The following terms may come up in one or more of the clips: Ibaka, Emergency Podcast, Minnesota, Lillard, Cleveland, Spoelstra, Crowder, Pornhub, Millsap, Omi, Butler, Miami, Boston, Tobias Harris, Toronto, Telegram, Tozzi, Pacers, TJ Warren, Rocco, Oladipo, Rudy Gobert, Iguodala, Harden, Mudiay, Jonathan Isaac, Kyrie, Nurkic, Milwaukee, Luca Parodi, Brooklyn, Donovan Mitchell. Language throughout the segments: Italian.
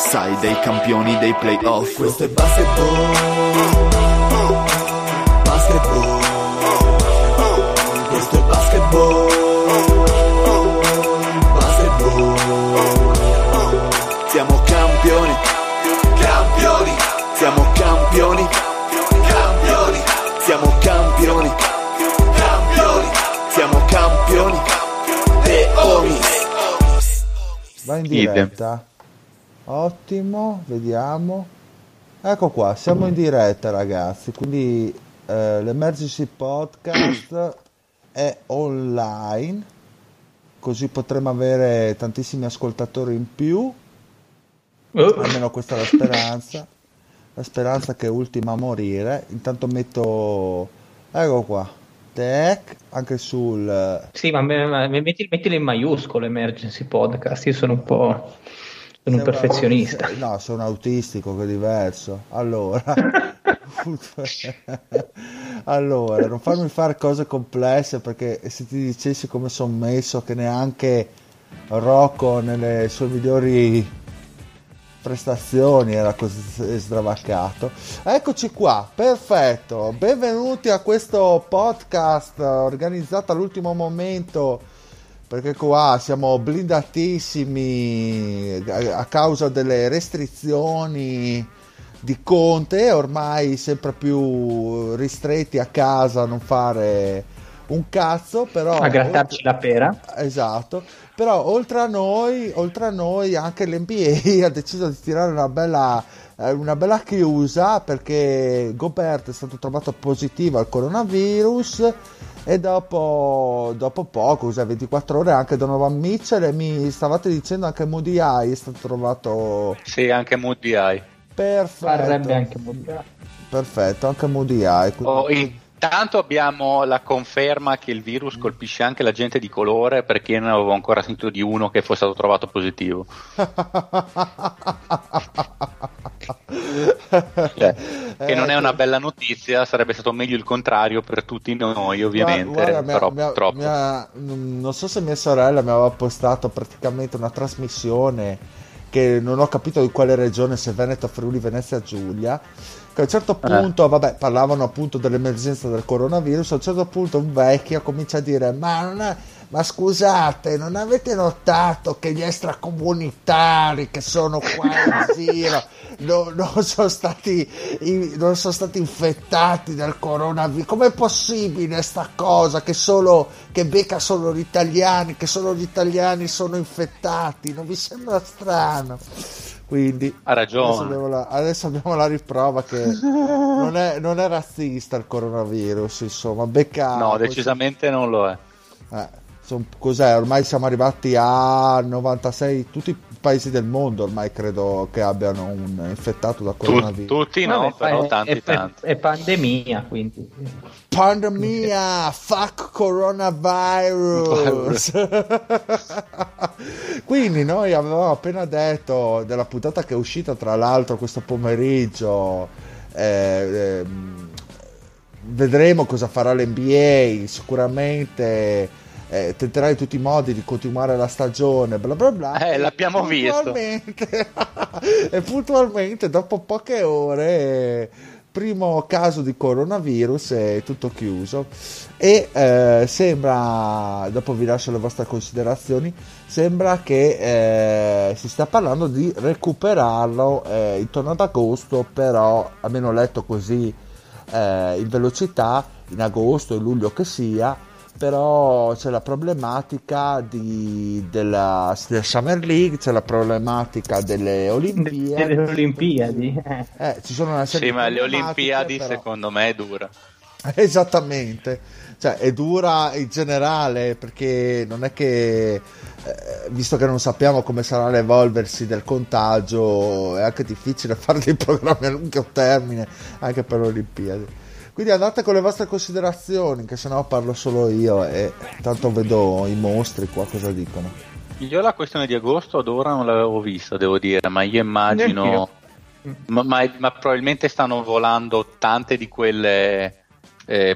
sai dei campioni dei playoff. Questo è basketball, basketball. Questo è basketball, basketball. Siamo campioni, campioni. Siamo campioni, campioni. Siamo campioni, campioni. Siamo campioni. The Omis. Vai in diretta. Ottimo, vediamo. Ecco qua, siamo in diretta ragazzi, quindi l'Emergency Podcast è online, così potremo avere tantissimi ascoltatori in più, almeno questa è la speranza che è ultima a morire. Intanto metto, ecco qua, tech, anche sul... Sì, ma mettile in maiuscolo Emergency Podcast, io sono un po'... Sono un perfezionista. No, sono autistico, che è diverso. Allora, allora, non farmi fare cose complesse, perché se ti dicessi come sono messo, che neanche Rocco nelle sue migliori prestazioni era così sdravaccato. Eccoci qua, perfetto. Benvenuti a questo podcast organizzato all'ultimo momento, perché qua siamo blindatissimi a causa delle restrizioni di Conte, ormai sempre più ristretti a casa a non fare un cazzo, però a grattarci la pera. Esatto, però oltre a noi anche l'NBA ha deciso di tirare una bella chiusa, perché Gobert è stato trovato positivo al coronavirus. E dopo poco, 24 ore, anche Donovan Mitchell, e mi stavate dicendo anche Mudiay è stato trovato. Sì, anche Mudiay. Perfetto. Anche Mudiay. Perfetto, anche Mudiay. Oh, intanto abbiamo la conferma che il virus colpisce anche la gente di colore, perché io non avevo ancora sentito di uno che fosse stato trovato positivo. Che non è una bella notizia, sarebbe stato meglio il contrario per tutti noi ovviamente. Guarda, non so se mia sorella mi aveva postato praticamente una trasmissione che non ho capito di quale regione, se Veneto, Friuli, Venezia, Giulia, che a un certo punto parlavano appunto dell'emergenza del coronavirus. A un certo punto un vecchio comincia a dire ma scusate, non avete notato che gli extracomunitari che sono qua in giro non sono stati infettati dal coronavirus? Com'è possibile sta cosa che becca solo gli italiani, che solo gli italiani sono infettati? Non vi sembra strano? Quindi ha ragione. Adesso abbiamo la riprova che non è razzista il coronavirus, insomma, beccato. No, decisamente così. Non lo è. Cos'è? Ormai siamo arrivati a 96, tutti i paesi del mondo ormai credo che abbiano un infettato da coronavirus. Tutti no, però tanti. È pandemia, quindi. Pandemia, fuck coronavirus. Quindi noi avevamo appena detto della puntata che è uscita tra l'altro questo pomeriggio, vedremo cosa farà l'NBA, sicuramente... tenterà in tutti i modi di continuare la stagione, bla bla bla. L'abbiamo puntualmente visto. E puntualmente dopo poche ore primo caso di coronavirus, è tutto chiuso e sembra, dopo vi lascio le vostre considerazioni, sembra che si sta parlando di recuperarlo intorno ad agosto, però almeno ho letto così in velocità, in agosto, in luglio che sia. però c'è la problematica della Summer League, c'è la problematica delle Olimpiadi. Ci sono una serie, sì, ma le Olimpiadi però... secondo me è dura. Esattamente, cioè è dura in generale, perché non è che visto che non sappiamo come sarà l'evolversi del contagio, è anche difficile fare dei programmi a lungo termine anche per le Olimpiadi. Quindi andate con le vostre considerazioni, che sennò parlo solo io e tanto vedo i mostri qua cosa dicono. Io la questione di agosto ad ora non l'avevo vista, devo dire, ma io immagino ma probabilmente stanno volando tante di quelle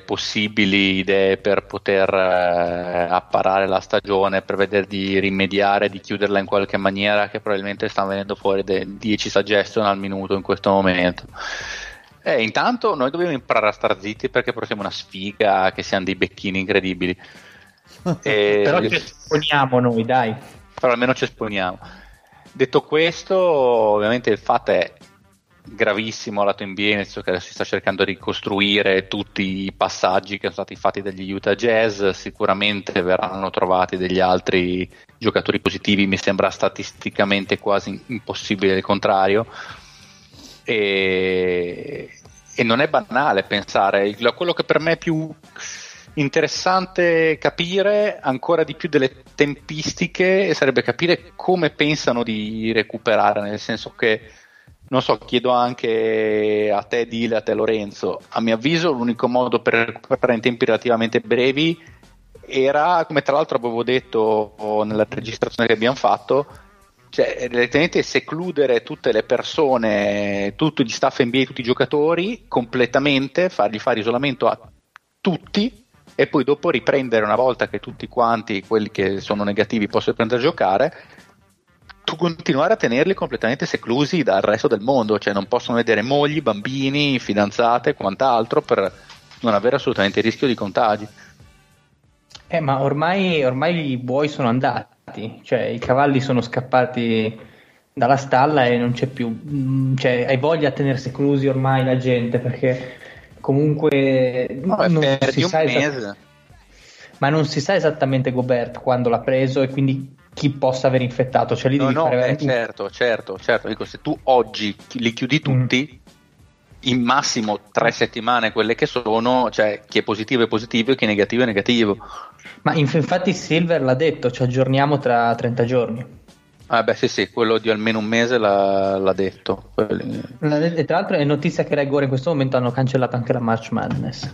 possibili idee per poter apparare la stagione, per vedere di rimediare, di chiuderla in qualche maniera, che probabilmente stanno venendo fuori 10 suggestion al minuto in questo momento. Intanto noi dobbiamo imparare a star zitti, perché però siamo una sfiga, che siamo dei becchini incredibili. Però ci esponiamo noi, dai. Però almeno ci esponiamo. Detto questo, ovviamente il fatto è gravissimo lato NBA, nel senso che adesso si sta cercando di ricostruire tutti i passaggi che sono stati fatti dagli Utah Jazz. Sicuramente verranno trovati degli altri giocatori positivi, mi sembra statisticamente quasi impossibile il contrario, e non è banale pensare, quello che per me è più interessante capire ancora di più delle tempistiche sarebbe capire come pensano di recuperare, nel senso che non so, chiedo anche a te Dile, a te Lorenzo, a mio avviso l'unico modo per recuperare in tempi relativamente brevi era, come tra l'altro avevo detto nella registrazione che abbiamo fatto, cioè relativamente secludere tutte le persone, tutti gli staff NBA, tutti i giocatori completamente, fargli fare isolamento a tutti e poi dopo riprendere, una volta che tutti quanti quelli che sono negativi possono riprendere a giocare, continuare a tenerli completamente seclusi dal resto del mondo, cioè non possono vedere mogli, bambini, fidanzate, quant'altro, per non avere assolutamente il rischio di contagi. Ma ormai i buoi sono andati, cioè i cavalli sono scappati dalla stalla e non c'è più, cioè hai voglia a tenersi seclusi ormai la gente, perché comunque non si sa ma non si sa esattamente Gobert quando l'ha preso e quindi chi possa aver infettato, cioè lì certo. Dico, se tu oggi li chiudi tutti in massimo 3 settimane quelle che sono, cioè chi è positivo e chi è negativo, ma infatti Silver l'ha detto, ci aggiorniamo tra 30 giorni. Ah beh sì, quello di almeno un mese l'ha detto. E tra l'altro è notizia che leggo ora in questo momento, hanno cancellato anche la March Madness.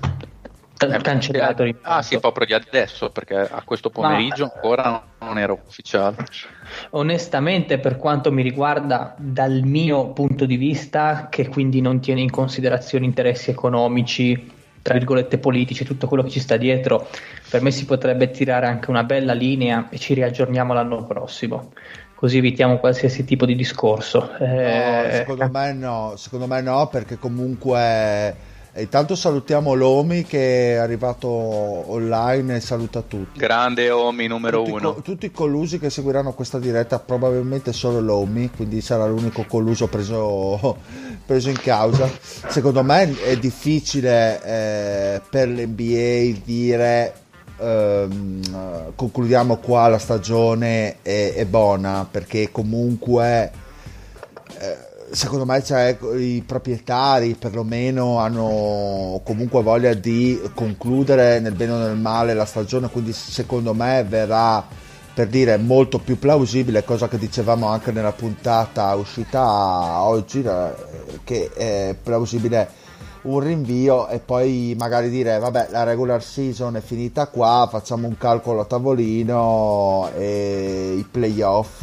Cancellato sì, proprio di adesso, perché a questo pomeriggio ancora non era ufficiale. Onestamente, per quanto mi riguarda, dal mio punto di vista, che quindi non tiene in considerazione interessi economici, tra virgolette politici, tutto quello che ci sta dietro, per me si potrebbe tirare anche una bella linea e ci riaggiorniamo l'anno prossimo, così evitiamo qualsiasi tipo di discorso. No, secondo me no, perché comunque... E intanto salutiamo l'Omi che è arrivato online e saluta tutti. Grande Omi numero 1. Tutti collusi che seguiranno questa diretta, probabilmente solo l'Omi, quindi sarà l'unico colluso preso in causa. Secondo me è difficile per l'NBA dire concludiamo qua la stagione è buona, perché comunque... secondo me cioè, i proprietari perlomeno hanno comunque voglia di concludere nel bene o nel male la stagione, quindi secondo me verrà, per dire, molto più plausibile, cosa che dicevamo anche nella puntata uscita oggi, che è plausibile un rinvio e poi magari dire vabbè, la regular season è finita qua, facciamo un calcolo a tavolino e i playoff,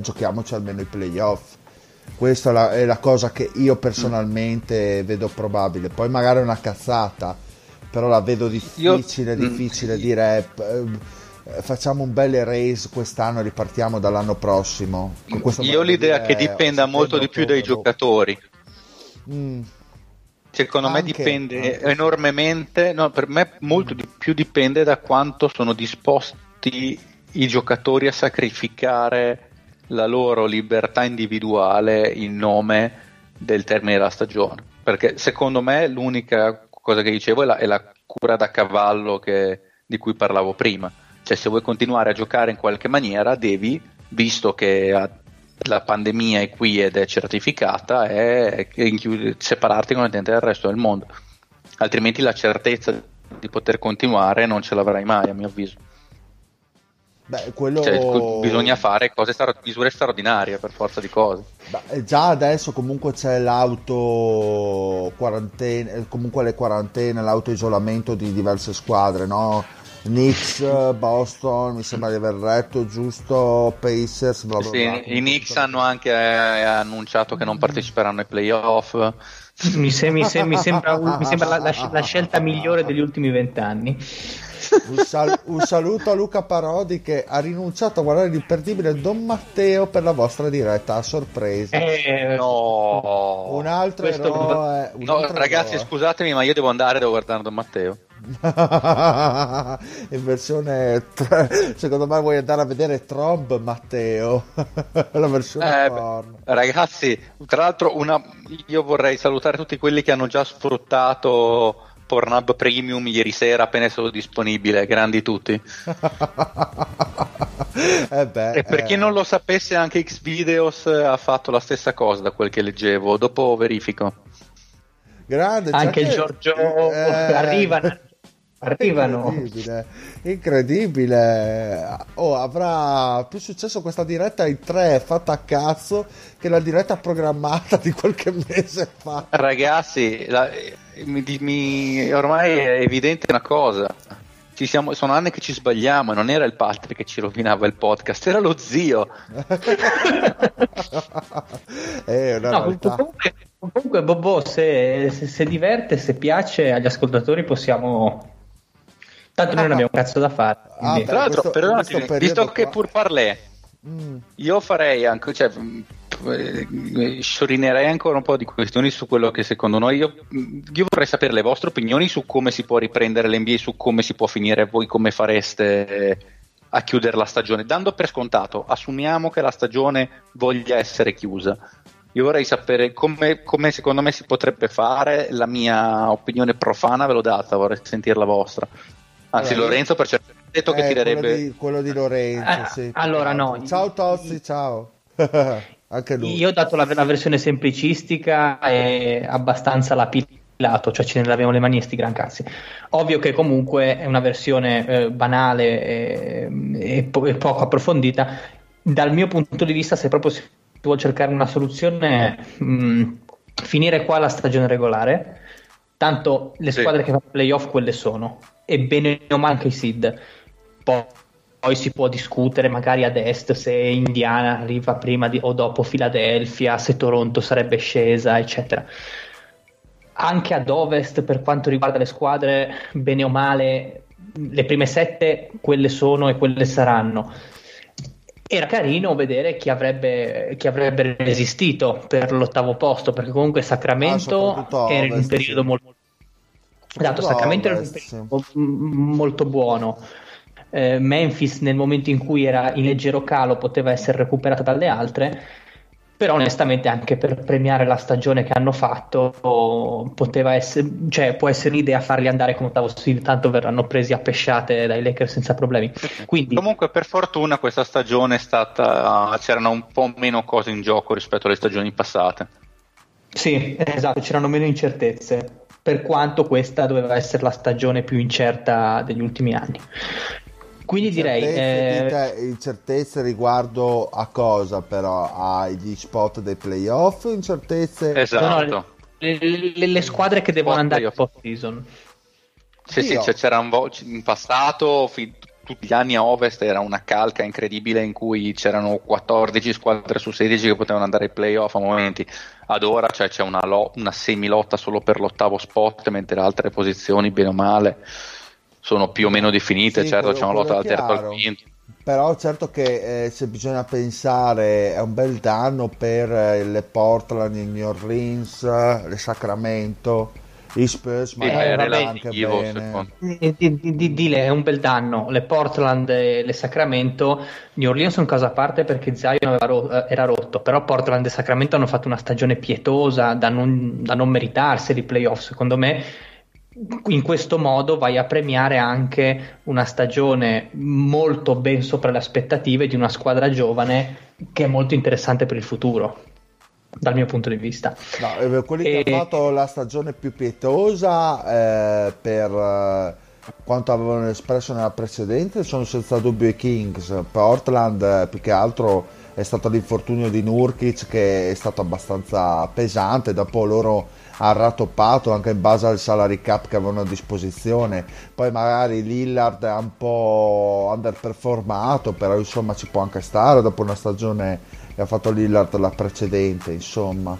giochiamoci almeno i playoff. Questa è la cosa che io personalmente vedo probabile, poi magari è una cazzata, però la vedo difficile dire facciamo un bel race quest'anno e ripartiamo dall'anno prossimo. Io ho l'idea che dipenda molto di più dai giocatori. Secondo me dipende enormemente, no, per me molto di più dipende da quanto sono disposti i giocatori a sacrificare la loro libertà individuale in nome del termine della stagione, perché secondo me l'unica cosa che dicevo è la cura da cavallo che di cui parlavo prima. Cioè, se vuoi continuare a giocare in qualche maniera devi, visto che la pandemia è qui ed è certificata, separarti completamente dal resto del mondo, altrimenti la certezza di poter continuare non ce l'avrai mai, a mio avviso. Beh, quello... cioè, bisogna fare misure straordinarie per forza di cose. Beh, già adesso comunque c'è l'auto quarantena, comunque le quarantene, l'autoisolamento di diverse squadre, no? Knicks, Boston, mi sembra di aver letto giusto, Pacers, bla bla bla. Sì, i Knicks hanno anche annunciato che non parteciperanno ai playoff. Mi sembra la scelta migliore degli ultimi 20 anni. Un saluto a Luca Parodi che ha rinunciato a guardare l'imperdibile Don Matteo per la vostra diretta a sorpresa. No, un altro eroe. Ragazzi, scusatemi, ma io devo guardare Don Matteo in versione 3. Secondo me vuoi andare a vedere Tromb Matteo la versione porno. Ragazzi, tra l'altro io vorrei salutare tutti quelli che hanno già sfruttato Pornhub Premium ieri sera appena è stato disponibile, grandi tutti. E per chi non lo sapesse, anche Xvideos ha fatto la stessa cosa, da quel che leggevo, dopo verifico. Grande, anche il Giorgio arrivano. Incredibile. Avrà più successo questa diretta in 3 fatta a cazzo che la diretta programmata di qualche mese fa. Ragazzi, ormai è evidente una cosa, sono anni che ci sbagliamo, non era il Patrick che ci rovinava il podcast, era lo zio. Comunque Bobbo, se diverte, se piace agli ascoltatori, possiamo, tanto noi non abbiamo cazzo da fare, quindi. Tra l'altro, visto che pur parlè, io farei anche, cioè, sciorinerei ancora un po' di questioni su quello che secondo noi, io vorrei sapere le vostre opinioni su come si può riprendere l'NBA, su come si può finire, voi come fareste a chiudere la stagione, dando per scontato, assumiamo che la stagione voglia essere chiusa. Io vorrei sapere come secondo me si potrebbe fare, la mia opinione profana ve l'ho data, vorrei sentire la vostra. Anzi, Lorenzo per certo ha detto che tirerebbe quello di Lorenzo, sì. Allora no. Ciao Tozzi, ciao. Anche lui. Io ho dato la versione semplicistica e abbastanza lapidato, cioè ce ne laviamo le mani sti gran cazzi. Ovvio che comunque è una versione banale e poco approfondita. Dal mio punto di vista, se proprio si vuol cercare una soluzione, finire qua la stagione regolare, tanto le squadre che fanno playoff quelle sono, e bene o male anche i seed. Poi si può discutere magari ad est se Indiana arriva prima o dopo Philadelphia, se Toronto sarebbe scesa, eccetera. Anche ad ovest, per quanto riguarda le squadre, bene o male le prime 7 quelle sono e quelle saranno. Era carino vedere chi avrebbe resistito per l'8° posto, perché comunque Sacramento era in un periodo molto, molto buono. Memphis, nel momento in cui era in leggero calo, poteva essere recuperata dalle altre, però onestamente anche per premiare la stagione che hanno fatto poteva essere, cioè può essere un'idea farli andare come 8° seed, tanto verranno presi a pesciate dai Lakers senza problemi. Quindi, comunque per fortuna questa stagione è stata, c'erano un po' meno cose in gioco rispetto alle stagioni passate. Sì, esatto, c'erano meno incertezze, per quanto questa doveva essere la stagione più incerta degli ultimi anni. Quindi direi incertezze riguardo a cosa, però agli spot dei playoff, incertezze, esatto, no, le squadre che devono andare a post season. Sì, c'era in passato tutti gli anni a ovest era una calca incredibile in cui c'erano 14 squadre su 16 che potevano andare ai playoff a momenti. Ad ora, cioè, c'è una semilotta solo per l'8° spot, mentre le altre posizioni bene o male sono più o meno definite, sì, certo c'è una lotta dal 3° al 5. Però certo che se bisogna pensare è un bel danno per le Portland, il New Orleans, le Sacramento, gli Spurs, ma anche bene. Dile, è un bel danno. Le Portland e le Sacramento, New Orleans sono caso a parte perché Zion era rotto, però Portland e Sacramento hanno fatto una stagione pietosa da non meritarseli i playoff, secondo me. in questo modo vai a premiare anche una stagione molto ben sopra le aspettative di una squadra giovane che è molto interessante per il futuro, dal mio punto di vista. No, quelli che hanno fatto la stagione più pietosa per quanto avevano espresso nella precedente sono senza dubbio i Kings. Portland più che altro è stato l'infortunio di Nurkic, che è stato abbastanza pesante, dopo loro ha rattoppato anche in base al salary cap che avevano a disposizione. Poi magari Lillard è un po' underperformato, però insomma ci può anche stare dopo una stagione che ha fatto Lillard la precedente, insomma.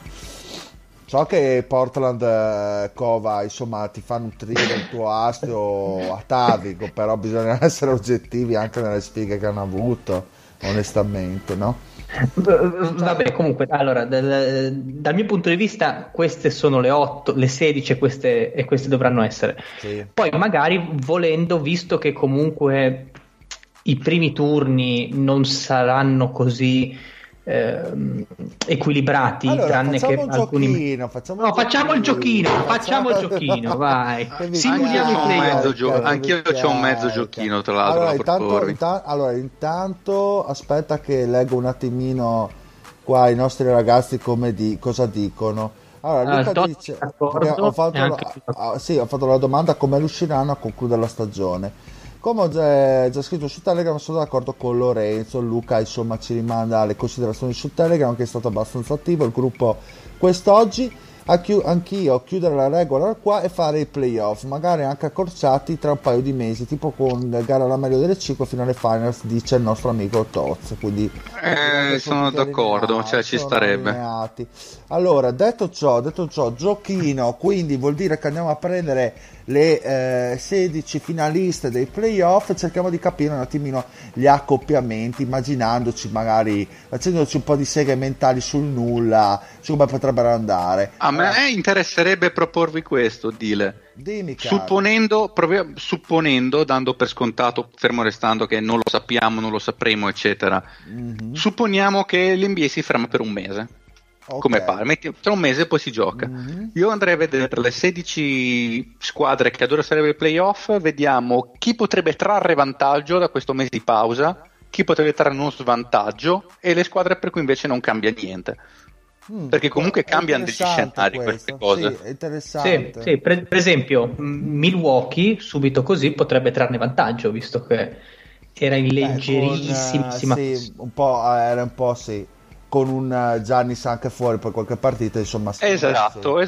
So che Portland cova, insomma, ti fa nutrire il tuo astio atavico, però bisogna essere oggettivi anche nelle sfighe che hanno avuto, onestamente, no? Vabbè, comunque, allora dal mio punto di vista queste sono le 8, le 16 e queste dovranno essere. Sì. Poi magari volendo, visto che comunque i primi turni non saranno così equilibrati, allora, tranne che alcuni. Facciamo il giochino, vai. Simuliamo anch'io c'ho un mezzo giochino, tra l'altro. Allora, intanto aspetta che leggo un attimino qua i nostri ragazzi cosa dicono. Allora, Luca dice: ho fatto la domanda come riusciranno a concludere la stagione. Come ho già scritto su Telegram, sono d'accordo con Lorenzo. Luca insomma ci rimanda alle considerazioni su Telegram, che è stato abbastanza attivo il gruppo quest'oggi. Anch'io chiudere la regola qua e fare i playoff, magari anche accorciati tra un paio di mesi, tipo con gara alla meglio delle 5 fino alle finals, dice il nostro amico Tozzi. Quindi sono d'accordo, ci starebbe. Allineati. Allora, detto ciò, giochino, quindi vuol dire che andiamo a prendere le 16 finaliste dei playoff, cerchiamo di capire un attimino gli accoppiamenti, immaginandoci, magari facendoci un po' di seghe mentali sul nulla, su come potrebbero andare. A me interesserebbe proporvi questo, Dile. Supponendo, dando per scontato, fermo restando che non lo sappiamo, non lo sapremo, eccetera, Supponiamo che l'NBA si ferma per un mese. Okay. Come pare, tra un mese poi si gioca. Io andrei a vedere le 16 squadre che ad ora sarebbe il playoff, vediamo chi potrebbe trarre vantaggio da questo mese di pausa, chi potrebbe trarre uno svantaggio e le squadre per cui invece non cambia niente. Perché comunque cambiano degli scenari queste cose. Sì, interessante. Sì, per esempio Milwaukee subito così potrebbe trarne vantaggio, visto che era in leggerissimissima con un Giannis anche fuori per qualche partita, insomma. Esatto.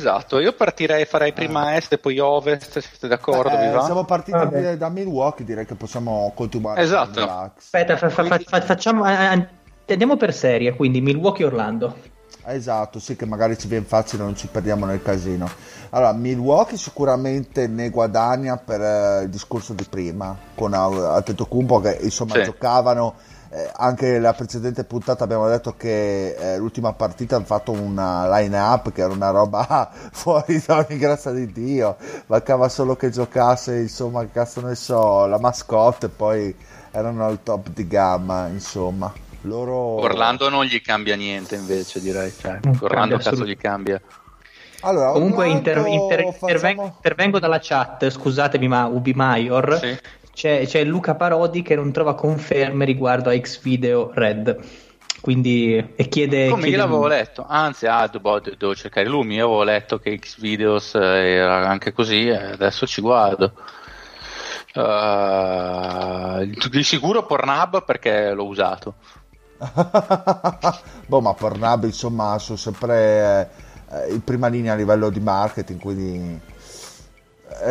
Io farei prima est e poi ovest, se siete d'accordo. Vi va? Siamo partiti da Milwaukee, direi che possiamo continuare. Esatto. Aspetta, facciamo andiamo per serie, quindi Milwaukee Orlando. Esatto, sì, che magari ci viene facile, non ci perdiamo nel casino. Allora, Milwaukee sicuramente ne guadagna per il discorso di prima con Antetokounmpo, che insomma giocavano. Anche la precedente puntata abbiamo detto che l'ultima partita hanno fatto una line up che era una roba fuori da ogni grazia di Dio, mancava solo che giocasse, insomma, che cazzo ne so, la mascotte, poi erano al top di gamma, insomma. Loro... Orlando non gli cambia niente, invece, direi, Orlando cazzo gli cambia. Allora, comunque intervengo dalla chat, scusatemi, ma Ubi Maior C'è Luca Parodi che non trova conferme riguardo a Xvideo Red, quindi chiede io l'avevo letto, anzi devo cercare lumi, io avevo letto che Xvideos era anche così, adesso ci guardo. Di sicuro Pornhub, perché l'ho usato. Boh, ma Pornhub insomma sono sempre in prima linea a livello di marketing, quindi...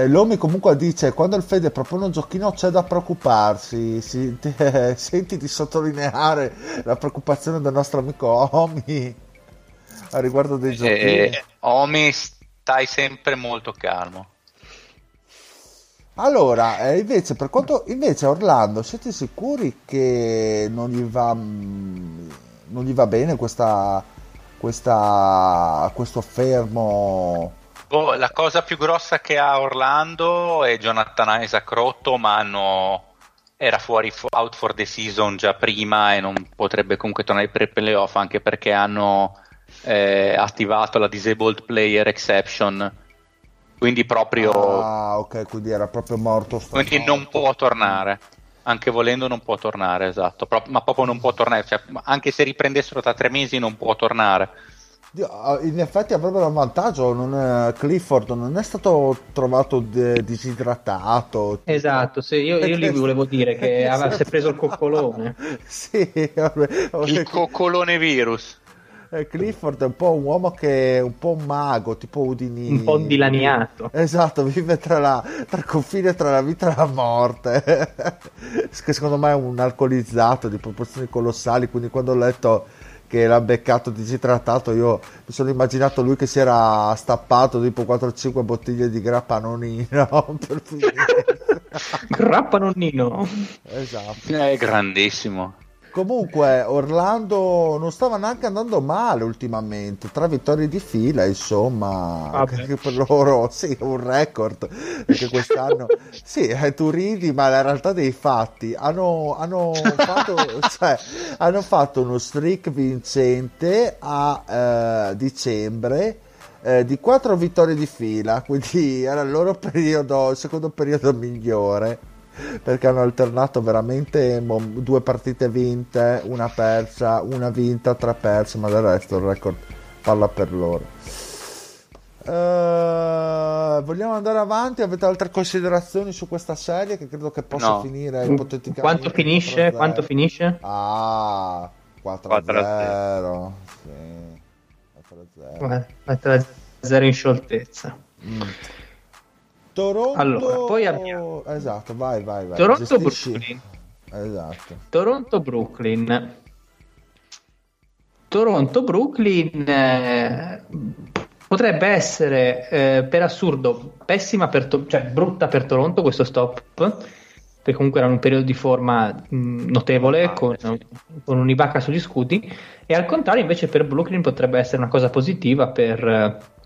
L'Omi comunque dice: quando il Fede propone un giochino c'è da preoccuparsi. Senti di sottolineare la preoccupazione del nostro amico Omi a riguardo dei giochini. Omi, stai sempre molto calmo. Allora, invece per quanto Orlando, siete sicuri che non gli va bene questo fermo? La cosa più grossa che ha Orlando è Jonathan Isaac rotto, ma era fuori out for the season già prima e non potrebbe comunque tornare per il playoff, anche perché hanno attivato la disabled player exception quindi proprio ok, quindi era proprio morto, quindi non può tornare, anche volendo non può tornare, esatto, ma proprio non può tornare, cioè, anche se riprendessero tra 3 mesi non può tornare. In effetti avrebbero un vantaggio, Clifford non è stato trovato disidratato. Esatto, sì, io lì volevo dire che avesse preso il coccolone. Sì, vabbè, il coccolone virus. Clifford è un po' un uomo che è un po' un mago, tipo Houdini, un po' dilaniato. Esatto, vive tra il confine tra la vita e la morte. Che secondo me è un alcolizzato di proporzioni colossali, quindi quando ho letto che l'ha beccato disidratato io mi sono immaginato lui che si era stappato tipo 4-5 bottiglie di grappanonino. Grappanonino, esatto, è grandissimo. Comunque Orlando non stava neanche andando male ultimamente, 3 vittorie di fila, insomma, anche per loro sì, un record, perché quest'anno sì, tu ridi ma la realtà dei fatti hanno fatto uno streak vincente a dicembre, di 4 vittorie di fila, quindi era il loro periodo, il secondo periodo migliore, perché hanno alternato veramente 2 partite vinte, 1 persa, 1 vinta, 3 perse, ma del resto il record parla per loro. Vogliamo andare avanti? Avete altre considerazioni su questa serie che credo che possa finire ipoteticamente? Quanto finisce? 4-0. Quanto finisce? 4-0. Sì. 4-0 in scioltezza. Toronto. Allora, poi abbiamo vai. Toronto Brooklyn. Esatto. Toronto Brooklyn potrebbe essere per assurdo pessima per cioè brutta per Toronto questo stop, perché comunque era un periodo di forma notevole, con un Ibaka sugli scudi, e al contrario invece per Brooklyn potrebbe essere una cosa positiva per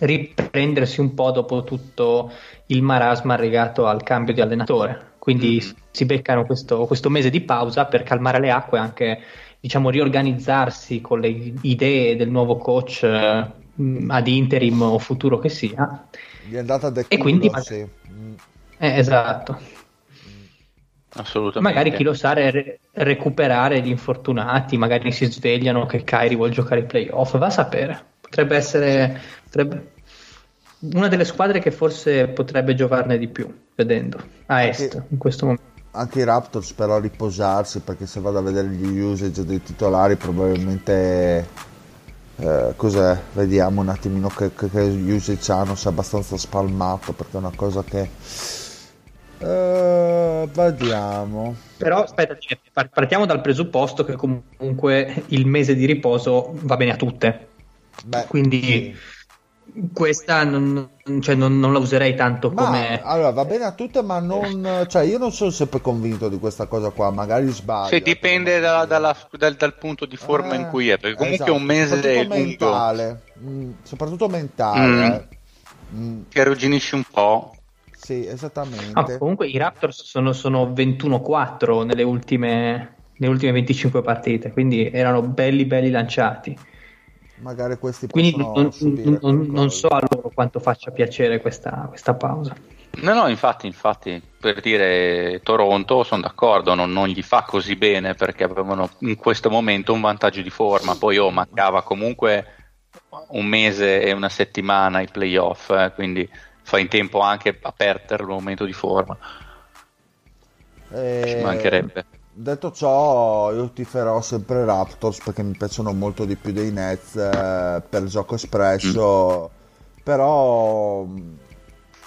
riprendersi un po' dopo tutto il marasma legato al cambio di allenatore, quindi si beccano questo mese di pausa per calmare le acque, anche diciamo riorganizzarsi con le idee del nuovo coach ad interim o futuro che sia, gli è andata da e quindi sì. Esatto, assolutamente, magari chi lo sa recuperare gli infortunati, magari si svegliano che Kyrie vuole giocare i playoff, va a sapere. Potrebbe essere una delle squadre che forse potrebbe giovarne di più, vedendo a est anche, in questo momento. Anche i Raptors però riposarsi, perché se vado a vedere gli usage dei titolari probabilmente cos'è? Vediamo un attimino che usage hanno, si è abbastanza spalmato, perché è una cosa che vediamo. Però aspetta, partiamo dal presupposto che comunque il mese di riposo va bene a tutte. Beh, quindi sì. Questa non la userei tanto come. Allora va bene a tutte, ma non, cioè, io non sono sempre convinto di questa cosa qua, magari sbaglio. Se dipende dal punto di forma in cui è, perché comunque esatto. È un mese soprattutto mentale, soprattutto mentale. Che arrugginisce un po'. Sì, esattamente. Comunque i Raptors sono 21-4 nelle ultime 25 partite, quindi erano belli lanciati. Magari questi quindi non so a loro quanto faccia piacere questa pausa. No, infatti per dire Toronto sono d'accordo, non gli fa così bene perché avevano in questo momento un vantaggio di forma, poi mancava comunque 1 mese e 1 settimana ai playoff, quindi fa in tempo anche a perdere il momento di forma, ci mancherebbe. Detto ciò, io tiferò sempre Raptors perché mi piacciono molto di più dei Nets per gioco espresso, però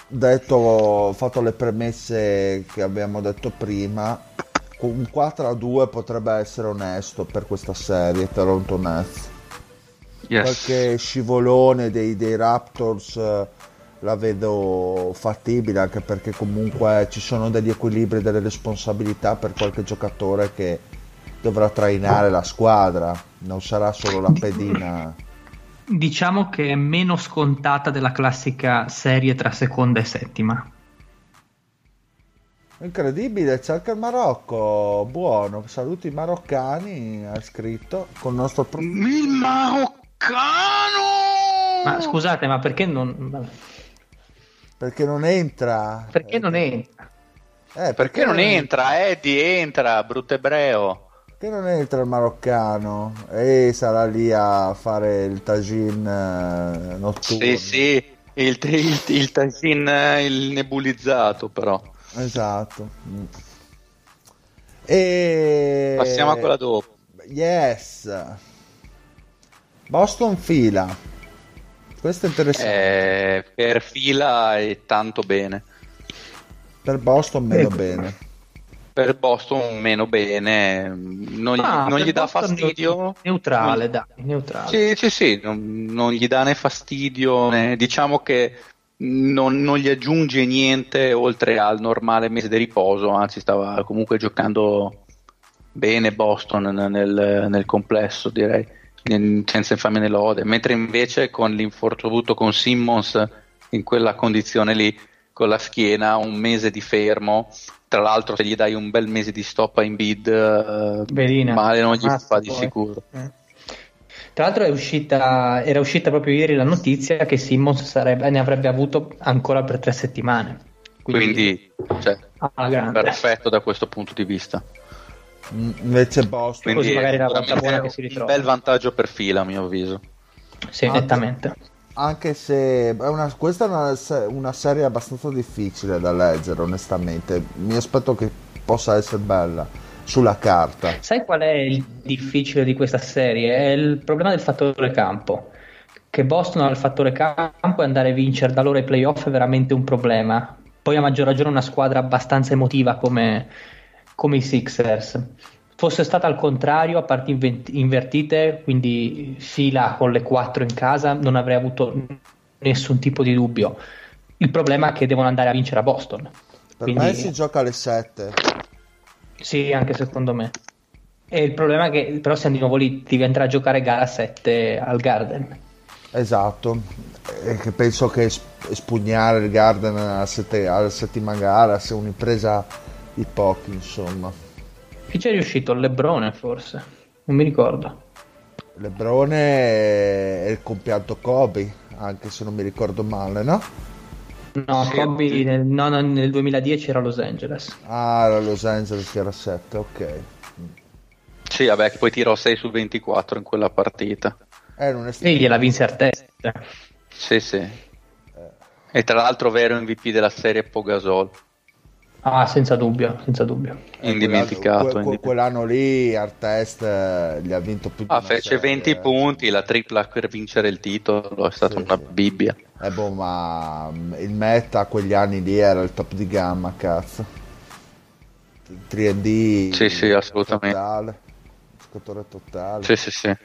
fatto le premesse che abbiamo detto prima, un 4-2 potrebbe essere onesto per questa serie Toronto Nets. Yes. Qualche scivolone dei Raptors la vedo fattibile, anche perché comunque ci sono degli equilibri, delle responsabilità per qualche giocatore che dovrà trainare la squadra, non sarà solo la pedina. Diciamo che è meno scontata della classica serie tra seconda e settima. Incredibile, c'è anche il Marocco, buono, saluti maroccani, ha scritto con il nostro il maroccano. Ma scusate, ma perché non Perché non entra? Perché non entra? Perché non entra? Eddie entra, brutto ebreo. Perché non entra il maroccano? E sarà lì a fare il tagine notturno. Sì, sì, il tagine, il nebulizzato però. Esatto. E... passiamo a quella dopo. Yes. Boston fila. Questo è interessante. Per fila è tanto bene. Per Boston meno bene. Per Boston meno bene. Non gli dà Boston fastidio. Neutrale, dai, neutrale. Sì, sì, sì. Non gli dà né fastidio. Né, diciamo che non gli aggiunge niente oltre al normale mese di riposo. Anzi, stava comunque giocando bene Boston nel complesso, direi. Senza infame né lode, mentre invece con l'infortunio avuto con Simmons in quella condizione lì con la schiena, un mese di fermo, tra l'altro se gli dai un bel mese di stop a Embiid male non gli fa di sicuro. Tra l'altro era uscita proprio ieri la notizia che Simmons ne avrebbe avuto ancora per 3 settimane, quindi cioè, perfetto da questo punto di vista. Invece Boston, così magari la buona che si ritrova. Un bel vantaggio per fila, a mio avviso. Sì, nettamente. Anche se questa è una serie abbastanza difficile da leggere, onestamente. Mi aspetto che possa essere bella sulla carta. Sai qual è il difficile di questa serie? È il problema del fattore campo. Che Boston ha il fattore campo e andare a vincere da loro ai playoff è veramente un problema. Poi a maggior ragione una squadra abbastanza emotiva come i Sixers. Fosse stata al contrario a parti invertite, quindi fila con le 4 in casa, non avrei avuto nessun tipo di dubbio. Il problema è che devono andare a vincere a Boston, per quindi... me si gioca alle 7. Sì, anche secondo me. E il problema è che però se andiamo lì devi andare a giocare gara 7 al Garden. Esatto, e che penso che espugnare il Garden alla settima gara sia un'impresa di pochi, insomma. Chi c'è riuscito? LeBron forse? Non mi ricordo. LeBron è il compianto Kobe, anche se non mi ricordo male, no? No, Kobe nel 2010 era a Los Angeles. Ah, era Los Angeles che era 7, ok. Sì, vabbè, che poi tirò 6 su 24 in quella partita. Non è sì, gliela vinse a testa. Sì, sì. E tra l'altro vero MVP della serie Pogasol. Ah, senza dubbio. Indimenticato. Quell'anno lì Artest gli ha vinto più di fece 20 punti, la tripla per vincere il titolo, è stata una bibbia. Boh, ma il meta quegli anni lì era il top di gamma, cazzo. 3D. Sì, sì, assolutamente. Giocatore totale. Sì, sì, sì.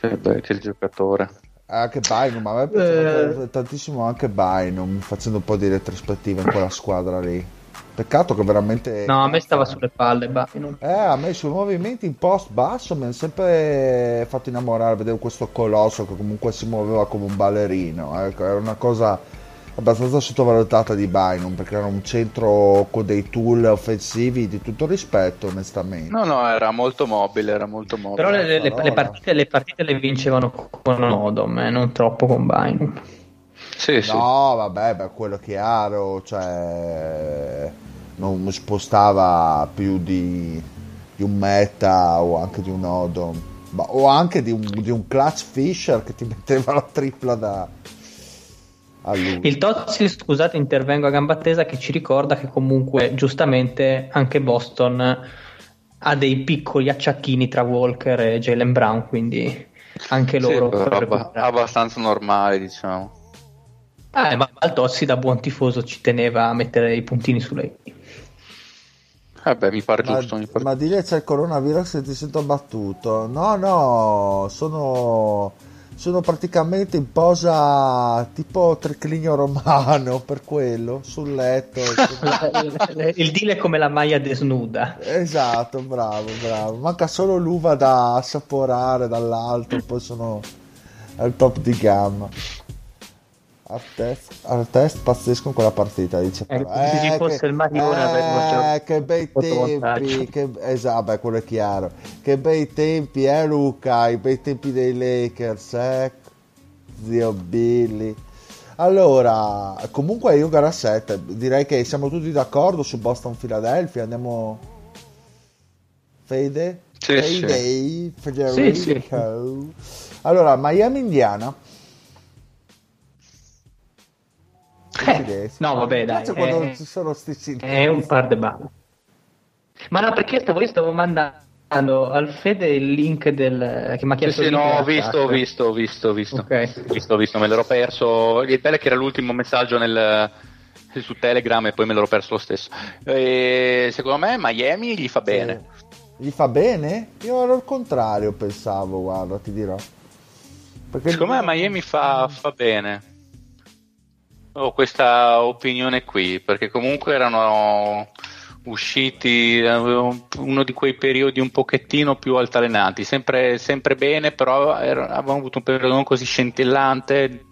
Che giocatore. Anche Bynum, a me piaceva tantissimo anche Bynum, facendo un po' di retrospettiva in quella squadra lì. Peccato che veramente... No, a me stava sulle palle Bynum. A me i suoi movimenti in post basso mi hanno sempre fatto innamorare. Vedevo questo colosso che comunque si muoveva come un ballerino. Ecco, era una cosa abbastanza sottovalutata di Bynum, perché era un centro con dei tool offensivi di tutto rispetto, onestamente. No, era molto mobile. Però le partite le vincevano con Odom, non troppo con Bynum. Sì, sì. No, vabbè, quello chiaro, cioè non spostava più di un Meta o anche di un Odom, o anche di un Clutch Fisher che ti metteva la tripla da... Il Tozzi, scusate, intervengo a gamba tesa, che ci ricorda che comunque giustamente anche Boston ha dei piccoli acciacchini tra Walker e Jaylen Brown, quindi anche loro abbastanza normale, diciamo. Ma il Tozzi da buon tifoso ci teneva a mettere i puntini su lei. Vabbè, mi pare giusto. Ma di lì c'è il coronavirus e ti sento battuto. No, sono praticamente in posa tipo triclinio romano, per quello, sul letto. Il deal è come la maglia desnuda. Esatto, bravo. Manca solo l'uva da assaporare dall'alto, poi sono al top di gamma. Artest pazzesco in quella partita, dice. Se ci fosse il Maglione, che bei tempi, esatto, quello è chiaro. Che bei tempi, Luca, i bei tempi dei Lakers, zio Billy. Allora, comunque io gara 7, direi che siamo tutti d'accordo su Boston-Philadelphia, andiamo... Fede? Sì, Fede, Federico. Sì, sì. Allora, Miami-Indiana. No, vabbè, dai. Quando ci sono sti è un par de balle. Ma no, perché stavo mandando al Fede il link del che mi ha chiesto. Sì, no, ho visto. Okay. Visto, me l'ero perso. Il bello che era l'ultimo messaggio su Telegram e poi me l'ero perso lo stesso. E secondo me Miami gli fa bene. Gli fa bene? Io ero il contrario, pensavo, guarda, ti dirò. Perché secondo me Miami fa bene. Ho questa opinione qui, perché comunque erano usciti uno di quei periodi un pochettino più altalenanti, sempre bene, però avevamo avuto un periodo non così scintillante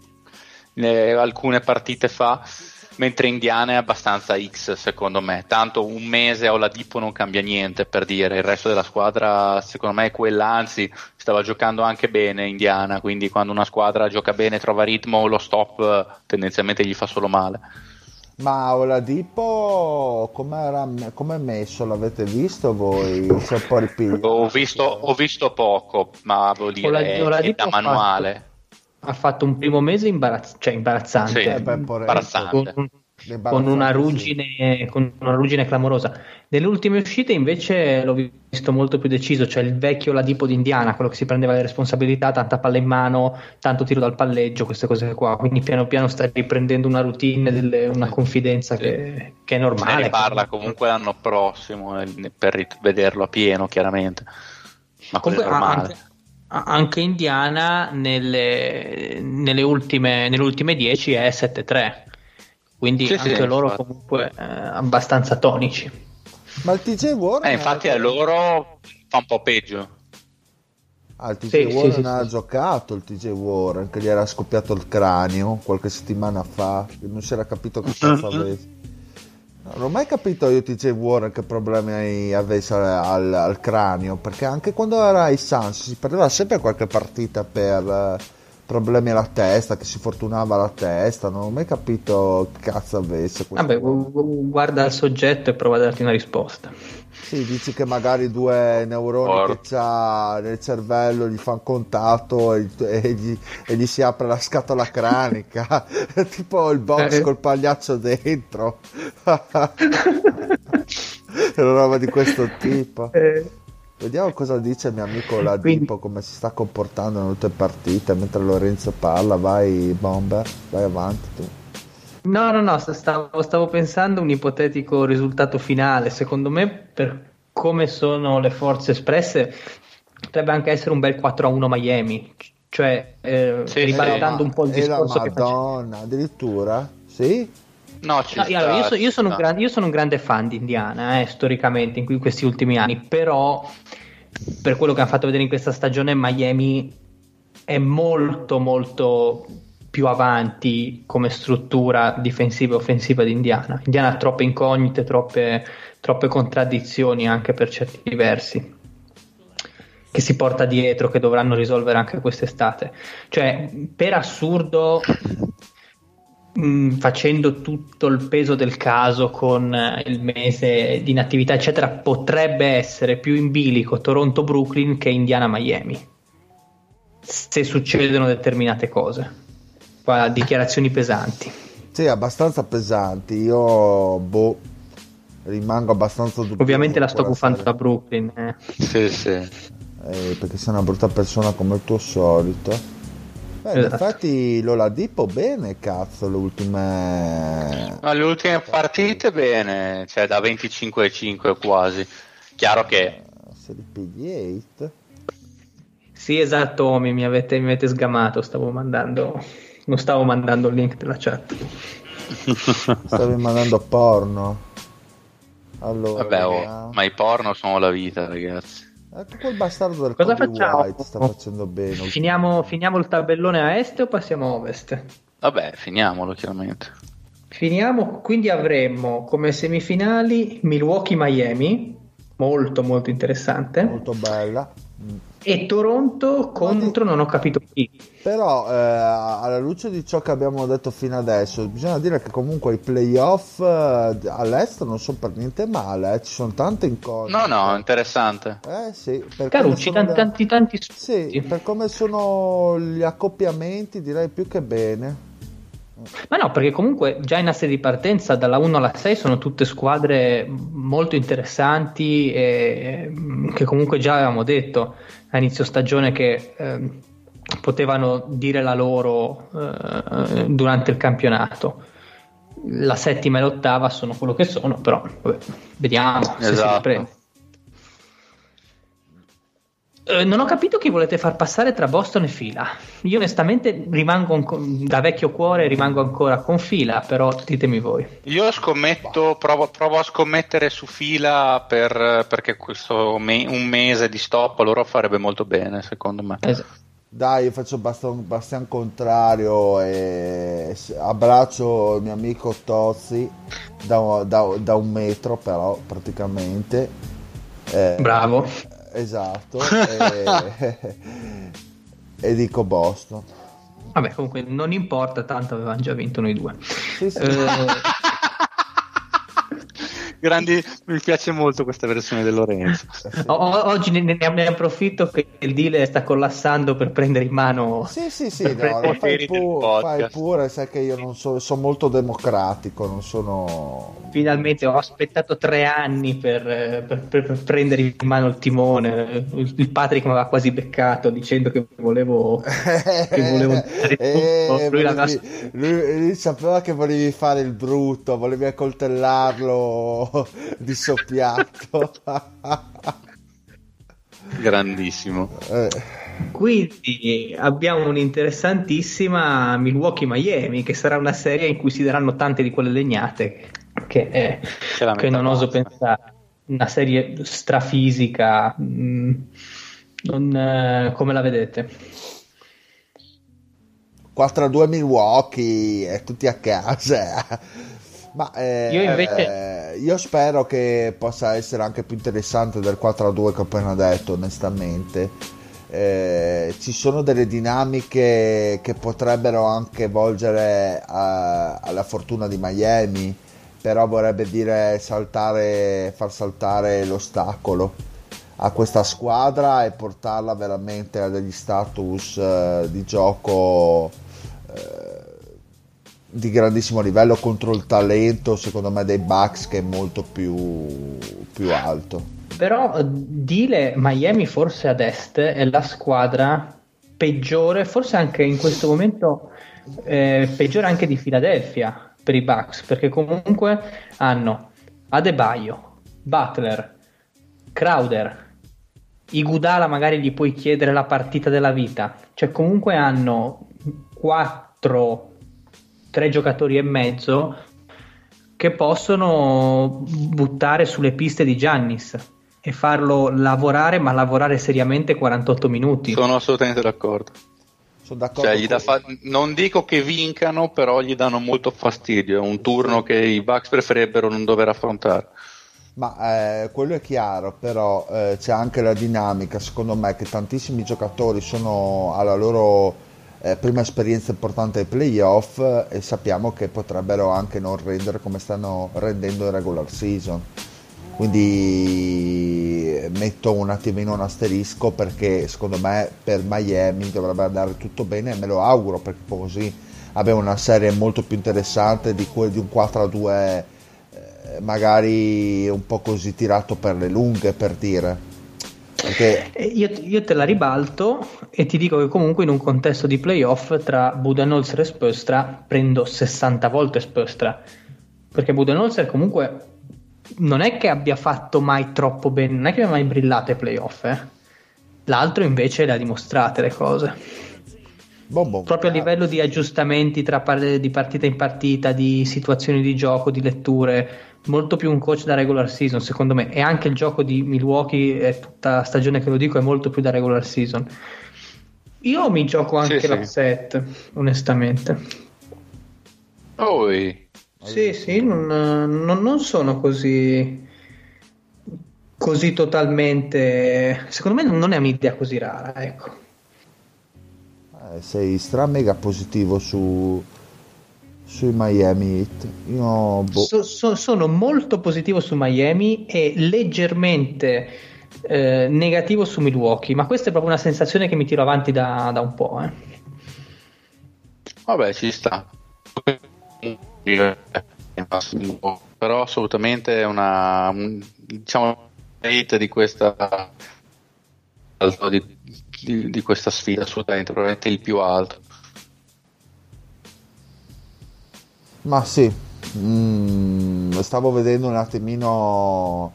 alcune partite fa, mentre Indiana è abbastanza X secondo me, tanto un mese a Oladipo non cambia niente, per dire, il resto della squadra secondo me è quella, anzi stava giocando anche bene Indiana, quindi quando una squadra gioca bene, trova ritmo, lo stop tendenzialmente gli fa solo male. Ma Oladipo com'è messo? L'avete visto voi? Si è un po' ripigliato. Ho visto poco, ma devo dire è da manuale. Ha fatto un primo mese imbarazzante. Sì, imbarazzante. Con una ruggine, sì. Con una ruggine clamorosa. Nelle ultime uscite invece l'ho visto molto più deciso, cioè il vecchio Oladipo d'Indiana, quello che si prendeva le responsabilità, tanta palla in mano, tanto tiro dal palleggio, queste cose qua, quindi piano piano sta riprendendo una routine, una confidenza che è normale. Se ne parla comunque l'anno prossimo per vederlo a pieno, chiaramente, ma comunque è normale. Anche Indiana nelle ultime 10 è 7-3, quindi sì, anche sì, loro infatti. Comunque abbastanza tonici. Ma il TJ Warren infatti a loro fa un po' peggio. Il TJ Warren ha giocato, il TJ Warren che gli era scoppiato il cranio qualche settimana fa, non si era capito che cosa avesse. Non ho mai capito io TJ Warren che problemi avesse al cranio, perché anche quando era ai Suns si perdeva sempre qualche partita per problemi alla testa, che si fortunava la testa, non ho mai capito che cazzo avesse. Vabbè, guarda il soggetto e prova a darti una risposta. Sì, dici che magari due neuroni che c'ha nel cervello gli fanno contatto e gli si apre la scatola cranica, tipo il box col pagliaccio dentro, una roba di questo tipo. Vediamo cosa dice il mio amico Oladipo, come si sta comportando nelle ultime partite, mentre Lorenzo parla. Vai Bomber, vai avanti tu. No, stavo pensando un ipotetico risultato finale. Secondo me, per come sono le forze espresse, potrebbe anche essere un bel 4-1 Miami, cioè ribaltando un po' il discorso che Madonna, addirittura? Sì? No, io sono un grande fan di Indiana storicamente in questi ultimi anni, però per quello che hanno fatto vedere in questa stagione Miami è molto molto più avanti come struttura difensiva e offensiva di Indiana. Indiana ha troppe incognite, troppe contraddizioni anche per certi versi che si porta dietro, che dovranno risolvere anche quest'estate, cioè per assurdo facendo tutto il peso del caso con il mese di inattività eccetera, potrebbe essere più in bilico Toronto-Brooklyn che Indiana-Miami se succedono determinate cose. Qua dichiarazioni pesanti, sì, abbastanza pesanti. Io rimango abbastanza dubbioso, ovviamente la sto buffando da Brooklyn sì. Perché sei una brutta persona come il tuo solito. Esatto. Infatti l'Oladipo bene, cazzo, le ultime partite bene, cioè da 25-5 quasi, chiaro che se li pigli 8. Sì, esatto, Omi, mi avete sgamato, non stavo mandando il link della chat. Stavi mandando porno. Allora, vabbè, ma i porno sono la vita, ragazzi. Anche quel bastardo del Kobe White sta facendo bene. Finiamo il tabellone a est o passiamo a ovest? Vabbè, finiamolo chiaramente. Finiamo, quindi avremmo come semifinali Milwaukee-Miami, molto molto interessante. Molto bella. E Toronto contro non ho capito chi. Però alla luce di ciò che abbiamo detto fino adesso, bisogna dire che comunque i playoff all'estero non sono per niente male, ci sono tante incontri. No, interessante. Sì, Carucci, tanti. Sì, per come sono gli accoppiamenti direi più che bene. Ma no, perché comunque già in asse di partenza dalla 1 alla 6 sono tutte squadre molto interessanti e che comunque già avevamo detto a inizio stagione che potevano dire la loro durante il campionato. La settima e l'ottava sono quello che sono, però vabbè, vediamo se si riprende. Non ho capito chi volete far passare tra Boston e Fila. Io onestamente rimango da vecchio cuore ancora con Fila, però ditemi voi. Io scommetto, provo a scommettere su Fila perché questo un mese di stop loro farebbe molto bene, secondo me. Esatto. Dai, io faccio bastian contrario e abbraccio il mio amico Tozzi da un metro, però praticamente. Bravo. Esatto. E dico Boston. Vabbè, comunque non importa, tanto avevamo già vinto noi due. Sì. Grandi, mi piace molto questa versione di Lorenzo. Oggi ne approfitto che il deal sta collassando per prendere in mano. Sì, fai pure, sai che io non sono molto democratico, non sono. Finalmente ho aspettato 3 anni per prendere in mano il timone. Il Patrick mi aveva quasi beccato dicendo che volevo lui sapeva che volevi fare il brutto, volevi accoltellarlo di soppiatto. Grandissimo. Quindi abbiamo un'interessantissima Milwaukee-Miami, che sarà una serie in cui si daranno tante di quelle legnate che non oso pensare. Una serie strafisica. Come la vedete? 4-2 Milwaukee, tutti a casa. Ma io spero che possa essere anche più interessante del 4-2 che ho appena detto, onestamente. Ci sono delle dinamiche che potrebbero anche volgere alla fortuna di Miami, però vorrebbe dire far saltare l'ostacolo a questa squadra e portarla veramente a degli status di gioco di grandissimo livello contro il talento, secondo me, dei Bucks, che è molto più alto. Però Dile, Miami forse ad est è la squadra peggiore, forse anche in questo momento peggiore anche di Philadelphia per i Bucks, perché comunque hanno Adebayo, Butler, Crowder, Iguodala magari gli puoi chiedere la partita della vita, cioè comunque hanno 3 giocatori e mezzo che possono buttare sulle piste di Giannis e farlo lavorare, ma lavorare seriamente 48 minuti. Sono assolutamente d'accordo. Sono d'accordo, cioè, non dico che vincano, però gli danno molto fastidio. È un turno che i Bucks preferirebbero non dover affrontare. Ma quello è chiaro, però c'è anche la dinamica, secondo me, che tantissimi giocatori sono alla loro prima esperienza importante ai playoff e sappiamo che potrebbero anche non rendere come stanno rendendo in regular season, quindi metto un attimino un asterisco, perché secondo me per Miami dovrebbe andare tutto bene e me lo auguro, perché così abbiamo una serie molto più interessante di un 4-2 magari un po' così tirato per le lunghe, per dire. Okay. Io te la ribalto e ti dico che comunque in un contesto di playoff tra Budenholzer e Spoelstra prendo 60 volte Spoelstra, perché Budenholzer comunque non è che abbia fatto mai troppo bene, non è che abbia mai brillato ai playoff, l'altro invece le ha dimostrate le cose proprio a livello di aggiustamenti tra di partita in partita, di situazioni di gioco, di letture. Molto più un coach da regular season, secondo me, e anche il gioco di Milwaukee è tutta stagione che lo dico, è molto più da regular season. Io mi gioco anche l'upset, onestamente. Sì, non sono così così totalmente, secondo me non è un'idea così rara, ecco. Sei stra mega positivo sui Miami Heat. Io sono molto positivo su Miami e leggermente negativo su Milwaukee, ma questa è proprio una sensazione che mi tiro avanti da un po', Vabbè, ci sta, però assolutamente è una, diciamo, hit di questa di questa sfida, assolutamente, probabilmente il più alto. Ma sì, stavo vedendo un attimino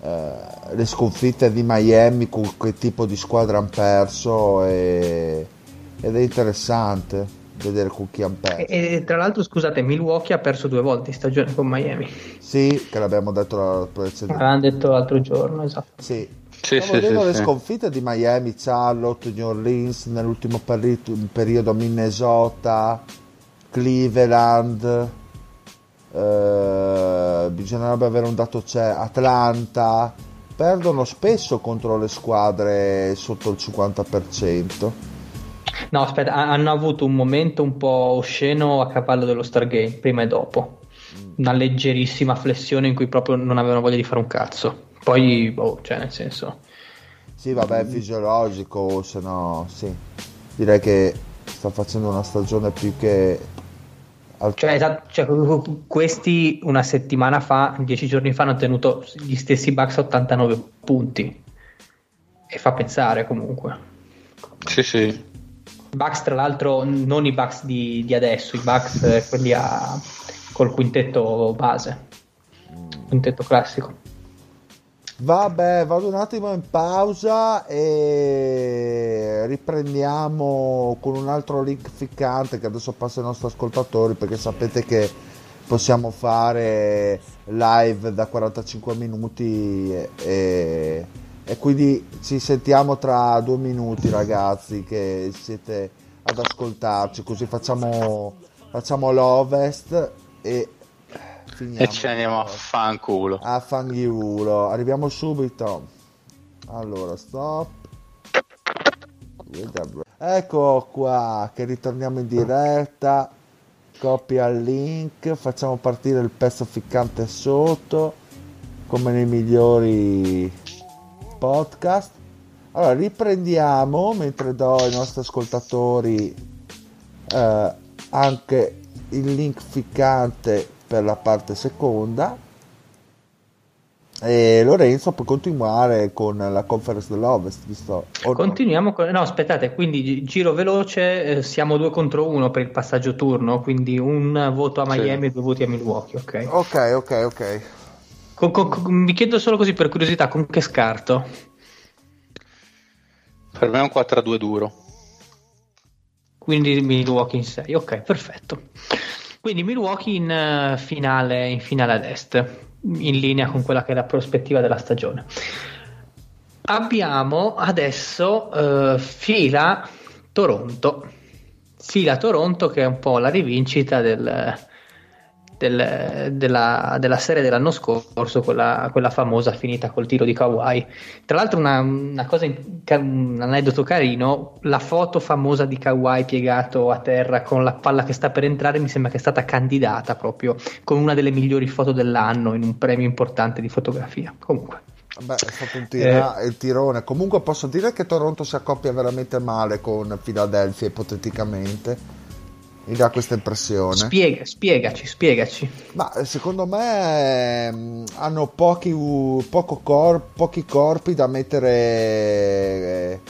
le sconfitte di Miami, con che tipo di squadra hanno perso, ed è interessante vedere con chi hanno perso. E tra l'altro, scusate, Milwaukee ha perso 2 volte in stagione con Miami. Sì, che l'abbiamo detto la precedente. L'hanno detto l'altro giorno, esatto. Sì. Stavo vedendo le sconfitte di Miami, Charlotte, New Orleans, nell'ultimo periodo Minnesota, Cleveland, bisognerebbe avere un dato, c'è Atlanta. Perdono spesso contro le squadre sotto il 50%. No, aspetta, hanno avuto un momento un po' osceno a cavallo dello Stargame, prima e dopo, una leggerissima flessione in cui proprio non avevano voglia di fare un cazzo. Poi, cioè, nel senso, sì, vabbè, è fisiologico, se no, sì, direi che sta facendo una stagione più che questi una settimana fa, 10 giorni fa, hanno tenuto gli stessi Bucks a 89 punti e fa pensare, comunque. Sì, sì. Bucks, tra l'altro, non i Bucks di adesso, i Bucks quelli col quintetto base, quintetto classico. Vabbè, vado un attimo in pausa e riprendiamo con un altro link ficcante che adesso passa ai nostri ascoltatori, perché sapete che possiamo fare live da 45 minuti e quindi ci sentiamo tra 2 minuti, ragazzi, che siete ad ascoltarci, così facciamo l'Ovest e finiamo. E ci andiamo a fanculo. A fanghiulo. Arriviamo subito. Allora, stop. Ecco qua che ritorniamo in diretta. Copia il link. Facciamo partire il pezzo ficcante sotto, come nei migliori podcast. Allora, riprendiamo mentre do ai nostri ascoltatori anche il link ficcante per la parte seconda, e Lorenzo può continuare con la conference dell'Ovest, visto? Continuiamo con... No, aspettate, quindi giro veloce, siamo 2-1 per il passaggio turno, quindi un voto a Miami, sì, e 2 voti a Milwaukee, ok? Ok. Mi chiedo solo, così per curiosità, con che scarto? Per me è un 4-2 duro. Quindi Milwaukee in 6, ok, perfetto. Quindi Milwaukee in finale ad est, in linea con quella che è la prospettiva della stagione. Abbiamo adesso fila Toronto, che è un po' la rivincita della serie dell'anno scorso, quella famosa finita col tiro di Kawhi. Tra l'altro un aneddoto carino: la foto famosa di Kawhi piegato a terra con la palla che sta per entrare mi sembra che è stata candidata proprio con una delle migliori foto dell'anno in un premio importante di fotografia. Comunque, beh, è stato un il tirone. Comunque posso dire che Toronto si accoppia veramente male con Philadelphia, ipoteticamente. Mi dà questa impressione. Spiegaci. Ma secondo me hanno pochi corpi da mettere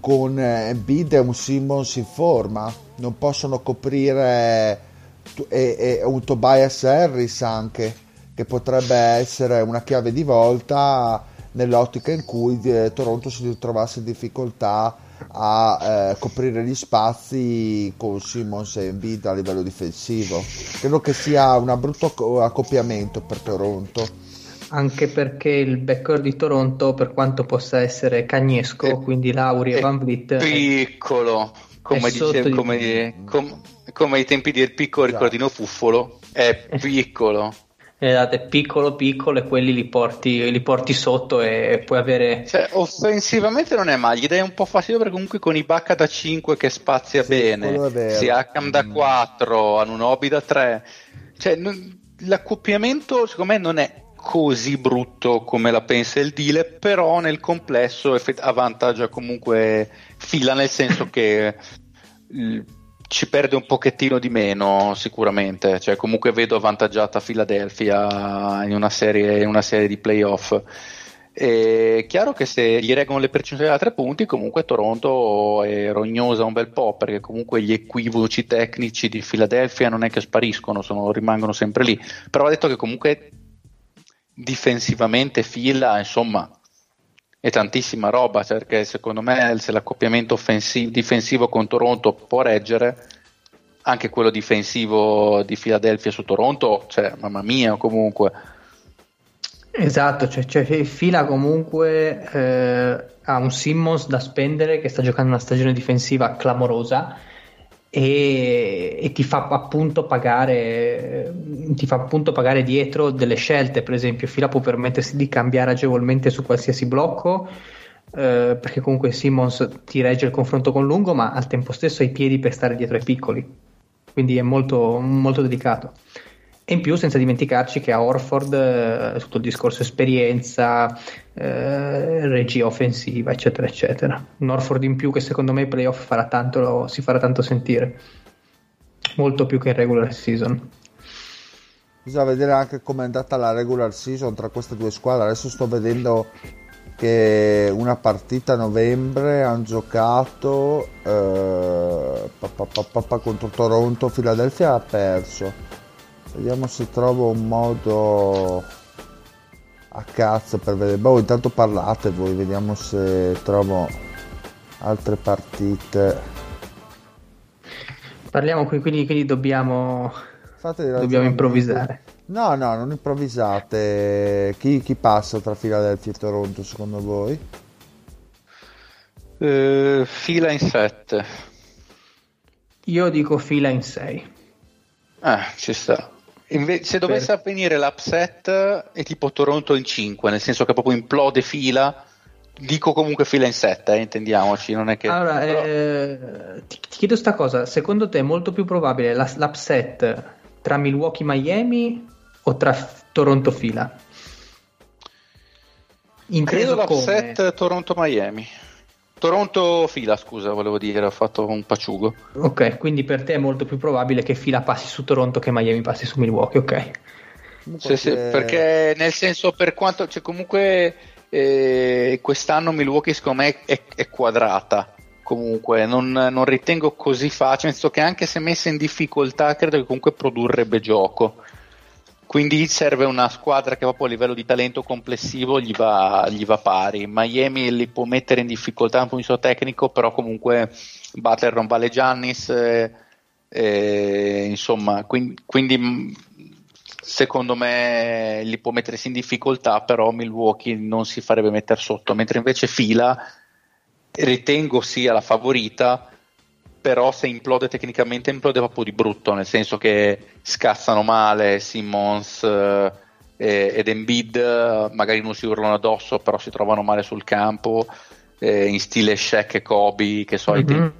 con Embiid e un Simmons in forma. Non possono coprire un Tobias Harris anche, che potrebbe essere una chiave di volta nell'ottica in cui Toronto si ritrovasse in difficoltà a coprire gli spazi con Simmons e Embiid a livello difensivo. Credo che sia un brutto accoppiamento per Toronto, anche perché il backcourt di Toronto, per quanto possa essere cagnesco, quindi Lauri e Van Vliet, piccolo, come ai tempi del piccolo ricordino Fuffolo, è piccolo. le date piccolo e quelli li porti sotto e puoi avere, cioè, offensivamente non è male, gli dai un po' fastidio perché comunque con Ibaka da 5 che spazia bene, Siakam da 4, Anunobi da 3, cioè l'accoppiamento secondo me non è così brutto come la pensa il Dile, però nel complesso avvantaggia comunque Fila, nel senso che ci perde un pochettino di meno sicuramente, cioè comunque vedo avvantaggiata Philadelphia in una serie di playoff. È chiaro che se gli reggono le percentuali da 3 punti comunque Toronto è rognosa un bel po', perché comunque gli equivoci tecnici di Philadelphia non è che spariscono, rimangono sempre lì, però ha detto che comunque difensivamente Fila, insomma, è tantissima roba, perché secondo me se l'accoppiamento difensivo con Toronto può reggere, anche quello difensivo di Philadelphia su Toronto, cioè mamma mia, comunque. Esatto, cioè Fila comunque ha un Simmons da spendere che sta giocando una stagione difensiva clamorosa e ti fa appunto pagare dietro delle scelte. Per esempio Fila può permettersi di cambiare agevolmente su qualsiasi blocco, perché comunque Simmons ti regge il confronto con lungo, ma al tempo stesso ha i piedi per stare dietro ai piccoli, quindi è molto, molto delicato. E in più senza dimenticarci che a Horford tutto il discorso esperienza, regia offensiva, eccetera eccetera, un Horford in più che secondo me i playoff si farà tanto sentire, molto più che in regular season. Bisogna vedere anche come è andata la regular season tra queste due squadre. Adesso sto vedendo che una partita a novembre hanno giocato contro Toronto, Philadelphia ha perso. Vediamo se trovo un modo a cazzo per vedere. Boh, intanto parlate voi, vediamo se trovo altre partite. Parliamo qui, quindi dobbiamo improvvisare. No, non improvvisate. Chi passa tra Philadelphia e Toronto secondo voi? Fila in 7. Io dico Fila in 6. Ci sta. Se dovesse avvenire l'upset è tipo Toronto in 5, nel senso che proprio implode Fila, dico comunque Fila in 7, intendiamoci, non è che... Allora, però... ti chiedo sta cosa, secondo te è molto più probabile l'upset tra Milwaukee-Miami o tra Toronto-Fila? Credo l'upset come... Toronto-Miami. Toronto-Fila, scusa, volevo dire, ho fatto un paciugo. Ok, quindi per te è molto più probabile che Fila passi su Toronto che Miami passi su Milwaukee, ok. Sì, perché nel senso, per quanto, cioè, comunque quest'anno Milwaukee secondo me è quadrata, comunque non ritengo così facile, nel senso che anche se messa in difficoltà credo che comunque produrrebbe gioco. Quindi serve una squadra che proprio a livello di talento complessivo gli va pari. Miami li può mettere in difficoltà dal punto di vista tecnico, però comunque Butler non vale Giannis, insomma, quindi secondo me li può mettersi in difficoltà, però Milwaukee non si farebbe mettere sotto, mentre invece Fila ritengo sia la favorita, però se implode tecnicamente implode proprio di brutto, nel senso che scassano male Simmons ed Embiid, magari non si urlano addosso però si trovano male sul campo, in stile Shaq e Kobe, che so, ai tempi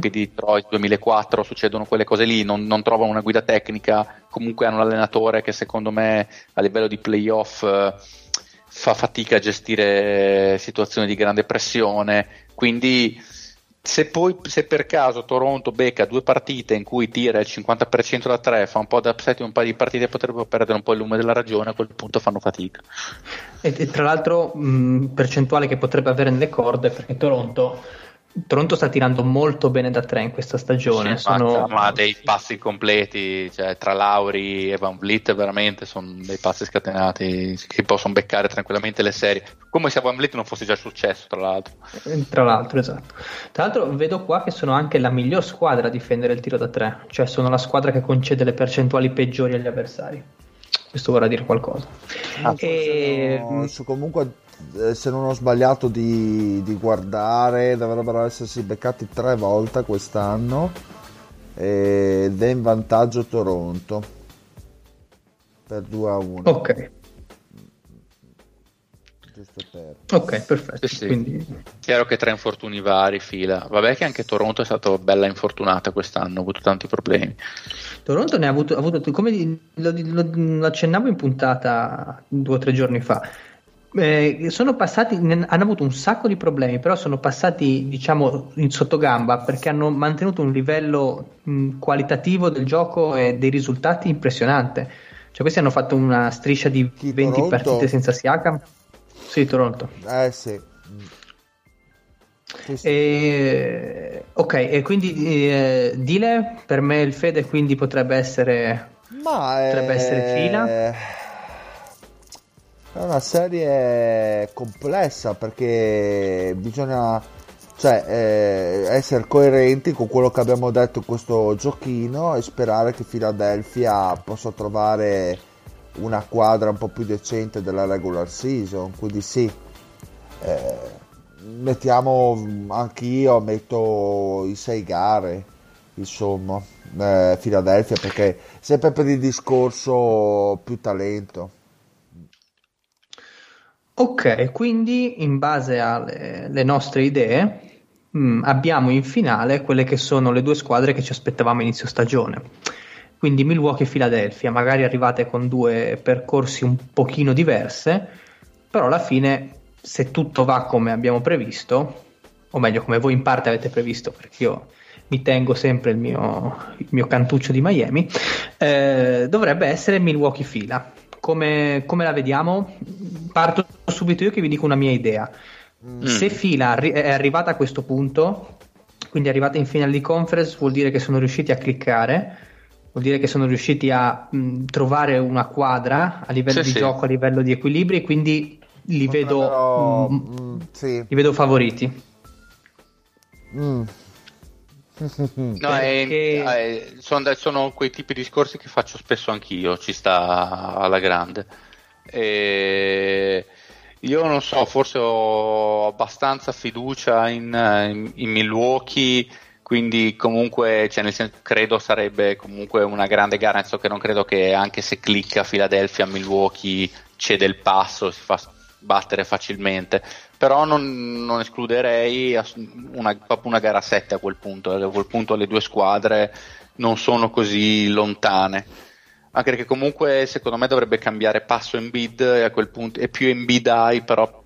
di Detroit 2004 succedono quelle cose lì, non trovano una guida tecnica, comunque hanno un allenatore che secondo me a livello di playoff fa fatica a gestire situazioni di grande pressione, quindi... Se per caso Toronto becca 2 partite in cui tira il 50% da 3, fa un po' da upset in un paio di partite, potrebbero perdere un po' il lume della ragione, a quel punto fanno fatica. E tra l'altro percentuale che potrebbe avere nelle corde, perché Toronto sta tirando molto bene da 3 in questa stagione, sì, ma dei passi completi, cioè, tra Lauri e Van Vliet veramente sono dei passi scatenati che possono beccare tranquillamente le serie, come se Van Vliet non fosse già successo, tra l'altro esatto. Tra l'altro vedo qua che sono anche la miglior squadra a difendere il tiro da 3, cioè sono la squadra che concede le percentuali peggiori agli avversari, questo vorrà dire qualcosa. Comunque se non ho sbagliato di guardare, dovrebbero essersi beccati 3 volte quest'anno ed è in vantaggio Toronto per 2-1. Ok. Giusto per. Ok, perfetto. Sì, sì. Quindi... chiaro che tra infortuni vari, fila. Vabbè che anche Toronto è stata bella infortunata quest'anno, ha avuto tanti problemi. Toronto ne ha avuto come lo accennavo in puntata 2 o 3 giorni fa. Sono passati, hanno avuto un sacco di problemi, però sono passati diciamo in sottogamba perché hanno mantenuto un livello qualitativo del gioco e dei risultati impressionante. Cioè questi hanno fatto una striscia di 20 Toronto? Partite senza Siakam. Sì, Toronto. Sì. Sì. Ok, e quindi Dile per me il Fede quindi potrebbe essere potrebbe essere Fila. È una serie complessa perché bisogna essere coerenti con quello che abbiamo detto in questo giochino e sperare che Philadelphia possa trovare una quadra un po' più decente della regular season, quindi sì, metto i 6 gare insomma Philadelphia, perché sempre per il discorso più talento. Ok, quindi in base alle nostre idee abbiamo in finale quelle che sono le 2 squadre che ci aspettavamo inizio stagione, quindi Milwaukee e Philadelphia, magari arrivate con 2 percorsi un pochino diverse, però alla fine se tutto va come abbiamo previsto, o meglio come voi in parte avete previsto, perché io mi tengo sempre il mio cantuccio di Miami, dovrebbe essere Milwaukee-Fila. Come la vediamo? Parto subito io che vi dico una mia idea. Se Fila è arrivata a questo punto, quindi è arrivata in finale di conference, vuol dire che sono riusciti a cliccare, vuol dire che sono riusciti a trovare una quadra a livello gioco, a livello di equilibri, quindi li vedo favoriti. No, perché... sono quei tipi di discorsi che faccio spesso anch'io, ci sta alla grande. E io non so, forse ho abbastanza fiducia in Milwaukee, quindi comunque credo sarebbe comunque una grande gara, nel senso che non credo che anche se clicca Philadelphia, Milwaukee cede il passo, si fa battere facilmente, però non escluderei proprio una gara 7 a quel punto. A quel punto le 2 squadre non sono così lontane, anche perché comunque secondo me dovrebbe cambiare passo Embiid, e a quel punto è più Embiid high, però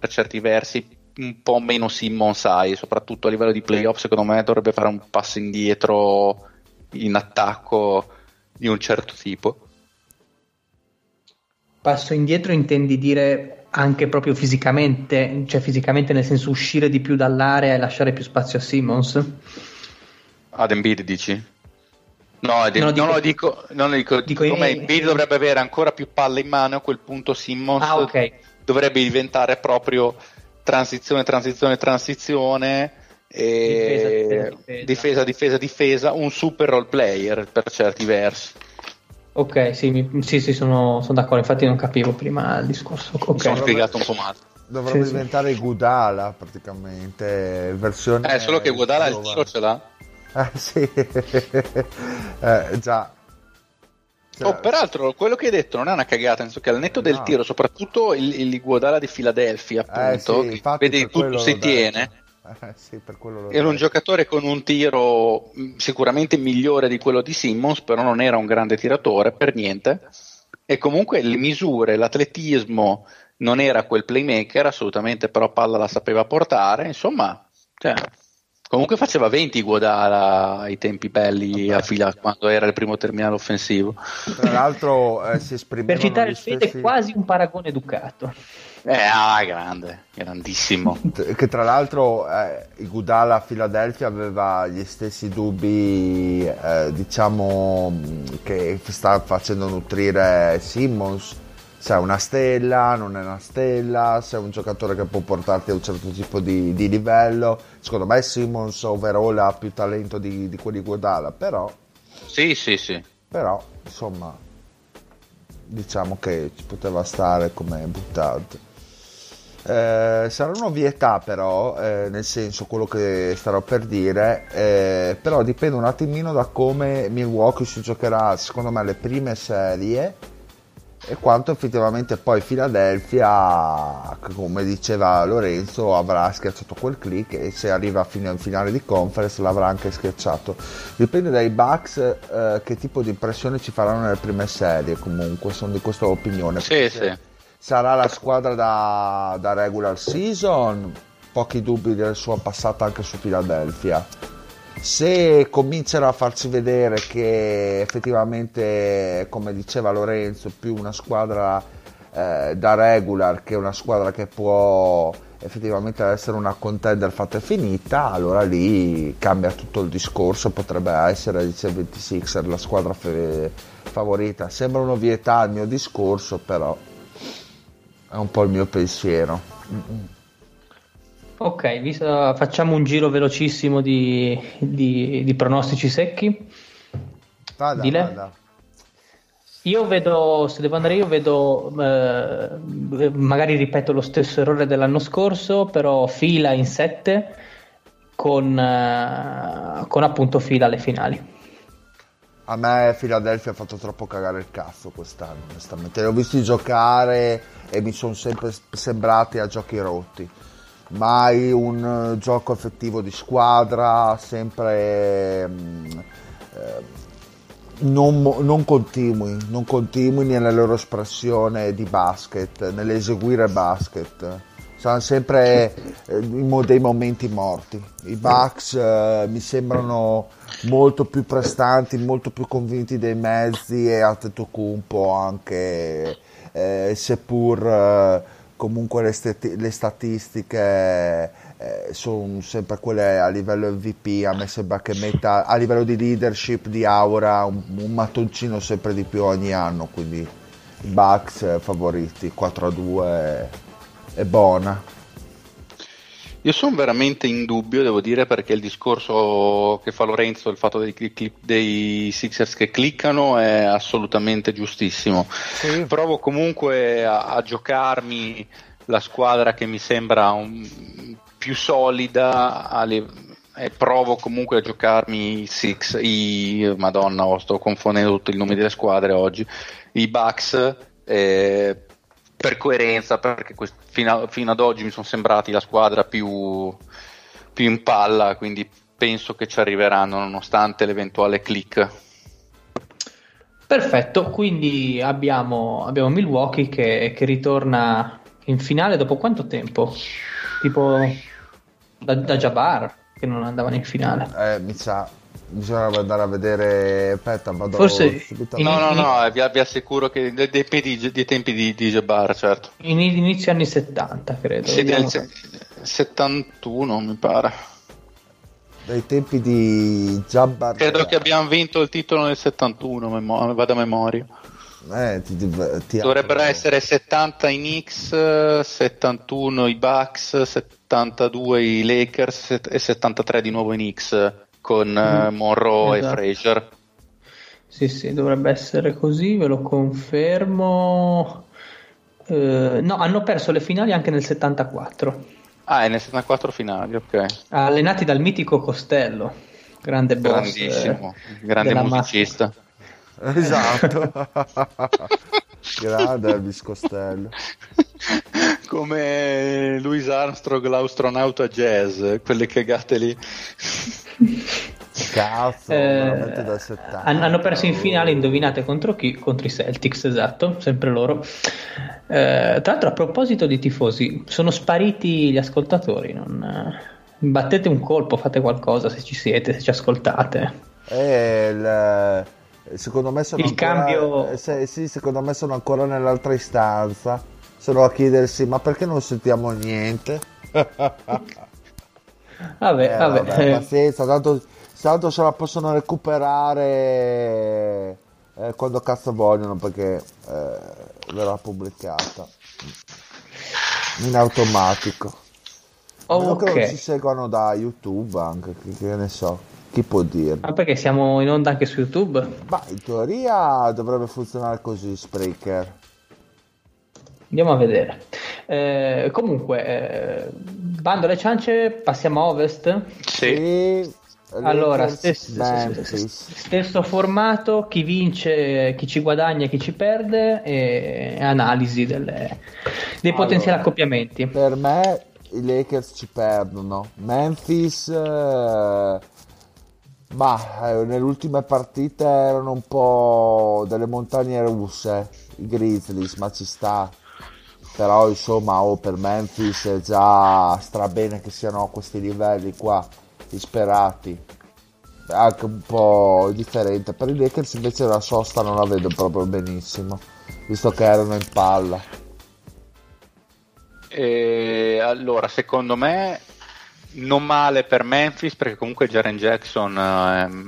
per certi versi un po' meno Simmons high, soprattutto a livello di playoff secondo me dovrebbe fare un passo indietro in attacco di un certo tipo. Passo indietro intendi dire anche proprio fisicamente, cioè fisicamente nel senso uscire di più dall'area e lasciare più spazio a Simmons? Ad Embiid dici? No, dico come Embiid dovrebbe avere ancora più palle in mano, a quel punto Simmons dovrebbe diventare proprio transizione e difesa, un super role player per certi versi. Ok, sì, sono d'accordo, infatti non capivo prima il discorso. Okay. Mi sono spiegato un po' male. Dovrebbe diventare Iguodala praticamente, versione... solo che Iguodala il tiro ce l'ha. Sì, già. Cioè... peraltro, quello che hai detto non è una cagata, nel senso che al netto del tiro, soprattutto il Iguodala di Philadelphia, appunto, sì, vedi tutto si tiene... sì, per quello era un giocatore con un tiro sicuramente migliore di quello di Simmons, però non era un grande tiratore per niente, e comunque le misure, l'atletismo, non era quel playmaker assolutamente, però palla la sapeva portare, insomma, comunque faceva 20 Iguodala ai tempi belli a Fila, quando era il primo terminale offensivo, tra l'altro si esprimeva per citare il Fede quasi un paragone educato. Grandissimo. Che tra l'altro Iguodala a Philadelphia aveva gli stessi dubbi, diciamo, che sta facendo nutrire Simmons. Se è una stella, non è una stella, se è un giocatore che può portarti a un certo tipo di livello. Secondo me Simmons overall ha più talento di quello di Iguodala, però... Sì. Però, insomma, diciamo che ci poteva stare come buttato. Sarà un'ovvietà però, nel senso quello che starò per dire, però dipende un attimino da come Milwaukee si giocherà secondo me le prime serie e quanto effettivamente poi Philadelphia, come diceva Lorenzo, avrà schiacciato quel click, e se arriva fino in finale di conference l'avrà anche schiacciato. Dipende dai Bucks che tipo di impressione ci faranno nelle prime serie, comunque sono di questa opinione. Sì, sì. Sarà la squadra da regular season, pochi dubbi del suo passato anche su Philadelphia. Se cominciano a farci vedere che effettivamente, come diceva Lorenzo, più una squadra da regular che una squadra che può effettivamente essere una contender fatta e finita, allora lì cambia tutto il discorso, potrebbe essere, dice 26er, la squadra favorita. Sembra un'ovvietà il mio discorso, però è un po' il mio pensiero. Ok, facciamo un giro velocissimo di pronostici secchi. Vada. Io vedo, se devo andare io vedo, magari ripeto lo stesso errore dell'anno scorso, però fila in 7 con appunto fila alle finali. A me Philadelphia ha fatto troppo cagare il cazzo quest'anno, onestamente. Li ho visti giocare e mi sono sempre sembrati a giochi rotti. Mai un gioco effettivo di squadra, sempre non continui nella loro espressione di basket, nell'eseguire basket, sono sempre dei momenti morti. I Bucks mi sembrano molto più prestanti, molto più convinti dei mezzi, e Antetokounmpo anche, seppur comunque le statistiche sono sempre quelle a livello MVP. A me sembra che metta a livello di leadership, di aura, un mattoncino sempre di più ogni anno, quindi Bucks favoriti 4-2 è buona. Io sono veramente in dubbio, devo dire, perché il discorso che fa Lorenzo, il fatto dei Sixers che cliccano, è assolutamente giustissimo. Sì. Provo comunque a giocarmi la squadra che mi sembra più solida, e provo comunque a giocarmi sto confondendo tutti i nomi delle squadre oggi, i Bucks, per coerenza, perché fino ad oggi mi sono sembrati la squadra più in palla, quindi penso che ci arriveranno nonostante l'eventuale click. Perfetto, quindi abbiamo Milwaukee che ritorna in finale dopo quanto tempo? Tipo da Jabbar, che non andavano in finale. Mi sa, bisognerebbe andare a vedere. Aspetta, vado forse subito. No, vi assicuro che dei tempi di Jabbar, certo. Inizio anni 70, credo. Sì, del 71, mi pare. Dai tempi di Jabbar. Credo che abbiamo vinto il titolo nel 71, vado a memoria. Dovrebbero essere 70 i Knicks, 71 i Bucks, 72 i Lakers e 73 di nuovo i Knicks, con Monroe, esatto, e Frazier. Sì, dovrebbe essere così, ve lo confermo. No, hanno perso le finali anche nel 74. Ah, è nel 74 finali, ok. Allenati dal mitico Costello, grande boss, grande musicista. Esatto. Grande Elvis Costello. Come Louis Armstrong, l'astronauta jazz, quelle cagate lì. Cazzo, veramente da 70. Hanno perso in finale, indovinate contro chi? Contro i Celtics, esatto, sempre loro. Tra l'altro, a proposito di tifosi, sono spariti gli ascoltatori. Non battete un colpo, fate qualcosa se ci siete, se ci ascoltate. Secondo me sono secondo me sono ancora nell'altra istanza, sono a chiedersi ma perché non sentiamo niente. Vabbè. Pazienza, tanto se la possono recuperare quando cazzo vogliono, perché verrà pubblicata in automatico. Okay. Che non ci seguono da YouTube anche, che ne so. Chi può dirlo? Ma perché siamo in onda anche su YouTube? Ma in teoria dovrebbe funzionare così, Spreaker. Andiamo a vedere. Comunque, bando alle ciance, passiamo a Ovest. Sì. Allora, stesso formato, chi vince, chi ci guadagna, chi ci perde, e analisi dei potenziali accoppiamenti. Per me i Lakers ci perdono. Memphis, nell'ultima partita erano un po' delle montagne russe i Grizzlies, ma ci sta. Però insomma, per Memphis è già strabene che siano a questi livelli qua, disperati. Anche un po' differente. Per i Lakers invece la sosta non la vedo proprio benissimo, visto che erano in palla. Allora, secondo me non male per Memphis, perché comunque Jaren Jackson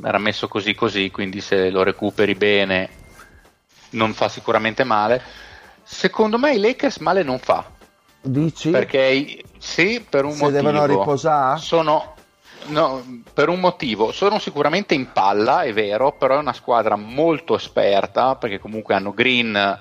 era messo così, quindi se lo recuperi bene non fa sicuramente male. Secondo me i Lakers male non fa. Dici? Perché sì, per un motivo. Se devono riposare? Per un motivo. Sono sicuramente in palla, è vero, però è una squadra molto esperta, perché comunque hanno Green,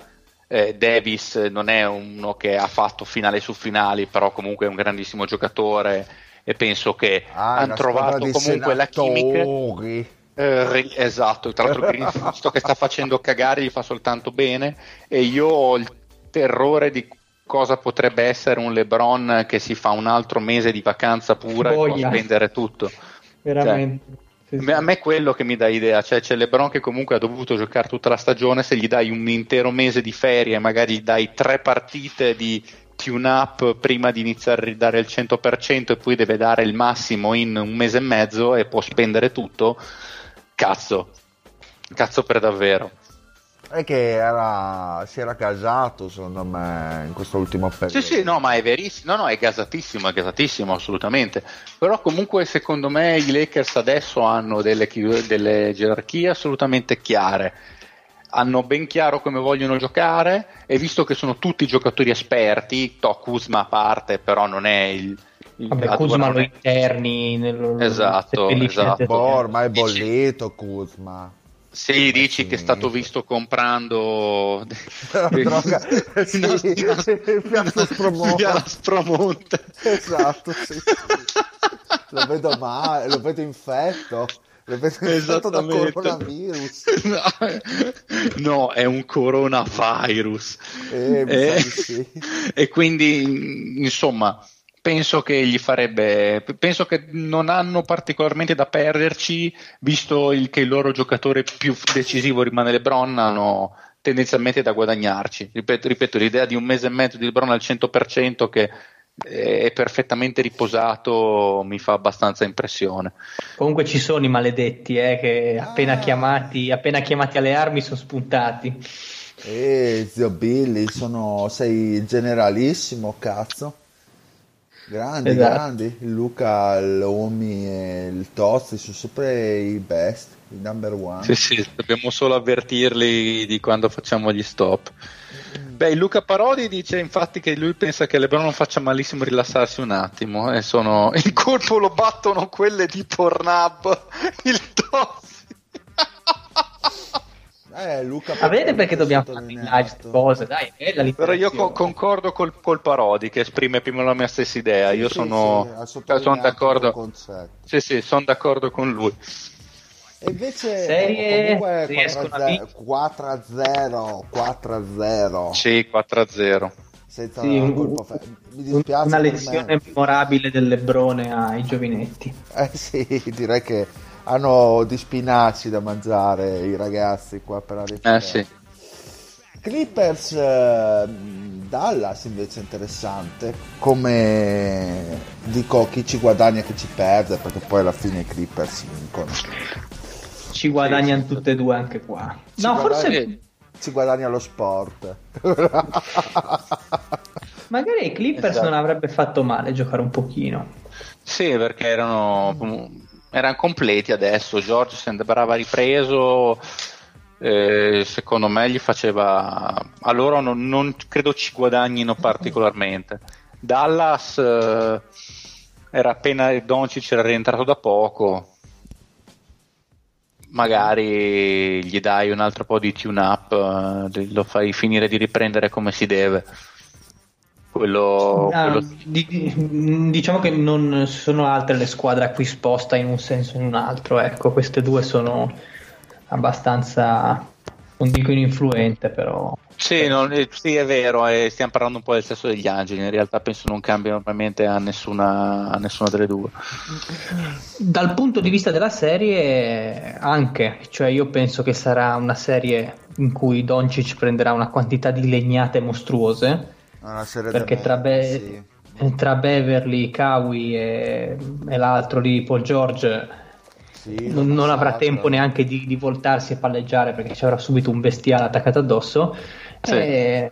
Davis non è uno che ha fatto finale su finali, però comunque è un grandissimo giocatore e penso che hanno trovato comunque la chimica. Esatto, tra l'altro Green, visto che sta facendo cagare, gli fa soltanto bene, e io ho il terrore di cosa potrebbe essere un LeBron che si fa un altro mese di vacanza pura e può spendere tutto veramente, cioè, sì. A me è quello che mi dà idea, cioè c'è LeBron che comunque ha dovuto giocare tutta la stagione, se gli dai un intero mese di ferie, magari gli dai 3 partite di tune up prima di iniziare a ridare il 100% e poi deve dare il massimo in 1 mese e mezzo e può spendere tutto. Cazzo per davvero. È che si era gasato, secondo me, in questo ultimo periodo. Sì, no, ma è verissimo. No, è gasatissimo, assolutamente. Però comunque secondo me i Lakers adesso hanno delle gerarchie assolutamente chiare. Hanno ben chiaro come vogliono giocare, e visto che sono tutti giocatori esperti, Kuzma a parte, però non è il... Kuzma lo interni esatto. Ormai è bollito Kuzma. Sì, dici che è stato visto comprando droga, sì, la Spromonte. Esatto, sì. Lo vedo male, lo vedo infetto. Esatto, da coronavirus. No, è un coronavirus. Sì. E quindi insomma penso che non hanno particolarmente da perderci, visto che il loro giocatore più decisivo rimane LeBron, hanno tendenzialmente da guadagnarci. Ripeto, l'idea di 1 mese e mezzo di LeBron al 100% che è perfettamente riposato mi fa abbastanza impressione. Comunque ci sono i maledetti che appena chiamati alle armi sono spuntati. Zio Billy, sei generalissimo, cazzo. Grandi, esatto. Grandi, Luca, Omi e il Tozzi sono sempre i best, i number one. Sì, dobbiamo solo avvertirli di quando facciamo gli stop. Luca Parodi dice infatti che lui pensa che LeBron non faccia malissimo rilassarsi un attimo, e il colpo lo battono quelle di Pornhub, il Tozzi. Luca, vedete perché dobbiamo fare le cose, dai, però io concordo col Parodi, che esprime prima la mia stessa idea. Io sono d'accordo. Sì, sono d'accordo con lui. E invece serie comunque 4-0. Sì, 4-0. Senza mi dispiace, una lezione memorabile del Lebrone ai giovinetti. Sì, direi che hanno di spinaci da mangiare i ragazzi qua per la differenza. Clippers Dallas invece interessante, come dico, chi ci guadagna e chi ci perde, perché poi alla fine i Clippers vincono. Ci guadagnano tutte e due anche qua. Forse ci guadagna lo sport. Magari i Clippers non avrebbe fatto male giocare un pochino. Sì, perché erano completi adesso. George sembrava ripreso, secondo me gli faceva. A loro non credo ci guadagnino particolarmente. Dallas era appena Doncic era rientrato da poco, magari gli dai un altro po' di tune up, lo fai finire di riprendere come si deve. Diciamo che non sono altre le squadre a cui sposta in un senso o in un altro, ecco, queste due sono abbastanza, non dico ininfluente, però sì, non, sì, è vero, stiamo parlando un po' del sesso degli angeli, in realtà penso non cambia normalmente a nessuna delle due. Dal punto di vista della serie anche, cioè io penso che sarà una serie in cui Doncic prenderà una quantità di legnate mostruose, perché tra Beverly, Kawhi e l'altro lì, Paul George, sì, non avrà tempo neanche di voltarsi e palleggiare, perché ci avrà subito un bestiale attaccato addosso, sì.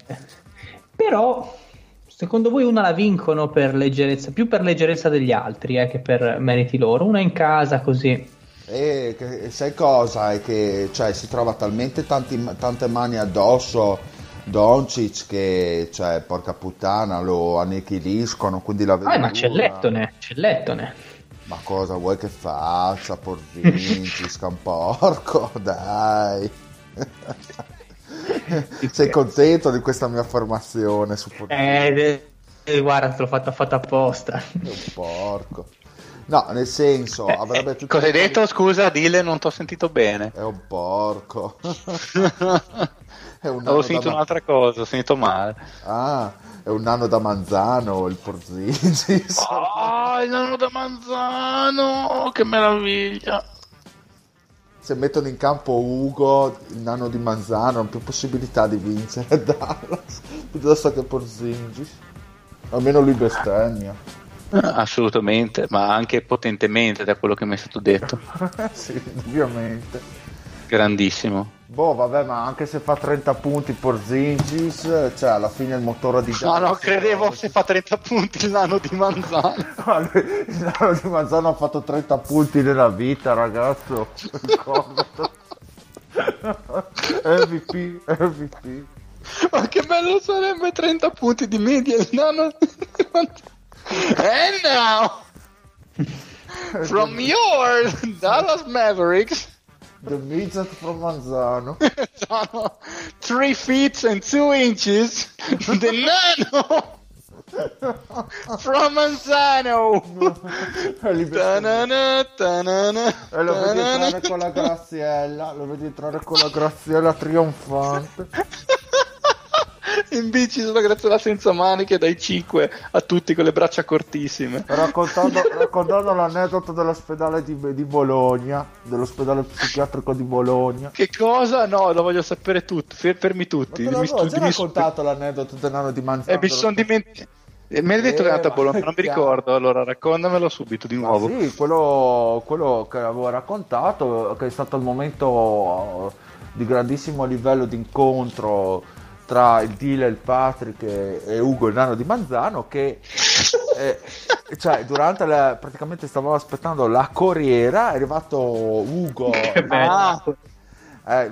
Però secondo voi una la vincono per leggerezza, più per leggerezza degli altri che per meriti loro, una in casa così. E sai cosa? È che cioè, si trova talmente tante mani addosso Doncic che, cioè, porca puttana, lo annichiliscono, quindi la vedo ma c'è Lettone. Ma cosa vuoi che faccia, Porvinci, Scamporco, dai. Sei contento di questa mia affermazione su Porvinci? Guarda, te l'ho fatta apposta. Un porco. No, nel senso, avrebbe tutto. Cosa hai detto? Scusa, dille, non t'ho sentito bene. È un porco. Ho sentito un'altra cosa, ho sentito male. Ah, è un nano da Manzano il Porzingis. Ah, il nano da Manzano, che meraviglia. Se mettono in campo Ugo, il nano di Manzano, non più possibilità di vincere a Dallas, piuttosto che Porzingis. Almeno lui bestemmia. Assolutamente, ma anche potentemente, da quello che mi è stato detto. Sì, ovviamente. Grandissimo. Boh, vabbè, ma anche se fa 30 punti Porzingis, cioè alla fine il motore di Dallas. No, credevo se fa 30 punti il nano di Manzano. Il nano di Manzano ha fatto 30 punti nella vita, ragazzo. MVP. Ma che bello sarebbe 30 punti di media il nano di Manzano. And now, from your Dallas Mavericks, the midget from Manzano. 3 feet and 2 inches. The nano from Manzano. E lo vedi entrare con la Graziella. Trionfante. In bici sulla Graziella senza maniche, dai 5 a tutti con le braccia cortissime, raccontando l'aneddoto dell'ospedale di Bologna, dell'ospedale psichiatrico di Bologna. Che cosa? No, lo voglio sapere tutto, fermi tutti. Raccontato l'aneddoto del nano di Manzano? Mi sono dimenticato. Mi hai detto che è andato a Bologna, non mi ricordo. Allora raccontamelo subito di nuovo. Sì, quello che avevo raccontato, che è stato il momento di grandissimo livello di incontro tra il dealer, il Patrick e Ugo, il nano di Manzano, che cioè durante praticamente stavamo aspettando la corriera, è arrivato Ugo. Ti ricordi? È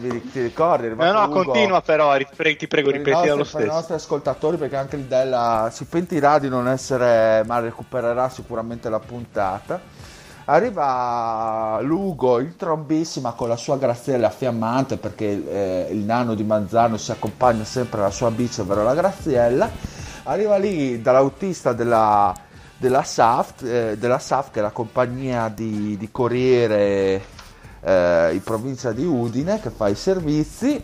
arrivato Ugo. Continua, però ti prego, ripetilo lo stesso per i nostri ascoltatori, perché anche il Della si pentirà di non essere, ma recupererà sicuramente la puntata. Arriva Lugo in trombissima con la sua Graziella fiammante, perché il nano di Manzano si accompagna sempre alla sua bici, ovvero la Graziella. Arriva lì dall'autista della SAF, che è la compagnia di corriere in provincia di Udine, che fa i servizi,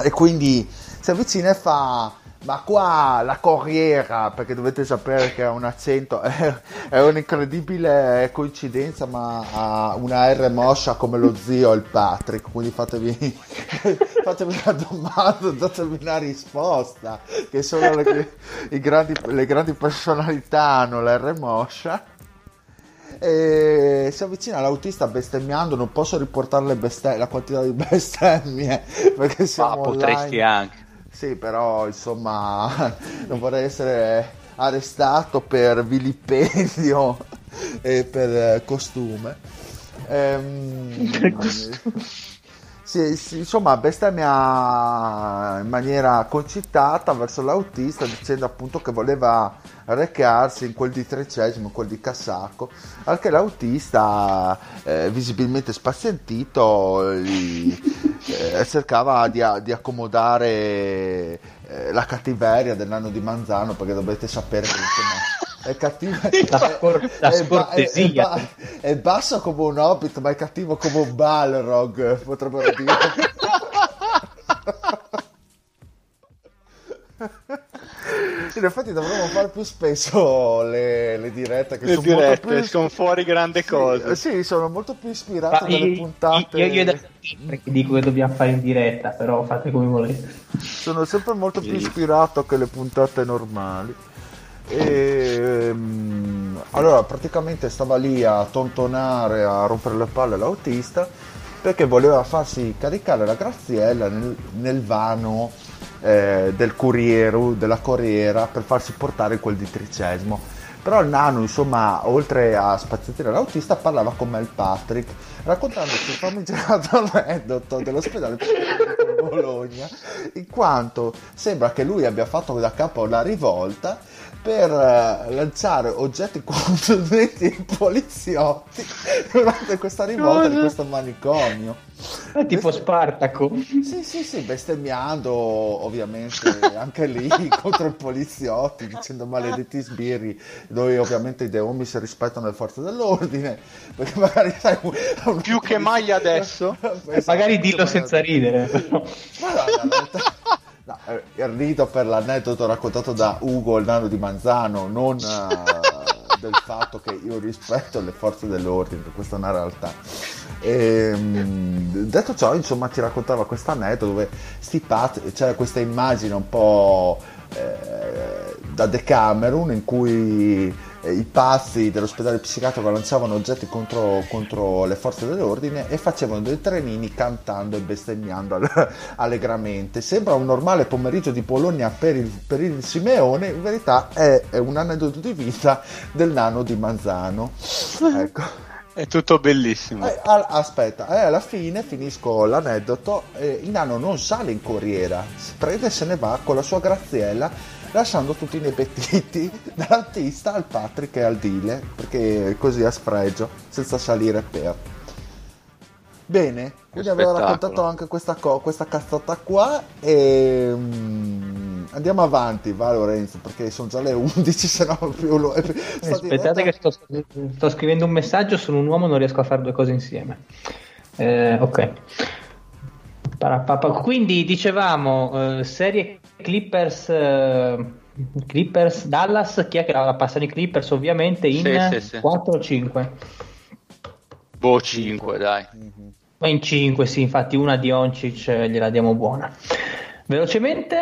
e quindi si avvicina e fa: ma qua la corriera, perché dovete sapere che è un accento, è un'incredibile coincidenza, ma ha una R moscia come lo zio, il Patrick, quindi fatemi la domanda, datemi una risposta, che sono le grandi personalità hanno la R moscia. E si avvicina l'autista bestemmiando. Non posso riportare la quantità di bestemmie, perché siamo potresti anche. Sì, però insomma non vorrei essere arrestato per vilipendio e per costume. Sì, insomma bestemmia in maniera concitata verso l'autista, dicendo appunto che voleva recarsi in quel di Tredicesimo, in quel di Casacco, al che l'autista visibilmente spazientito cercava di accomodare la cattiveria del nano di Manzano, perché dovete sapere che è cattivo, è basso come un hobbit, ma è cattivo come un Balrog, potrebbero dire. In effetti dovremmo fare più spesso le dirette, che le sono dirette, molto più... sono fuori grande cose. Sì, sono molto più ispirato dalle puntate. Io da sempre dico che dobbiamo fare in diretta, però fate come volete. Sono sempre molto più ispirato che le puntate normali. E allora praticamente stava lì a tontonare, a rompere le palle l'autista, perché voleva farsi caricare la Graziella nel vano del corriere, della corriera, per farsi portare quel di tricesimo. Però il nano, insomma, oltre a spazzettare l'autista, parlava con me il Patrick, raccontandoci il famigerato aneddoto dell'ospedale di Bologna, in quanto sembra che lui abbia fatto da capo la rivolta per lanciare oggetti contundenti ai poliziotti durante questa rivolta di questo manicomio. È tipo Spartaco. Sì, bestemmiando ovviamente anche lì contro i poliziotti, dicendo maledetti sbirri. Noi ovviamente dei Omi si rispettano le forze dell'ordine, perché magari sai, più che mai adesso. Magari dillo senza ridere. No, rido per l'aneddoto raccontato da Ugo, il nano di Manzano, non del fatto che io rispetto le forze dell'ordine, questa è una realtà. E, detto ciò, insomma, ti raccontava questa aneddoto dove c'era questa immagine un po' da Decameron, in cui i pazzi dell'ospedale psichiatrico lanciavano oggetti contro le forze dell'ordine e facevano dei trenini cantando e bestemmiando allegramente. Sembra un normale pomeriggio di Bologna per il Simeone, in verità è un aneddoto di vita del nano di Manzano, ecco. È tutto bellissimo. Alla fine finisco l'aneddoto, il nano non sale in corriera, si prende e se ne va con la sua Graziella, lasciando tutti inepettiti, dall'autista al Patrick e al Dile, perché così a sfregio, senza salire per. Bene, quindi avevo raccontato anche questa cazzata qua e... andiamo avanti, va Lorenzo, perché sono già le 11, se no più lo... Aspettate che sto scrivendo un messaggio, sono un uomo, non riesco a fare due cose insieme. Ok. Quindi dicevamo, serie Clippers, Clippers Dallas, chi è che la passano i Clippers ovviamente in 4 o 5? Boh, 5 dai. Ma in 5 sì, infatti una di Doncic gliela diamo buona. Velocemente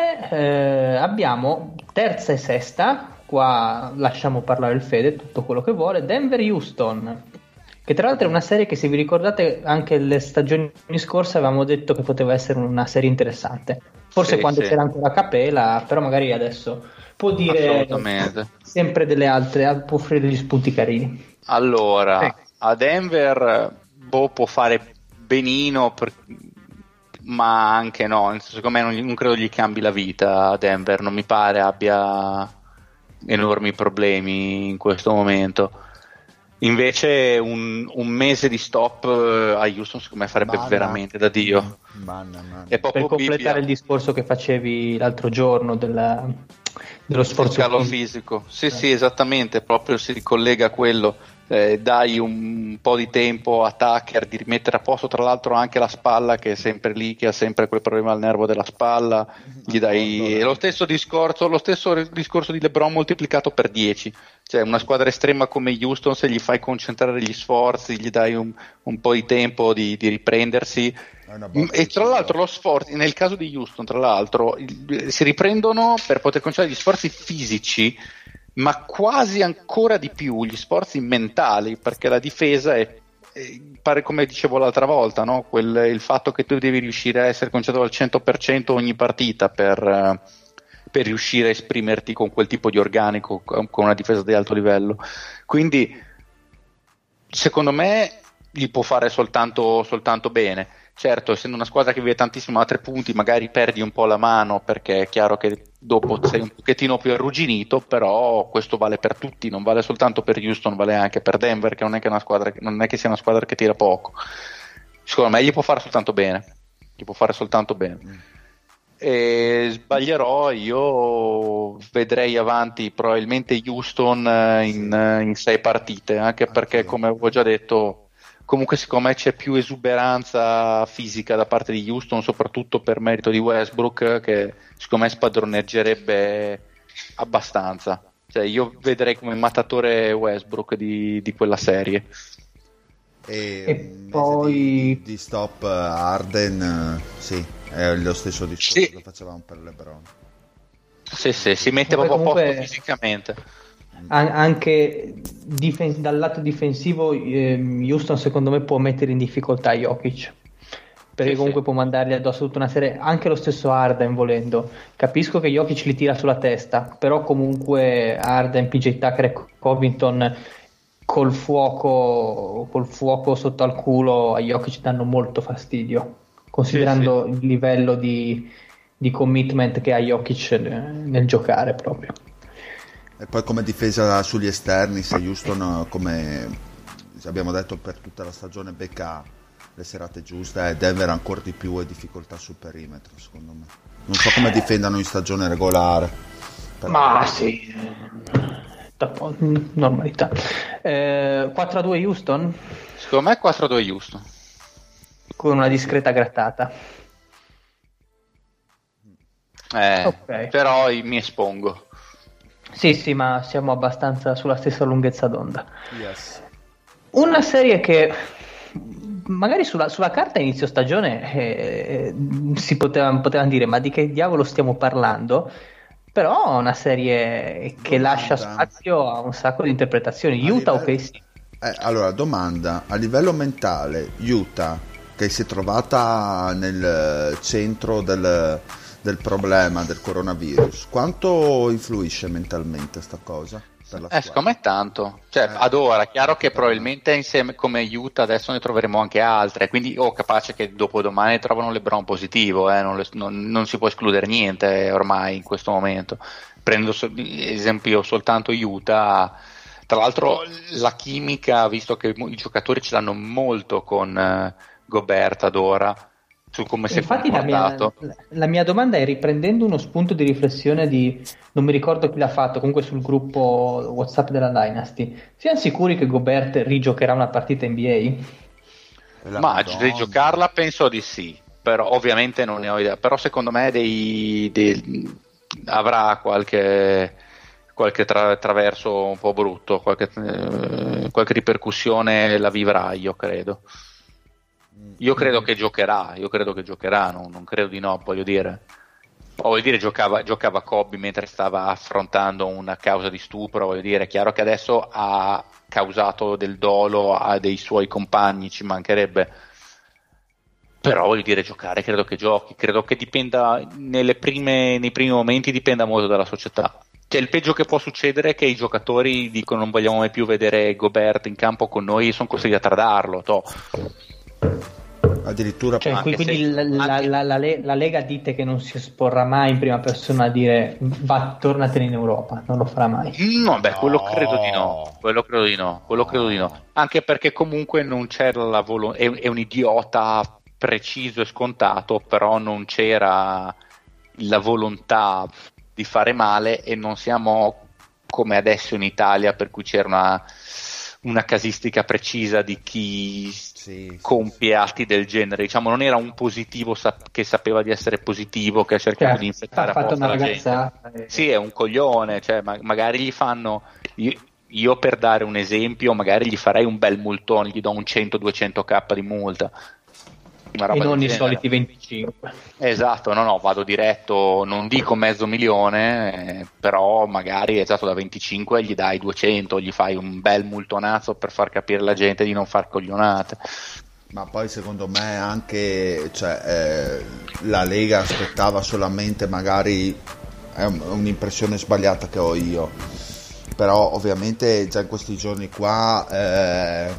abbiamo terza e sesta, qua lasciamo parlare il Fede tutto quello che vuole. Denver-Houston, che tra l'altro è una serie che, se vi ricordate, anche le stagioni scorse avevamo detto che poteva essere una serie interessante, forse quando c'era ancora Capela, però magari adesso può dire sempre delle altre, può offrire degli spunti carini. Allora, a Denver può fare benino ma anche no, secondo me non credo gli cambi la vita a Denver, non mi pare abbia enormi problemi in questo momento. Invece un mese di stop a Houston secondo me farebbe veramente da Dio. E per completare il discorso che facevi l'altro giorno dello sforzo fisico. Sì, esattamente, proprio si ricollega a quello. Dai un po' di tempo a Tucker di rimettere a posto, tra l'altro anche la spalla, che è sempre lì, che ha sempre quel problema al nervo della spalla, gli dai lo stesso discorso di LeBron moltiplicato per 10, cioè una squadra estrema come Houston, se gli fai concentrare gli sforzi, gli dai un po' di tempo di riprendersi, e tra l'altro lo sforzo nel caso di Houston, tra l'altro si riprendono per poter concentrare gli sforzi fisici, ma quasi ancora di più gli sforzi mentali, perché la difesa pare, come dicevo l'altra volta, no? Il fatto che tu devi riuscire a essere concentrato al 100% ogni partita per riuscire a esprimerti con quel tipo di organico, con una difesa di alto livello. Quindi secondo me gli può fare soltanto bene. Certo, essendo una squadra che vive tantissimo a 3 punti, magari perdi un po' la mano, perché è chiaro che dopo sei un pochettino più arrugginito, però questo vale per tutti, non vale soltanto per Houston, vale anche per Denver, che non è che sia una squadra che tira poco. Secondo me gli può fare soltanto bene. ti può fare soltanto bene. E sbaglierò, io vedrei avanti probabilmente Houston in 6 partite, anche perché, come avevo già detto, comunque siccome c'è più esuberanza fisica da parte di Houston, soprattutto per merito di Westbrook, che secondo me spadroneggerebbe abbastanza. Cioè, io vedrei come matatore Westbrook di quella serie. E poi di stop Harden, sì, è lo stesso discorso che facevamo per LeBron. Sì, si mette proprio a posto fisicamente. Anche dal lato difensivo, Houston secondo me può mettere in difficoltà Jokic, perché comunque può mandargli addosso tutta una serie, anche lo stesso Harden volendo. Capisco che Jokic li tira sulla testa, però comunque Harden, PJ Tucker e Covington col fuoco sotto al culo a Jokic danno molto fastidio, considerando il livello di commitment che ha Jokic nel giocare proprio. E poi come difesa sugli esterni, se Houston, come abbiamo detto per tutta la stagione, becca le serate giuste, e Denver ancora di più, e difficoltà sul perimetro secondo me. Non so come difendano in stagione regolare, ma normalità. 4-2 Houston? Secondo me 4-2 Houston, con una discreta grattata. Però mi espongo. Sì, ma siamo abbastanza sulla stessa lunghezza d'onda. Yes. Una serie che magari sulla carta inizio stagione si potevano dire, ma di che diavolo stiamo parlando? Però è una serie che lascia spazio a un sacco di interpretazioni. Allora, domanda: a livello mentale, Utah, che si è trovata nel centro del problema del coronavirus, quanto influisce mentalmente sta cosa? Secondo me tanto. Ad ora, chiaro che probabilmente insieme come Utah adesso ne troveremo anche altre, quindi capace che dopodomani trovano LeBron positivo, non si può escludere niente ormai in questo momento. Prendo esempio soltanto Utah, tra l'altro la chimica, visto che i giocatori ce l'hanno molto con Gobert ad ora, su come si è comportato. La mia domanda è, riprendendo uno spunto di riflessione di, non mi ricordo chi l'ha fatto, comunque sul gruppo WhatsApp della Dynasty, siamo sicuri che Gobert rigiocherà una partita NBA? Ma rigiocarla penso di sì, però ovviamente non ne ho idea, però secondo me avrà qualche traverso un po' brutto, qualche ripercussione la vivrà, io credo che giocherà, non credo di no, voglio dire giocava Kobe mentre stava affrontando una causa di stupro, è chiaro che adesso ha causato del dolo a dei suoi compagni, ci mancherebbe, però giocare credo che giochi, credo che dipenda nei primi momenti, dipenda molto dalla società. Cioè, il peggio che può succedere è che i giocatori dicono non vogliamo mai più vedere Gobert in campo con noi, sono costretti a tradarlo, addirittura, quindi la Lega dite che non si esporrà mai in prima persona a dire tornatene in Europa, non lo farà mai. Quello credo di no. Anche perché comunque non c'era la volontà, è un idiota preciso e scontato, però non c'era la volontà di fare male, e non siamo come adesso in Italia, per cui c'era una casistica precisa di chi compie atti del genere, non era un positivo che sapeva di essere positivo, che ha cercato di infettare apposta la gente. È un coglione, magari gli fanno, io per dare un esempio, magari gli farei un bel multone, gli do un 100-200k di multa, e non i soliti 25. Esatto, no, vado diretto, non dico $500,000, però magari da 25 gli dai 200, gli fai un bel multonazzo per far capire alla gente di non far coglionate. Ma poi secondo me anche la Lega aspettava solamente, magari è un'impressione sbagliata che ho io, però ovviamente già in questi giorni qua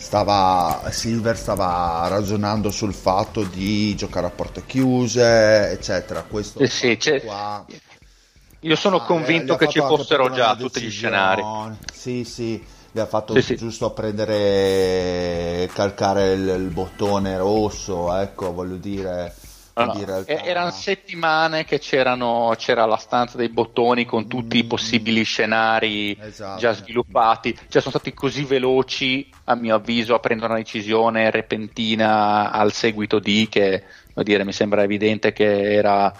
Silver stava ragionando sul fatto di giocare a porte chiuse, eccetera. Questo qua, io sono convinto che ci fossero già tutti gli scenari. Sì, gli ha fatto giusto a prendere, calcare il bottone rosso, ecco, voglio dire. Allora, erano settimane che c'era la stanza dei bottoni con tutti i possibili scenari, esatto, già sviluppati, cioè sono stati così veloci a mio avviso a prendere una decisione repentina al seguito di, che vuol dire, mi sembra evidente che era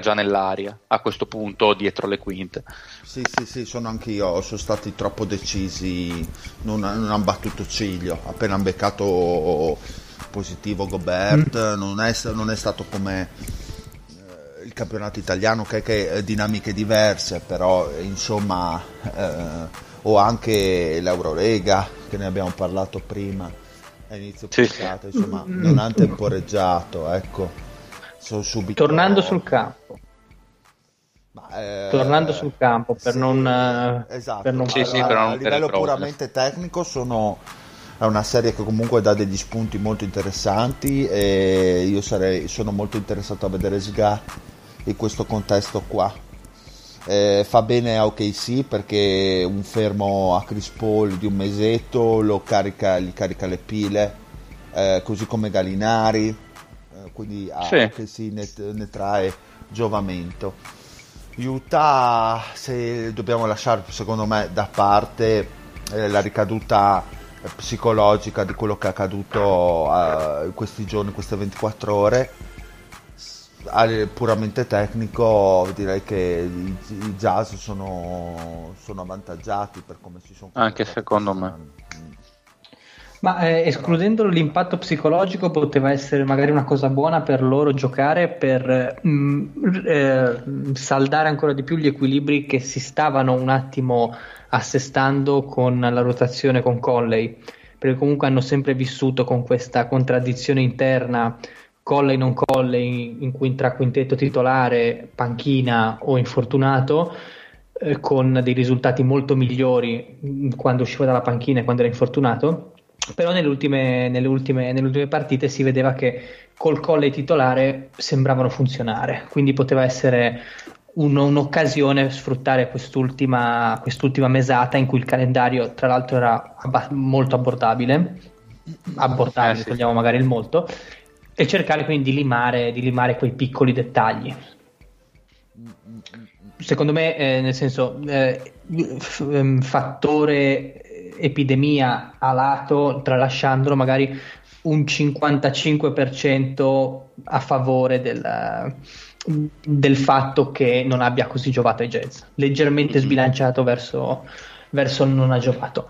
già nell'aria a questo punto dietro le quinte. Sì, sono anch'io, sono stati troppo decisi, non hanno battuto ciglio, appena hanno beccato positivo Gobert, non è stato come il campionato italiano che dinamiche diverse, però insomma, o anche l'Eurolega, che ne abbiamo parlato prima a inizio puntata, insomma non hanno temporeggiato, ecco, sono subito tornando sul campo. Tornando sul campo per non, esatto, per non a livello puramente tecnico sono... È una serie che comunque dà degli spunti molto interessanti e io sono molto interessato a vedere Sga in questo contesto qua. Fa bene a OKC perché un fermo a Chris Paul di un mesetto gli carica le pile, così come Gallinari, quindi OKC ne trae giovamento. Utah, se dobbiamo lasciare secondo me da parte la ricaduta psicologica di quello che è accaduto questi giorni, queste 24 ore, puramente tecnico direi che i Jazz sono avvantaggiati per come si sono anche secondo me, ma escludendo l'impatto psicologico poteva essere magari una cosa buona per loro giocare per saldare ancora di più gli equilibri che si stavano un attimo assestando con la rotazione con Conley, perché comunque hanno sempre vissuto con questa contraddizione interna Conley non Conley, in cui tra quintetto titolare, panchina o infortunato, con dei risultati molto migliori quando usciva dalla panchina e quando era infortunato, però nelle ultime partite si vedeva che col Conley titolare sembravano funzionare, quindi poteva essere un'occasione sfruttare quest'ultima mesata in cui il calendario tra l'altro era molto abbordabile, togliamo magari il molto, e cercare quindi di limare quei piccoli dettagli. Secondo me nel senso fattore epidemia a lato, tralasciandolo magari un 55% a favore del fatto che non abbia così giovato ai Jazz, leggermente sbilanciato verso non ha giovato.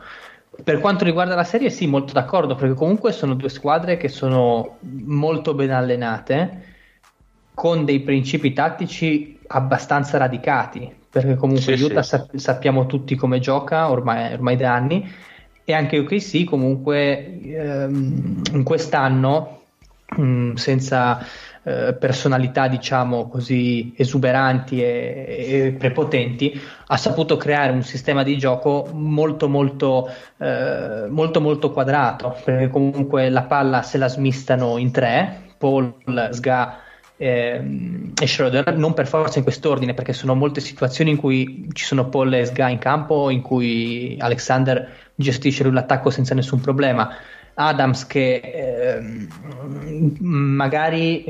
Per quanto riguarda la serie, sì, molto d'accordo, perché comunque sono due squadre che sono molto ben allenate, con dei principi tattici abbastanza radicati, perché comunque Utah sappiamo tutti come gioca ormai da anni, e anche OKC comunque in quest'anno senza personalità diciamo così esuberanti e prepotenti, ha saputo creare un sistema di gioco molto molto quadrato, perché comunque la palla se la smistano in tre, Paul, Sga e Schroeder, non per forza in quest'ordine, perché sono molte situazioni in cui ci sono Paul e Sga in campo, in cui Alexander gestisce lui l'attacco senza nessun problema, Adams che magari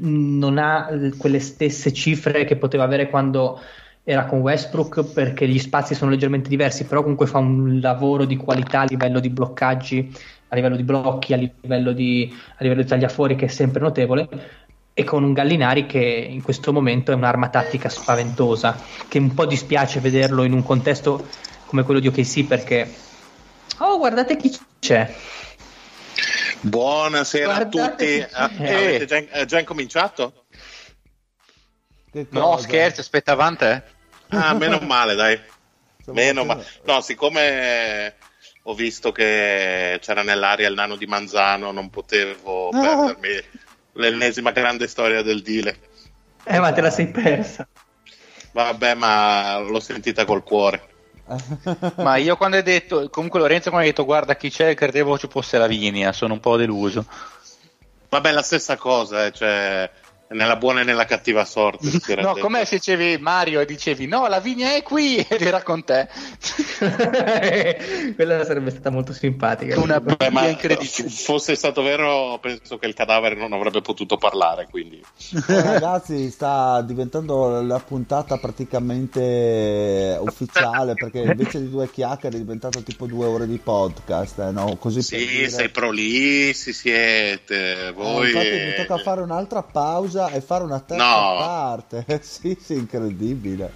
non ha quelle stesse cifre che poteva avere quando era con Westbrook, perché gli spazi sono leggermente diversi, però comunque fa un lavoro di qualità a livello di bloccaggi, a livello di blocchi, a livello di tagliafuori, che è sempre notevole, e con un Gallinari che in questo momento è un'arma tattica spaventosa, che un po' dispiace vederlo in un contesto come quello di OKC, perché oh, guardate chi c'è. Buonasera, guardate a tutti. Avete già incominciato? No, scherzo, aspettavamo te. Ah, meno male, dai. Meno male. No, siccome ho visto che c'era nell'aria il nano di Manzano, non potevo perdermi l'ennesima grande storia del Dile. Ma te la sei persa. Vabbè, ma l'ho sentita col cuore. Ma io quando hai detto, comunque Lorenzo quando hai detto guarda chi c'è, credevo ci fosse Lavinia, sono un po' deluso. Vabbè, la stessa cosa, cioè nella buona e nella cattiva sorte. No, com'è se dicevi Mario e dicevi no, la vigna è qui ed era con te. Quella sarebbe stata molto simpatica. Una ma incredibile. Fosse stato vero, penso che il cadavere non avrebbe potuto parlare, quindi. Ragazzi, sta diventando la puntata praticamente ufficiale, perché invece di due chiacchiere è diventato tipo 2 ore di podcast, no? Così sì, per dire... sei prolisi siete voi. Infatti mi tocca fare un'altra pausa e fare una terza parte. Sì, incredibile.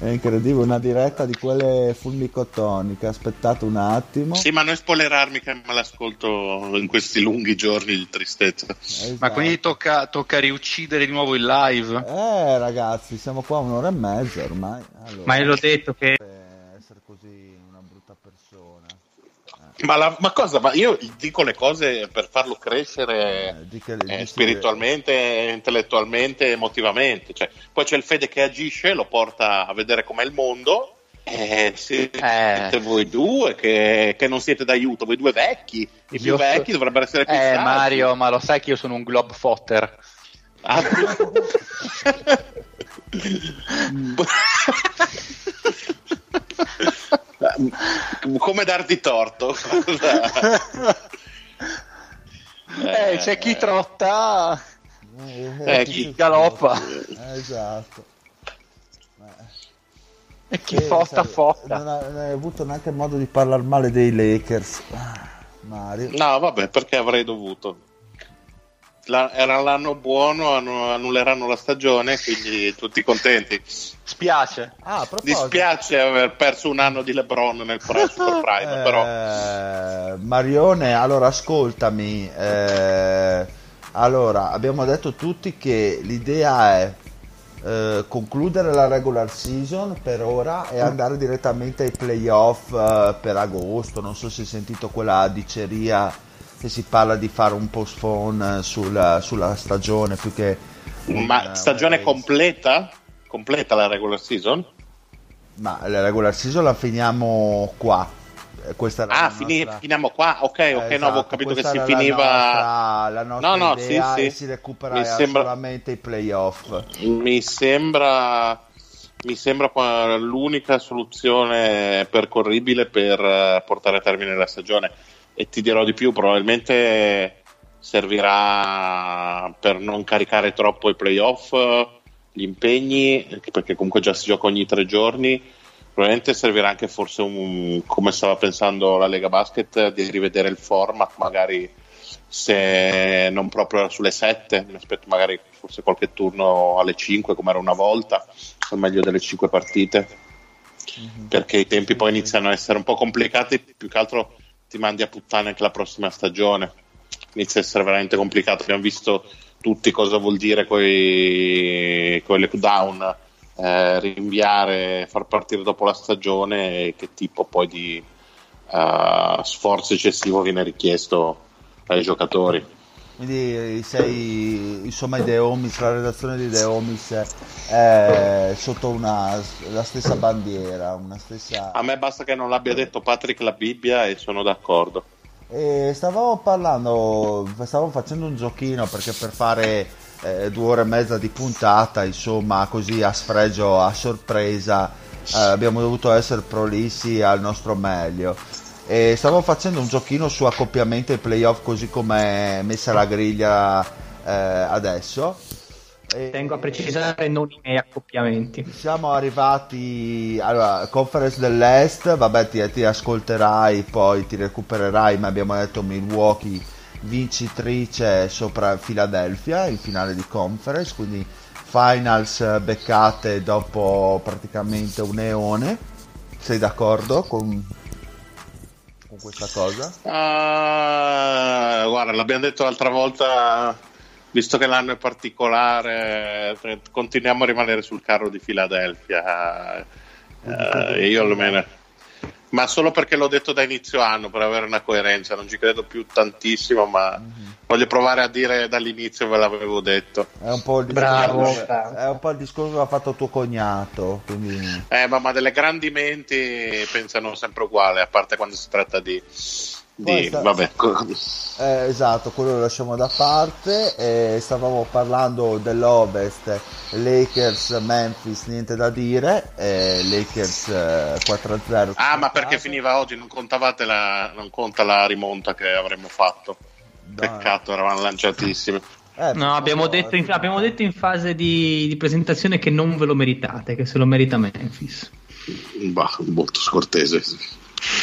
È incredibile, una diretta di quelle fulmicottoniche. Aspettate un attimo. Sì, ma non spoilerarmi che me l'ascolto in questi lunghi giorni di tristezza. Esatto. Ma quindi tocca riuccidere di nuovo il live. Ragazzi, siamo qua 1 ora e mezza ormai. Allora, ma io l'ho detto che essere così una brutta persona. Ma io dico le cose per farlo crescere spiritualmente, intellettualmente, emotivamente. Cioè, poi c'è il Fede che agisce, lo porta a vedere com'è il mondo. Siete voi due che non siete d'aiuto, voi due vecchi. I più vecchi dovrebbero essere più saggi. Mario, ma lo sai che io sono un globetrotter? Come darti torto? C'è chi trotta, chi galoppa, esatto. E chi fotta. Non hai avuto neanche modo di parlare male dei Lakers, Mario. No, vabbè, perché avrei dovuto. Era l'anno buono, annulleranno la stagione, quindi tutti contenti. Spiace. Dispiace aver perso un anno di LeBron nel Super Prime, però. Marione, allora ascoltami. Allora, abbiamo detto tutti che l'idea è concludere la regular season per ora e andare direttamente ai playoff per agosto. Non so se hai sentito quella diceria che si parla di fare un postpone sulla stagione più che stagione completa la regular season. Ma la regular season la finiamo qua. Questa era finiamo qua. Ok, esatto, no, avevo capito che si finiva la nostra idea, sì. E si recupera solamente i playoff. Mi sembra l'unica soluzione percorribile per portare a termine la stagione. E ti dirò di più, probabilmente servirà per non caricare troppo i playoff, gli impegni, perché comunque già si gioca ogni 3 giorni. Probabilmente servirà anche forse come stava pensando la Lega Basket, di rivedere il format, magari se non proprio sulle 7, mi aspetto magari forse qualche turno alle 5 come era una volta, o meglio delle 5 partite, perché i tempi poi iniziano a essere un po' complicati, più che altro ti mandi a puttane anche la prossima stagione, inizia a essere veramente complicato. Abbiamo visto tutti cosa vuol dire con i lockdown, rinviare, far partire dopo la stagione, e che tipo poi di sforzo eccessivo viene richiesto ai giocatori. Quindi sei insomma i The Homies, la redazione di The Homies sotto la stessa bandiera, una stessa... A me basta che non l'abbia detto Patrick la Bibbia e sono d'accordo. E stavamo facendo un giochino, perché per fare 2 ore e mezza di puntata, insomma, così a sfregio, a sorpresa, abbiamo dovuto essere prolissi al nostro meglio, e stavo facendo un giochino su accoppiamento ai playoff così come è messa la griglia adesso. Tengo a precisare, non i miei accoppiamenti. Siamo arrivati alla Conference dell'Est, vabbè, ti ascolterai, poi ti recupererai, ma abbiamo detto Milwaukee vincitrice sopra Philadelphia in finale di Conference, quindi finals beccate dopo praticamente un eone. Sei d'accordo con questa cosa? Guarda, l'abbiamo detto l'altra volta, visto che l'anno è particolare, continuiamo a rimanere sul carro di Philadelphia, io almeno. Ma solo perché l'ho detto da inizio anno, per avere una coerenza, non ci credo più tantissimo, ma voglio provare a dire dall'inizio ve l'avevo detto. È un po' il discorso, che ha fatto tuo cognato, quindi... ma delle grandi menti pensano sempre uguale, a parte quando si tratta di Vabbè. Esatto, quello lo lasciamo da parte. Stavamo parlando dell'Ovest, Lakers, Memphis, niente da dire. Lakers 4-0. Ah, ma perché finiva oggi? Non conta la rimonta che avremmo fatto. Peccato, eravamo lanciatissimi. No, abbiamo detto in fase di presentazione che non ve lo meritate, che se lo merita Memphis. Bah, molto scortese.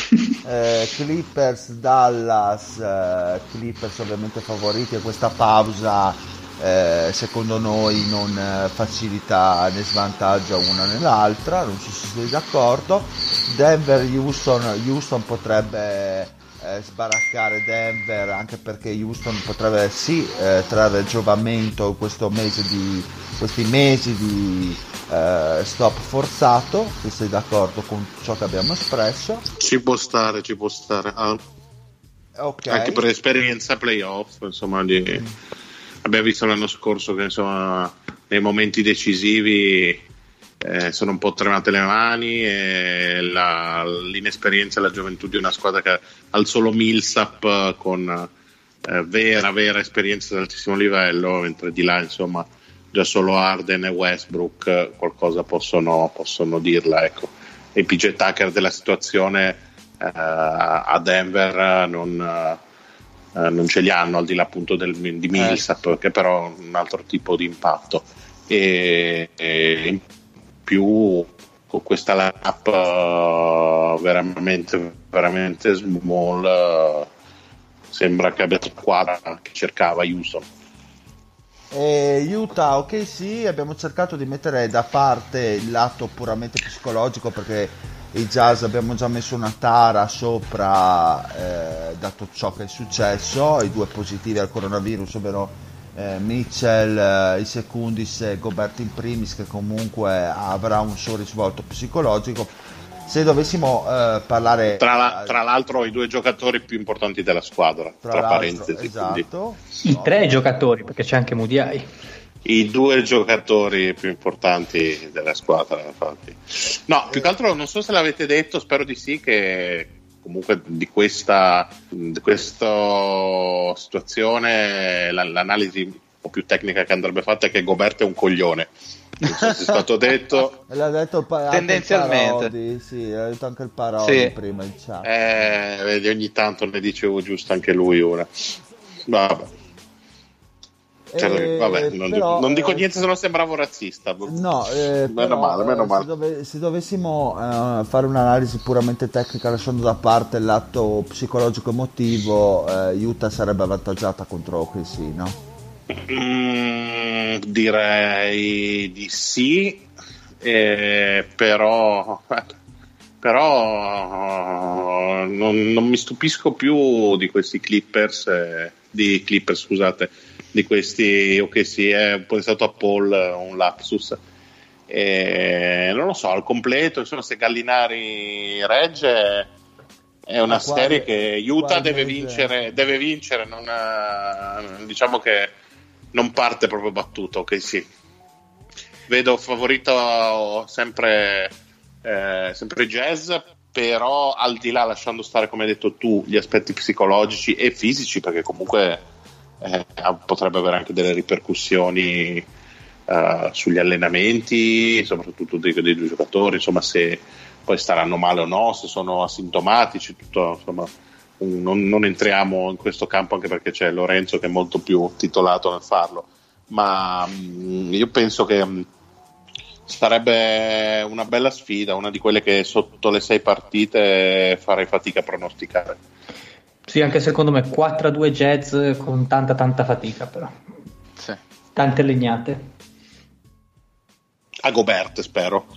Clippers Dallas, Clippers ovviamente favoriti, e questa pausa secondo noi non facilita né svantaggia una né l'altra, non ci si sia d'accordo. Denver Houston potrebbe sbaraccare Denver, anche perché Houston potrebbe trarre giovamento questi mesi di stop forzato. Se sei d'accordo con ciò che abbiamo espresso, ci può stare okay. Anche per esperienza playoff, insomma, abbiamo visto l'anno scorso che insomma nei momenti decisivi sono un po' tremate le mani, e l'inesperienza e la gioventù di una squadra che al solo Millsap con vera esperienza di altissimo livello, mentre di là insomma già solo Harden e Westbrook qualcosa possono dirla, ecco. E PJ Tucker della situazione a Denver non ce li hanno, al di là appunto di Millsap, che però ha un altro tipo di impatto, e in più con questa lap veramente small sembra che abbia la squadra che cercava Houston. Utah, ok, sì, abbiamo cercato di mettere da parte il lato puramente psicologico, perché i Jazz abbiamo già messo una tara sopra dato ciò che è successo, i due positivi al coronavirus, ovvero Mitchell in secundis e Gobert in primis, che comunque avrà un suo risvolto psicologico. Se dovessimo parlare tra l'altro i due giocatori più importanti della squadra, tra parentesi, esatto, i tre giocatori, perché c'è anche Mudiay, i due giocatori più importanti della squadra, infatti. No, più che altro non so se l'avete detto, spero di sì, che comunque di questa situazione l'analisi un po' più tecnica che andrebbe fatta è che Gobert è un coglione. Non so se è stato detto. L'ha detto tendenzialmente anche Parodi, sì, l'ha detto anche il Parodi, sì. Prima in chat, vedi, ogni tanto ne dicevo giusto anche lui ora. Vabbè, non dico niente, se no sembravo razzista. No, meno male. Se dovessimo fare un'analisi puramente tecnica, lasciando da parte il lato psicologico emotivo, Utah sarebbe avvantaggiata contro OKC, sì, no? Direi di sì, però non mi stupisco più di questi Clippers, di questi, ok, sì, è pensato a Paul, un lapsus, non lo so, al completo, insomma, se Gallinari regge è una serie che Utah deve vincere, diciamo che non parte proprio battuto, ok, sì. Vedo favorito sempre Jazz, però al di là, lasciando stare, come hai detto tu, gli aspetti psicologici e fisici, perché comunque potrebbe avere anche delle ripercussioni sugli allenamenti, soprattutto dei due giocatori, insomma, se poi staranno male o no, se sono asintomatici, tutto, insomma. Non entriamo in questo campo, anche perché c'è Lorenzo che è molto più titolato nel farlo, ma io penso che sarebbe una bella sfida, una di quelle che sotto le 6 partite farei fatica a pronosticare. Sì, anche secondo me 4-2 Jazz, con tanta fatica, però sì. Tante legnate a Gobert, spero.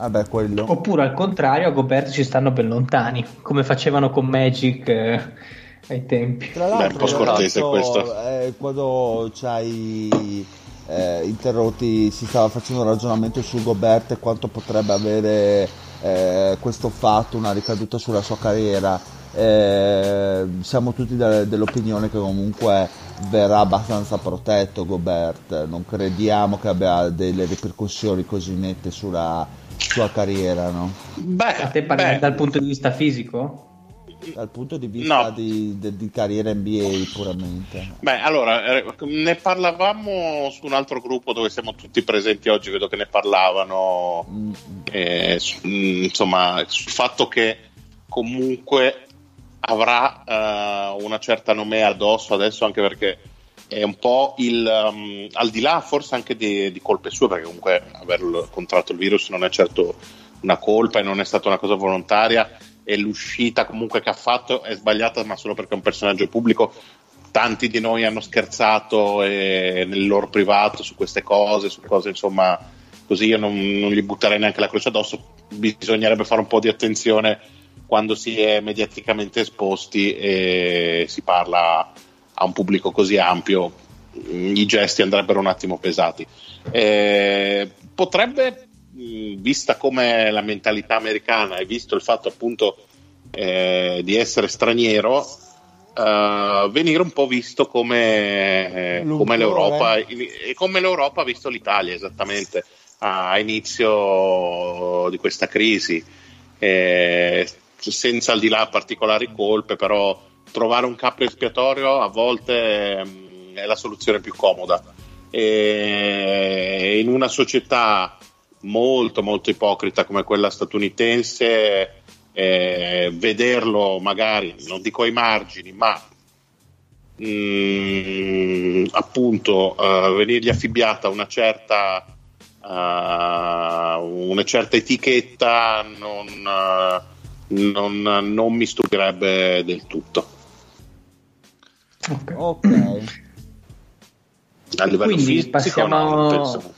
Vabbè, quello. Oppure al contrario, a Gobert ci stanno ben lontani, come facevano con Magic ai tempi. Tra l'altro, un po' scortese questo. Quando ci hai interrotti, si stava facendo un ragionamento su Gobert e quanto potrebbe avere questo fatto una ricaduta sulla sua carriera. Siamo tutti dell'opinione che comunque verrà abbastanza protetto Gobert, non crediamo che abbia delle ripercussioni così nette sulla sua carriera, no? Beh, a te parli dal punto di vista fisico? dal punto di vista di carriera NBA puramente? Beh, allora, ne parlavamo su un altro gruppo dove siamo tutti presenti oggi, vedo che ne parlavano, insomma, sul fatto che comunque avrà una certa nomea addosso adesso, anche perché è un po' al di là forse anche di colpe sue, perché comunque aver contratto il virus non è certo una colpa e non è stata una cosa volontaria, e l'uscita comunque che ha fatto è sbagliata, ma solo perché è un personaggio pubblico. Tanti di noi hanno scherzato nel loro privato su queste cose, insomma, così io non gli butterei neanche la croce addosso. Bisognerebbe fare un po' di attenzione quando si è mediaticamente esposti e si parla a un pubblico così ampio, i gesti andrebbero un attimo pesati. Potrebbe, vista come la mentalità americana e visto il fatto appunto di essere straniero, venire un po' visto come l'Europa, e come l'Europa ha visto l'Italia esattamente a inizio di questa crisi. Senza al di là particolari colpe, però trovare un capro espiatorio a volte è la soluzione più comoda, e in una società molto molto ipocrita come quella statunitense vederlo magari, non dico ai margini, ma appunto venirgli affibbiata una certa etichetta non mi stupirebbe del tutto. Okay. A livello fisico passiamo, penso.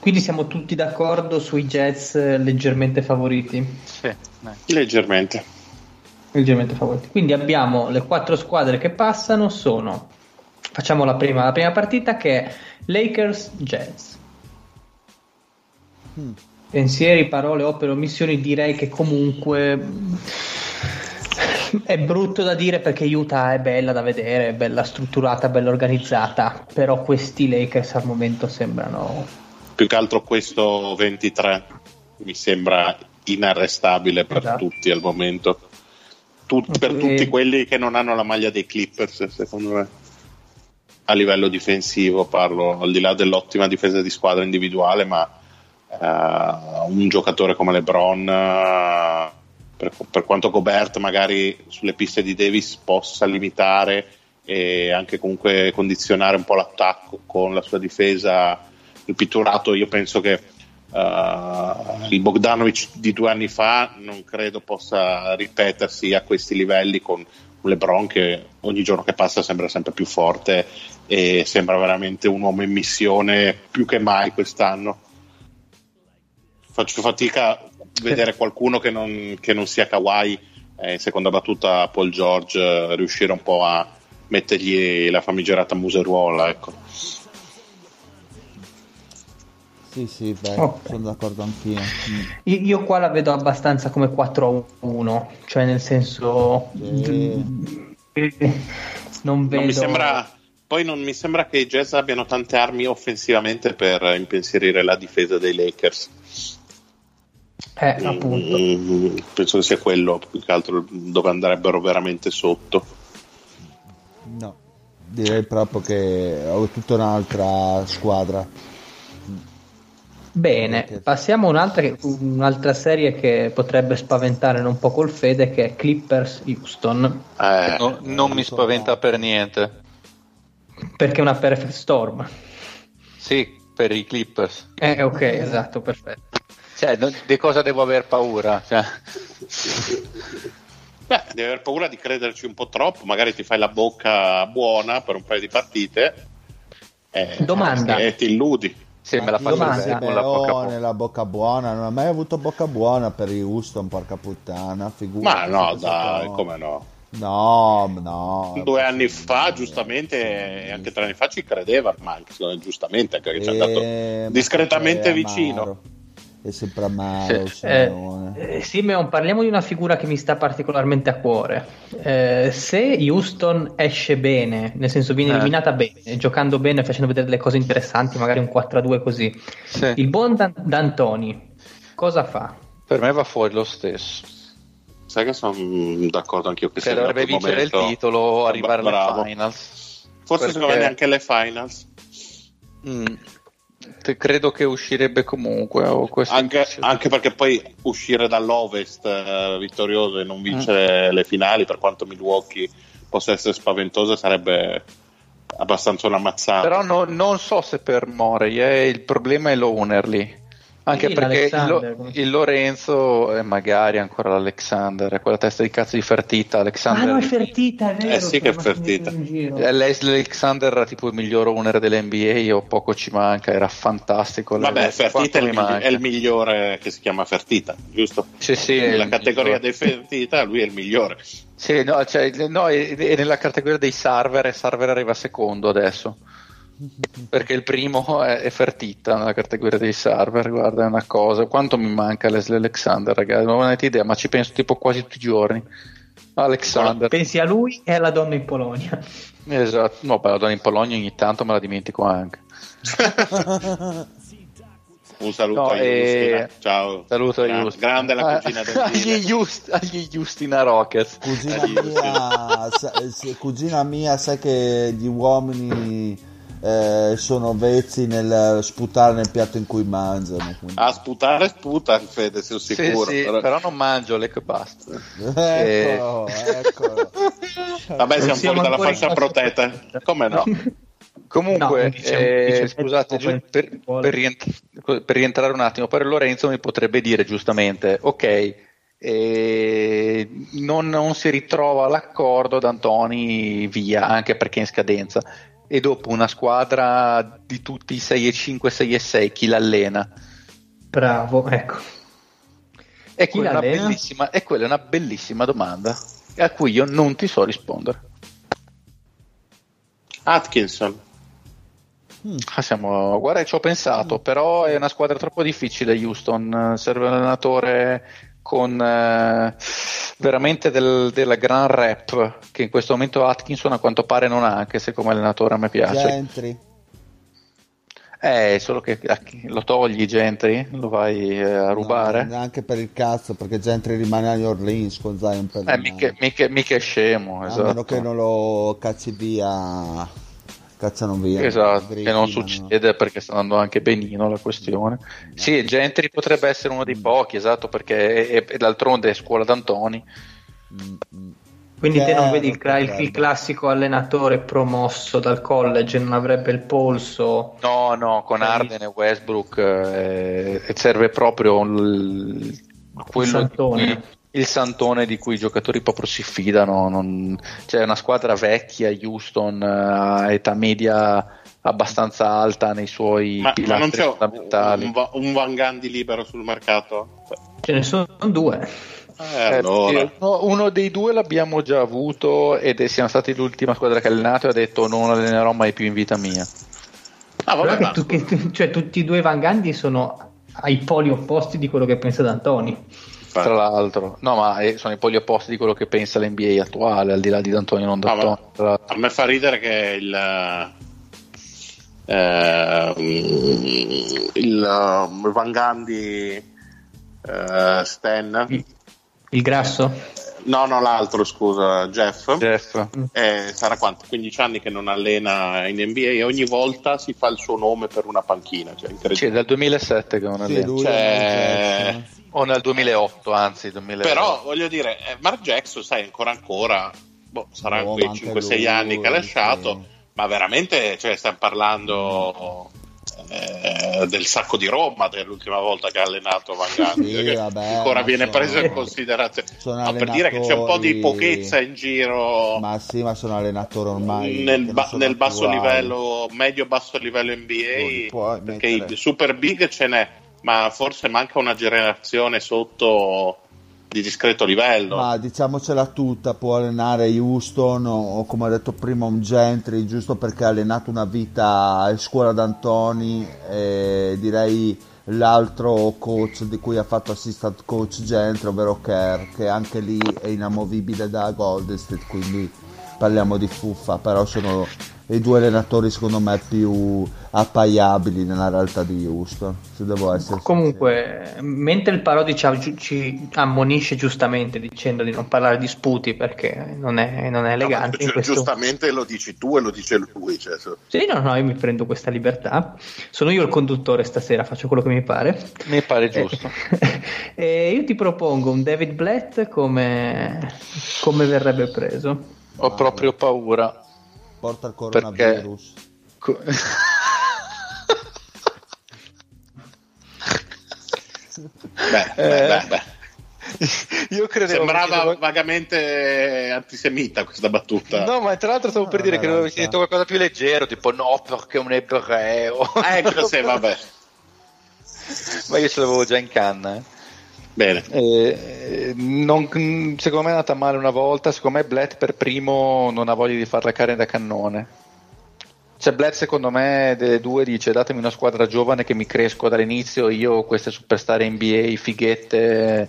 Quindi siamo tutti d'accordo sui Jets leggermente favoriti. Sì, leggermente favoriti. Quindi abbiamo le 4 squadre che passano, facciamo la prima partita, che è Lakers-Jets. Pensieri, parole, opere, omissioni? Direi che comunque è brutto da dire, perché Utah è bella da vedere, è bella strutturata, bella organizzata, però questi Lakers al momento sembrano... Più che altro questo 23 mi sembra inarrestabile per tutti al momento, per tutti quelli che non hanno la maglia dei Clippers, secondo me. A livello difensivo parlo, al di là dell'ottima difesa di squadra individuale, ma... un giocatore come LeBron, per quanto Gobert magari sulle piste di Davis possa limitare e anche comunque condizionare un po' l'attacco con la sua difesa, il pitturato, io penso che il Bogdanovic di 2 anni fa non credo possa ripetersi a questi livelli, con un LeBron che ogni giorno che passa sembra sempre più forte e sembra veramente un uomo in missione più che mai quest'anno. Faccio fatica a vedere qualcuno che non sia Kawhi, in seconda battuta Paul George, riuscire un po' a mettergli la famigerata museruola, ecco. Sì, beh, okay. Sono d'accordo anch'io. Io qua la vedo abbastanza come 4-1, cioè nel senso non vedo... Non mi sembra che i Jazz abbiano tante armi offensivamente per impensierire la difesa dei Lakers. Appunto. Penso che sia quello più che altro dove andrebbero veramente sotto. No, direi proprio che ho tutta un'altra squadra. Bene, passiamo a un'altra serie che potrebbe spaventare non poco il Fede, che è Clippers-Houston. Non mi spaventa per niente. Perché è una perfect storm. Sì, per i Clippers. Ok, esatto, perfetto. Cioè, di cosa devo aver paura? Cioè. Beh, devi aver paura di crederci un po' troppo. Magari ti fai la bocca buona per un paio di partite. Domanda. E ti illudi. Sì, me la faccio con la bocca buona. La bocca buona. Non ho mai avuto bocca buona per i Houston, porca puttana. Figura. Ma no, dai, come no? No. 2 anni fa, giustamente, e anche 3 anni fa ci credeva, ma anche giustamente, anche perché ci è andato discretamente vicino. È sempre amaro. Simeon, parliamo di una figura che mi sta particolarmente a cuore. Se Houston esce bene, nel senso viene eliminata bene, giocando bene, facendo vedere delle cose interessanti, magari un 4-2 così, sì. Il buon D'Antoni cosa fa? Per me va fuori lo stesso. sai che sono d'accordo anch'io che se dovrebbe vincere momento, il titolo o arrivare alle finals, forse perché... secondo me neanche alle finals credo che uscirebbe comunque anche perché poi uscire dall'Ovest vittorioso e non vincere le finali, per quanto Milwaukee possa essere spaventosa, sarebbe abbastanza una mazzata. Però no, non so se per Morey il problema è l'owner lì, anche sì, perché il Lorenzo e magari ancora l'Alexander, quella testa di cazzo di Fertitta. Alexander, ah no, è Fertitta, è vero, sì che è Fertitta. L'Alexander era tipo il miglior owner dell'NBA o poco ci manca, era fantastico. Vabbè, Fertitta è il migliore, che si chiama Fertitta, giusto? Sì, sì, nella categoria dei Fertitta lui è il migliore. Sì, no, cioè, no, è nella categoria dei Sarver, e Sarver arriva secondo adesso, perché il primo è Fertitta nella categoria dei Server. Guarda, è una cosa, quanto mi manca Leslie Alexander, ragazzi, non avete idea, ma ci penso tipo quasi tutti i giorni. Alexander, pensi a lui e alla donna in Polonia. Esatto, no, beh, la donna in Polonia ogni tanto me la dimentico anche. Un saluto a Justina. Ciao. Saluto a Justina. Grande la cucina del agli Justina Rockets. Cugina mia, sai che gli uomini sono vezzi nel sputare nel piatto in cui mangiano, quindi. A sputare sputa, Fede, sono sicuro. Sì, però non mangio le basta. Ecco. Vabbè, siamo fuori dalla fascia protetta. Come no? Comunque, no, diciamo, scusate, per rientrare un attimo, però Lorenzo mi potrebbe dire giustamente, ok, non si ritrova l'accordo ad Antoni, via, anche perché è in scadenza. E dopo una squadra di tutti i 6,5, 6,6, chi l'allena? Bravo, ecco. E quella è una bellissima domanda a cui io non ti so rispondere. Atkinson. Guarda, ci ho pensato, però è una squadra troppo difficile, Houston. Serve un allenatore con veramente della gran rep, che in questo momento Atkinson a quanto pare non ha, anche se come allenatore a me piace. Gentry, solo che lo togli Gentry, lo vai a rubare, no, anche per il cazzo, perché Gentry rimane a New Orleans con Zion per mica è scemo, esatto. A meno che non lo cacciano via, esatto, Green, che non succede, no? Perché sta andando anche benino la questione. Sì, Gentry potrebbe essere uno dei pochi, esatto, perché è d'altronde è scuola d'Antoni. Quindi te non vedi il classico allenatore promosso dal college, non avrebbe il polso. No, con Harden e Westbrook serve proprio il santone di cui i giocatori proprio si fidano. Cioè, una squadra vecchia, Houston, a età media abbastanza alta nei suoi pilastri fondamentali. Un Van Gundy libero sul mercato? Ce ne sono due. Allora. Uno dei due l'abbiamo già avuto ed siamo stati l'ultima squadra che ha allenato e ha detto non allenerò mai più in vita mia. Cioè, tutti e due Van Gundy sono ai poli opposti di quello che pensa D'Antoni. Tra l'altro, no, ma sono i poli opposti di quello che pensa l'NBA attuale, al di là di D'Antonio, non D'Antonio. A me fa ridere che il Van Gundy Stan, il grasso? No, l'altro, scusa, Jeff. Sarà quanto? 15 anni che non allena in NBA e ogni volta si fa il suo nome per una panchina, cioè incredibile. Sì, dal 2007 che non allena. Sì, o nel 2008, anzi 2009. Però voglio dire, Mark Jackson, sai, ancora sarà quei 5-6 anni che ha lasciato, ma veramente, cioè, stiamo parlando del sacco di Roma dell'ultima volta che ha allenato Van Gundy, sì, ancora viene preso in considerazione, per dire che c'è un po' di pochezza in giro, ma sì, ma sono allenatori ormai nel basso livello, medio basso livello NBA, perché i super big ce n'è, ma forse manca una generazione sotto di discreto livello. Ma diciamocela tutta, può allenare Houston o come ho detto prima un Gentry, giusto perché ha allenato una vita a scuola d'Antoni, e direi l'altro coach di cui ha fatto assistant coach Gentry, ovvero Kerr, che anche lì è inamovibile da Golden State, quindi parliamo di fuffa, però sono i due allenatori secondo me più appaiabili nella realtà di Houston, se devo essere comunque sincero. Mentre il Parodi ci ammonisce giustamente dicendo di non parlare di sputi perché non è elegante, no, giustamente questo... lo dici tu e lo dice lui, cioè. Sì, no, io mi prendo questa libertà, sono io il conduttore stasera, faccio quello che mi pare giusto. E io ti propongo un David Blatt come verrebbe preso. Ho proprio paura. Porta il coronavirus. Beh. Io credevo sembrava vagamente antisemita questa battuta. No, ma tra l'altro stavo per dire che non avessi detto qualcosa più leggero, tipo no, perché è un ebreo. Ecco, sì, vabbè. Ma io ce l'avevo già in canna, eh. Bene. Secondo me è andata male una volta. Secondo me Blatt per primo non ha voglia di fare la carne da cannone. Cioè Blatt secondo me delle due dice: datemi una squadra giovane che mi cresco dall'inizio, io queste superstar NBA fighette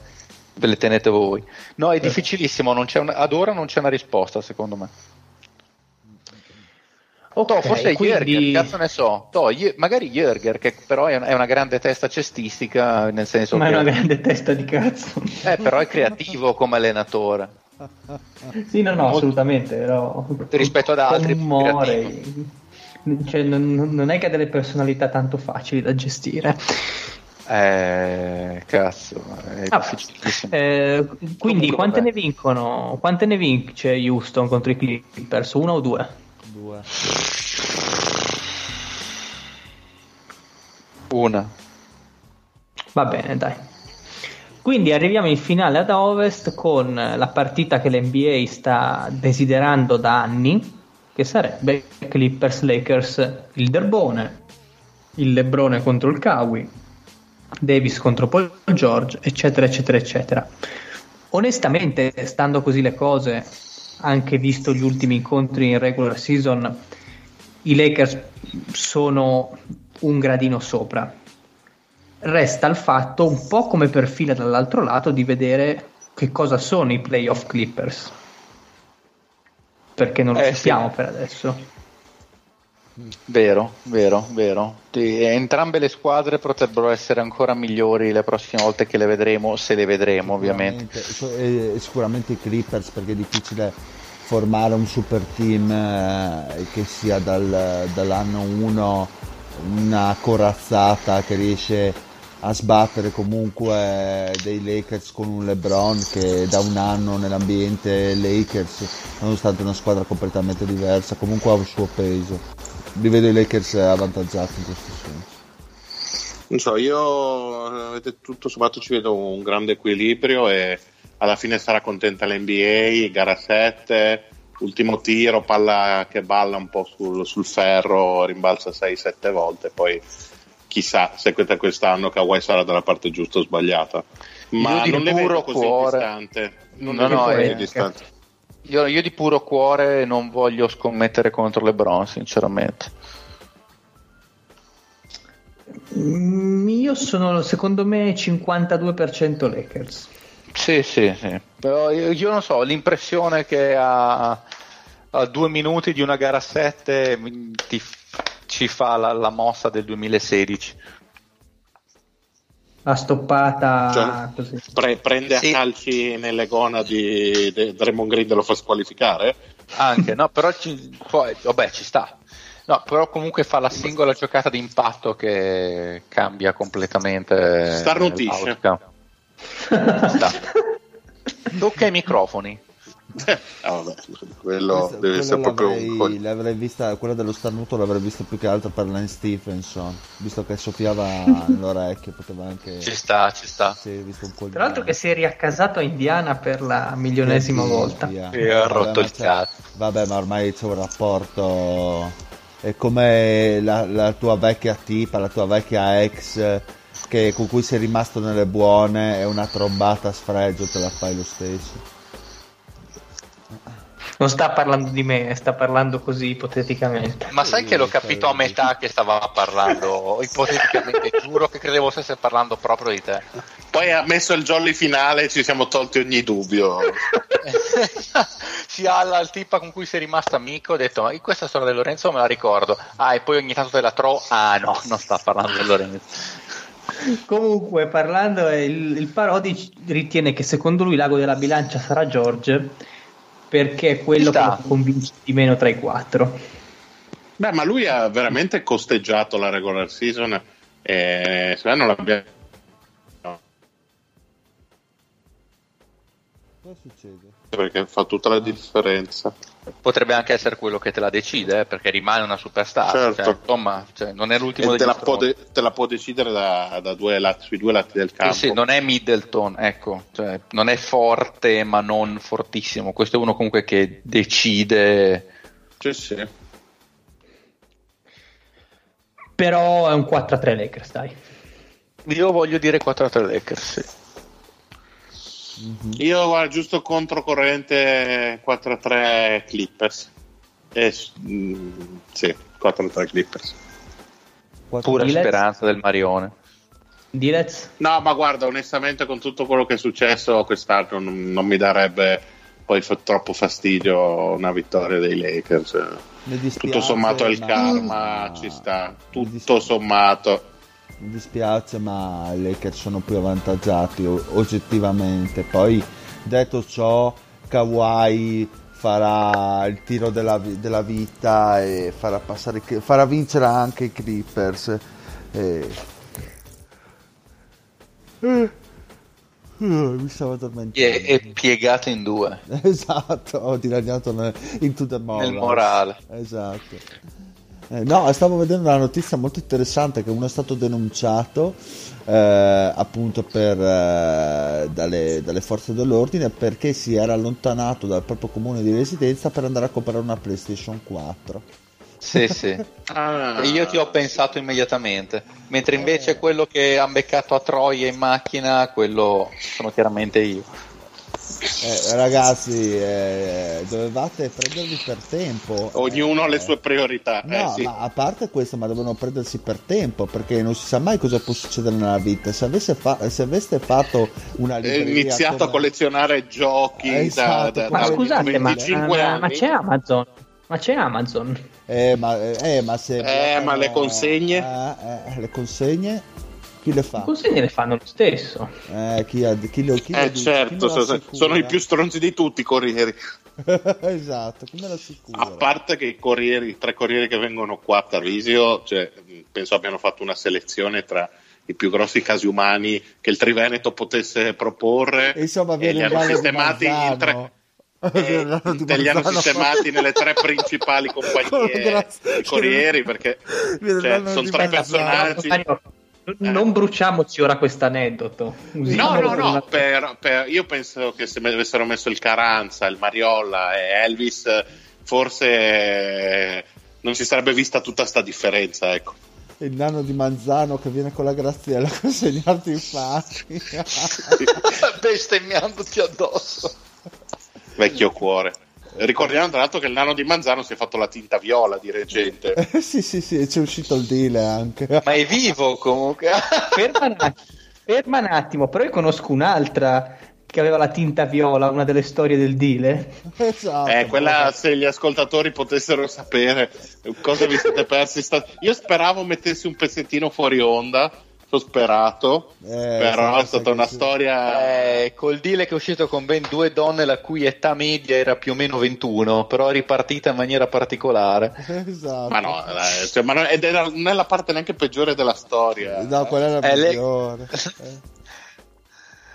ve le tenete voi. No, è difficilissimo, ad ora non c'è una risposta secondo me. Okay, forse quindi... Jürger, cazzo ne so. Magari Jürger, che però è una grande testa cestistica, nel senso ma che... è una grande testa di cazzo. Però è creativo come allenatore. Sì, no, assolutamente. Però... rispetto ad altri, cioè, non è che ha delle personalità tanto facili da gestire. Cazzo, è difficilissimo. Quindi quante ne vince Houston contro i Clippers? Una o due? Una. Va bene, dai. Quindi arriviamo in finale ad Ovest con la partita che l'NBA sta desiderando da anni, che sarebbe Clippers-Lakers, il derbone, il LeBron contro il Kawhi, Davis contro Paul George, eccetera eccetera eccetera. Onestamente, stando così le cose, anche visto gli ultimi incontri in regular season, i Lakers sono un gradino sopra. Resta il fatto, un po' come per fila dall'altro lato, di vedere che cosa sono i playoff Clippers, perché non lo sappiamo per adesso. Vero. Entrambe le squadre potrebbero essere ancora migliori le prossime volte che le vedremo, se le vedremo ovviamente. Sicuramente i Clippers, perché è difficile formare un super team che sia dall'anno 1 una corazzata che riesce a sbattere comunque dei Lakers con un LeBron che da un anno nell'ambiente Lakers, nonostante una squadra completamente diversa, comunque ha un suo peso. Li vedo i Lakers avvantaggiati in questo senso. Non so, io tutto sommato ci vedo un grande equilibrio e alla fine sarà contenta l'NBA, gara 7, ultimo tiro, palla che balla un po' sul ferro, rimbalza 6-7 volte, poi chissà se quest'anno Kawhi sarà dalla parte giusta o sbagliata. Ma non ne vedo così distante. Non è distante. Io di puro cuore non voglio scommettere contro LeBron, sinceramente. Io sono, secondo me, 52% Lakers. Sì. Però io non so, l'impressione che a 2 minuti di una gara 7 ci fa la mossa del 2016. La stoppata, cioè, così. Prende sì. A calci nelle gonadi di Draymond Green e lo fa squalificare anche, no, però ci sta, no, però comunque fa la singola giocata di impatto che cambia completamente, starnutisce. Tocca ai microfoni. Vabbè, quello deve essere proprio l'avrei vista, quella dello starnuto l'avrei vista più che altro per Lance Stephenson, visto che soffiava nell'orecchio, poteva anche ci sta. Visto un po' tra l'altro che si è riaccasato a Indiana per la milionesima volta e ha rotto il cazzo. Vabbè, ma ormai c'è un rapporto, è come la tua vecchia tipa, la tua vecchia ex che con cui sei rimasto nelle buone, è una trombata a sfregio, te la fai lo stesso. Non sta parlando di me, sta parlando così ipoteticamente. Ma sai che l'ho capito a metà che stava parlando ipoteticamente, giuro che credevo stesse parlando proprio di te. Poi ha messo il jolly finale e ci siamo tolti ogni dubbio. amicizia alla tipa con cui sei rimasto amico, ho detto ma questa storia di Lorenzo me la ricordo, ah, e poi ogni tanto te la trovo, ah no, non sta parlando di Lorenzo. Comunque, parlando, il Parodi ritiene che secondo lui l'ago della bilancia sarà George perché è quello che lo convince di meno tra i quattro. Beh, ma lui ha veramente costeggiato la regular season e se non l'abbiamo... No. Cosa succede? Perché fa tutta la differenza. Potrebbe anche essere quello che te la decide, perché rimane una superstar, certo. Cioè, insomma, cioè, non è l'ultimo. E te la può decidere da due lati, sui due lati del campo. Sì, non è Middleton, ecco, cioè, non è forte ma non fortissimo. Questo è uno comunque che decide. Sì, sì. Però è un 4-3 Lakers, dai. Io voglio dire 4-3 Lakers, sì. Mm-hmm. Io guarda, giusto controcorrente 4-3 Clippers. Sì, 4-3 Clippers. Pura speranza del Marione. Dilez? No, ma guarda, onestamente con tutto quello che è successo quest'anno non mi darebbe poi troppo fastidio una vittoria dei Lakers. Tutto sommato il karma ci sta, tutto sommato. Mi dispiace, ma i Lakers sono più avvantaggiati oggettivamente. Poi detto ciò, Kawhi farà il tiro della vita e farà vincere anche i Clippers. Mi stavo addormentando. È piegato in due. Esatto, ho dilaniato in tutto il morale. Esatto. No, stavo vedendo una notizia molto interessante che uno è stato denunciato appunto per dalle forze dell'ordine perché si era allontanato dal proprio comune di residenza per andare a comprare una PlayStation 4. Sì, sì. Ah. Io ti ho pensato immediatamente, mentre invece quello che ha beccato a Troia in macchina, quello sono chiaramente io. Ragazzi, dovevate prendervi per tempo. Ognuno ha le sue priorità. No, sì. Ma a parte questo, ma devono prendersi per tempo perché non si sa mai cosa può succedere nella vita. Se aveste fatto una libreria, iniziato a collezionare giochi, esatto, ma scusate, 25 anni. Ma c'è Amazon? Ma c'è Amazon? Ma se ma le consegne? Le consegne? Chi le fa? Le consegne le fanno lo stesso. Chi certo, sono i più stronzi di tutti i corrieri. Esatto, come la sicura. A parte che i tre corrieri che vengono qua a Tarvisio, cioè, penso abbiano fatto una selezione tra i più grossi casi umani che il Triveneto potesse proporre. Insomma, e li hanno sistemati in tre. Li hanno sistemati nelle tre principali compagnie di corrieri, perché cioè, sono tre personaggi. Non bruciamoci ora questo aneddoto. No, per, io penso che se avessero messo il Caranza, il Mariolla e Elvis, forse non si sarebbe vista tutta sta differenza, ecco. Il nano di Manzano che viene con la Graziella a consegnarti in faccia bestemmiandoti addosso, vecchio cuore. Ricordiamo tra l'altro che il nano di Manzano si è fatto la tinta viola di recente. Sì, c'è uscito il deal anche. Ma è vivo comunque. Ferma un attimo, però io conosco un'altra che aveva la tinta viola, una delle storie del deal. Esatto. Quella se gli ascoltatori potessero sapere cosa vi siete persi. Io speravo mettessi un pezzettino fuori onda. Sperato, però è stata una storia col deal che è uscito con ben due donne la cui età media era più o meno 21, però è ripartita in maniera particolare. Esatto. Ma no, cioè, non è la parte neanche peggiore della storia. No, quella era peggiore.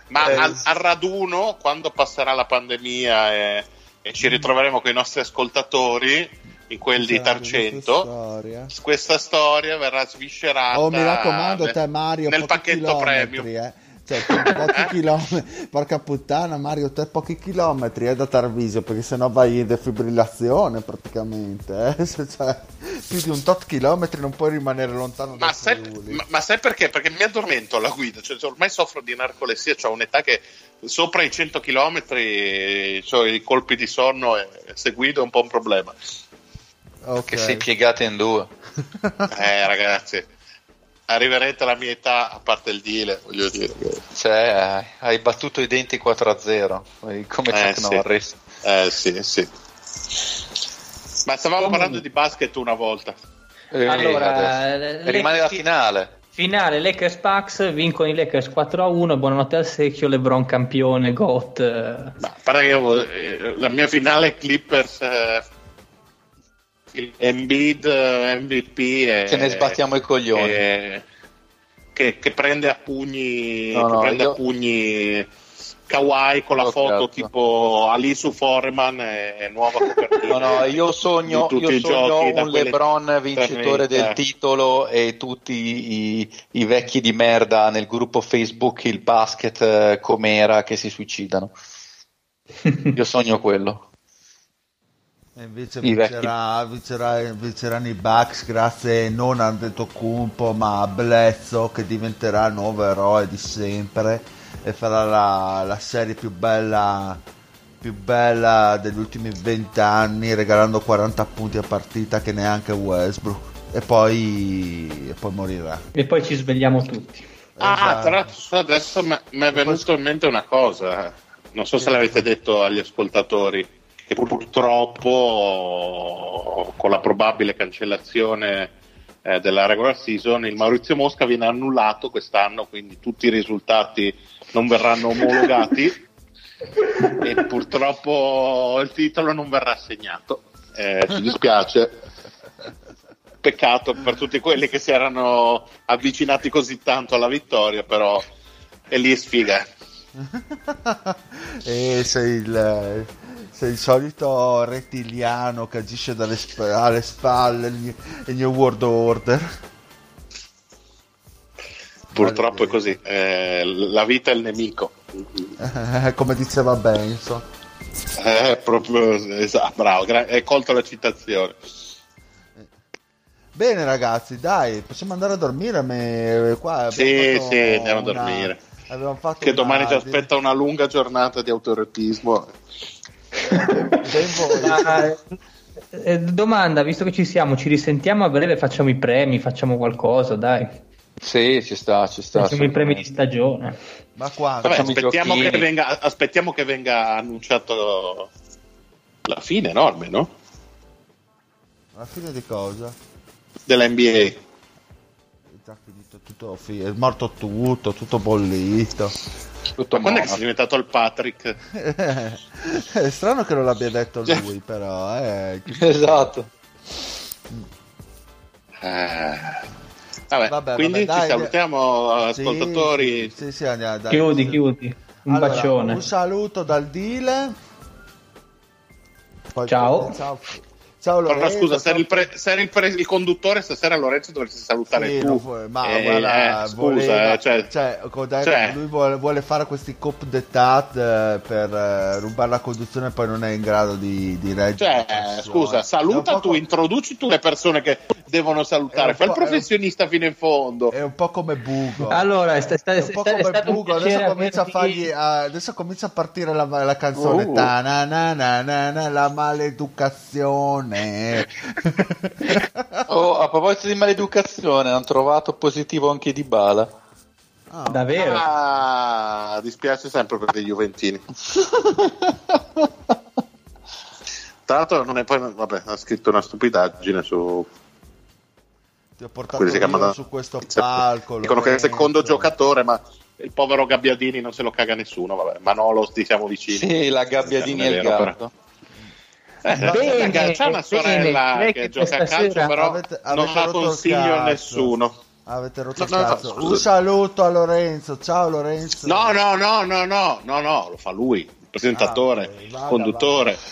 Ma al raduno, quando passerà la pandemia e ci ritroveremo con i nostri ascoltatori in quel di Tarcento, questa storia verrà sviscerata. Oh, mi raccomando, te Mario nel pacchetto premium, cioè pochi chilometri, porca puttana Mario, te pochi chilometri da Tarvisio, perché sennò vai in defibrillazione praticamente, cioè, più di un tot chilometri non puoi rimanere lontano da Friuli. Ma sai perché? Perché mi addormento alla guida, cioè, ormai soffro di narcolessia, ho un'età che sopra i 100 chilometri i colpi di sonno se guido è un po' un problema. Okay. Che sei piegata in due. Ragazzi, arriverete alla mia età, a parte il deal, voglio dire. Cioè, hai battuto i denti 4-0, come Chuck Norris. Sì. Sì, sì. Ma stavamo parlando di basket una volta. Allora, rimane la finale. Finale Lakers-Bucks, vincono i Lakers 4-1, buonanotte al secchio, LeBron campione, GOAT. Ma pare che la mia finale Clippers, Embiid MVP e, ce ne sbattiamo i coglioni che prende a pugni, no, a pugni Kawhi con la foto tipo Alisu Foreman e nuova copertina. No, io sogno un LeBron vincitore del titolo e tutti i vecchi di merda nel gruppo Facebook il basket com'era che si suicidano. Io sogno quello. E invece vinceranno i Bucks grazie non a Antetokounmpo ma a Bledsoe, che diventerà il nuovo eroe di sempre e farà la serie più bella degli ultimi 20 anni, regalando 40 punti a partita che neanche Westbrook, e poi morirà e poi ci svegliamo tutti. Esatto. Tra l'altro adesso mi è venuto in mente una cosa, non so se l'avete detto agli ascoltatori, che purtroppo con la probabile cancellazione della regular season il Maurizio Mosca viene annullato quest'anno, quindi tutti i risultati non verranno omologati e purtroppo il titolo non verrà assegnato, ci dispiace, peccato per tutti quelli che si erano avvicinati così tanto alla vittoria, però è lì sfiga. E sei il solito rettiliano che agisce alle spalle il New World Order. Purtroppo è così, la vita è il nemico, come diceva Benson. Proprio esatto, bravo, è colto la citazione. Bene ragazzi, dai, possiamo andare a dormire? Qua sì, andiamo a dormire. Abbiamo fatto che domani ci aspetta una lunga giornata di autoerotismo. Domanda, visto che ci siamo, ci risentiamo a breve, facciamo i premi, facciamo qualcosa, dai. Sì, ci sta. Facciamo i premi di stagione. Ma quando? Vabbè, aspettiamo che venga annunciato la fine, no? Almeno. La fine di cosa? Della NBA. È già finito tutto, è morto tutto bollito. Ma quando è che sei diventato il Patrick? È strano che non l'abbia detto lui, però esatto. Vabbè, quindi dai, ci salutiamo ascoltatori. Sì, andiamo, dai, chiudi. Un bacione. Un saluto dal Dile. Ciao. Ciao Lorenzo. Allora, scusa, se eri il conduttore stasera, Lorenzo, dovresti salutare tu. Ma guarda, lui vuole fare questi cop d'etat per rubare la conduzione e poi non è in grado di reggere. Scusa, saluta tu, introduci tu le persone che devono salutare, fai il professionista fino in fondo. È un po' come Bugo. Allora, è stato Bugo, adesso comincia a partire la canzone ta-na-na-na-na, la maleducazione. A proposito di maleducazione, hanno trovato positivo anche Dybala. Davvero? Dispiace sempre per dei juventini. Tra l'altro non è poi, vabbè, ha scritto una stupidaggine su, ti ho portato io su questo palco, dicono che è il secondo giocatore, ma il povero Gabbiadini non se lo caga nessuno, vabbè, Manolo, siamo vicini. Sì, la Gabbiadini è il gatto. Bene, c'è una sorella che gioca a calcio, però non la consiglio a nessuno. Avete rotto il cazzo. Un saluto a Lorenzo. Ciao Lorenzo. No, lo fa lui, il presentatore, conduttore. Vada.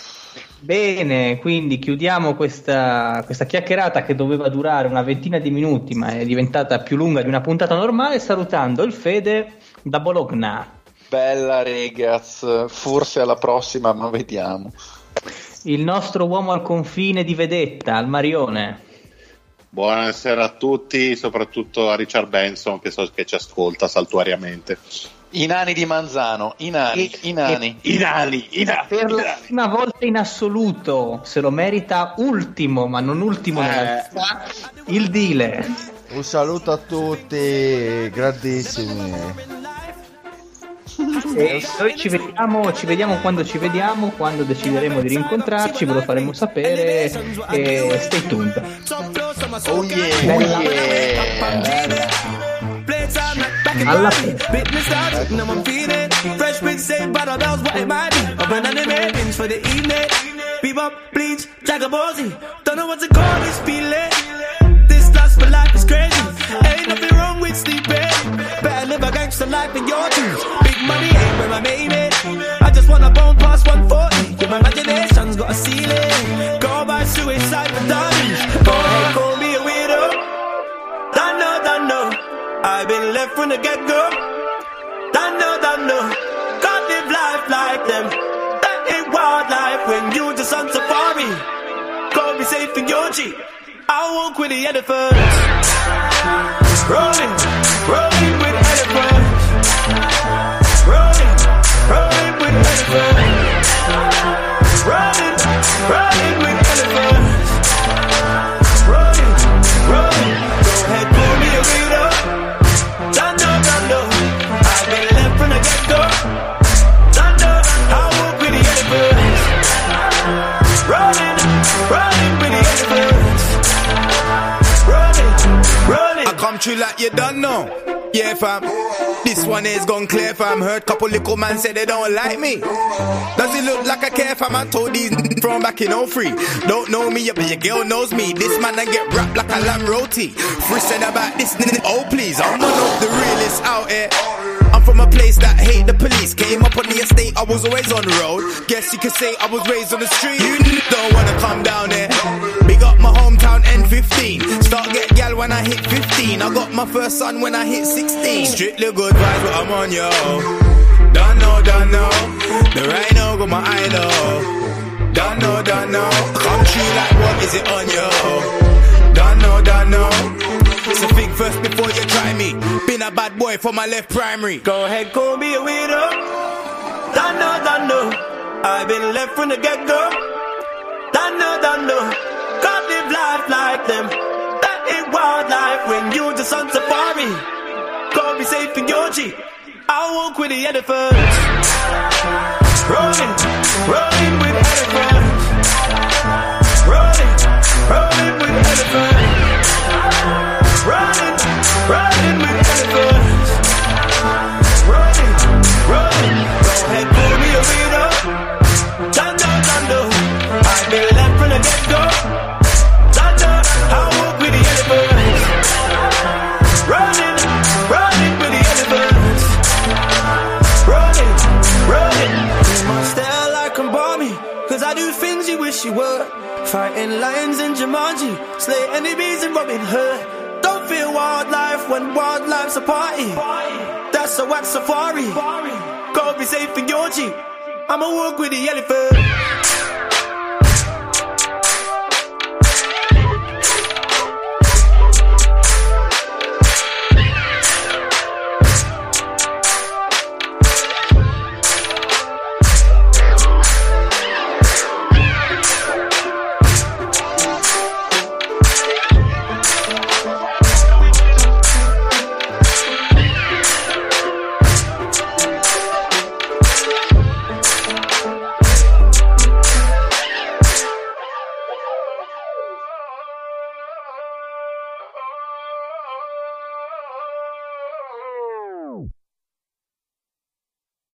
Bene, quindi chiudiamo questa chiacchierata che doveva durare una ventina di minuti, ma è diventata più lunga di una puntata normale, salutando il Fede da Bologna. Bella ragazzi, forse alla prossima, ma vediamo. Il nostro uomo al confine di vedetta, al Marione. Buonasera a tutti, soprattutto a Richard Benson, che so che ci ascolta saltuariamente. I nani di Manzano, i nani. Per la prima volta in assoluto se lo merita ultimo, ma non ultimo nella lista, il Dile. Un saluto a tutti, grandissimi. Noi ci vediamo quando ci vediamo, quando decideremo di rincontrarci, ve lo faremo sapere. E stay tuned. Oh yeah, bella. Alla fine. Bebop, bleach, Jagabozi. Don't know what to call this feeling. This lust for life is crazy. Ain't nothing wrong with sleeping. Better live a gangster life in your dreams. Big money ain't where I made it. I just wanna bone past 140. With my imagination's got a ceiling. Go by suicide for dummies. Boy, call me a weirdo. Dunno. I've been left from the get-go. Dunno. Can't live life like them. Wildlife when you just on safari. Go be safe in your Jeep. I walk with the elephants. Rolling with elephants. Rolling with elephants. Rolling with elephants. Rolling. Go ahead, pull me a weirdo. Dando. I've been left from the get-go. Rolling. I come through like you don't know. Yeah, fam. This one is gone clear, fam. Heard couple little man say they don't like me. Does it look like I care, fam? I told these from back in 03. Don't know me, but your girl knows me. This man I get wrapped like a lamb roti. Free said about this, oh please. I'm one of the realest out here. I'm from a place that hate the police. Came up on the estate, I was always on the road. Guess you could say I was raised on the street. You don't wanna come down here. Big up my hometown N15. Start get gal when I hit 15. I got my first son when I hit 16. Strictly good vibes, but I'm on yo. Don't know. The rhino got my idol. Don't know. Come true like what is it on yo? Don't know. So think first before you try me. Been a bad boy for my left primary. Go ahead, call me a weirdo. Dunno. I've been left from the get-go. Dunno. Can't live life like them. That ain't wildlife when you just on safari. Go be safe in your Jeep. I walk with the elephants. Rolling with elephants. Rolling with elephants. Running with elephants. Running. Go ahead, pull me a weirdo. Dando. I've been left from the get-go. Dando, I walk with the elephants. Running with the elephants. Running. My style, I can bomb me, 'cause I do things you wish you were. Fighting lions in Jumanji, slay enemies in Robin Hood. Don't feel wildlife when wildlife's a party. That's a wax safari. Go be safe in your Jeep. I'ma walk with the elephant.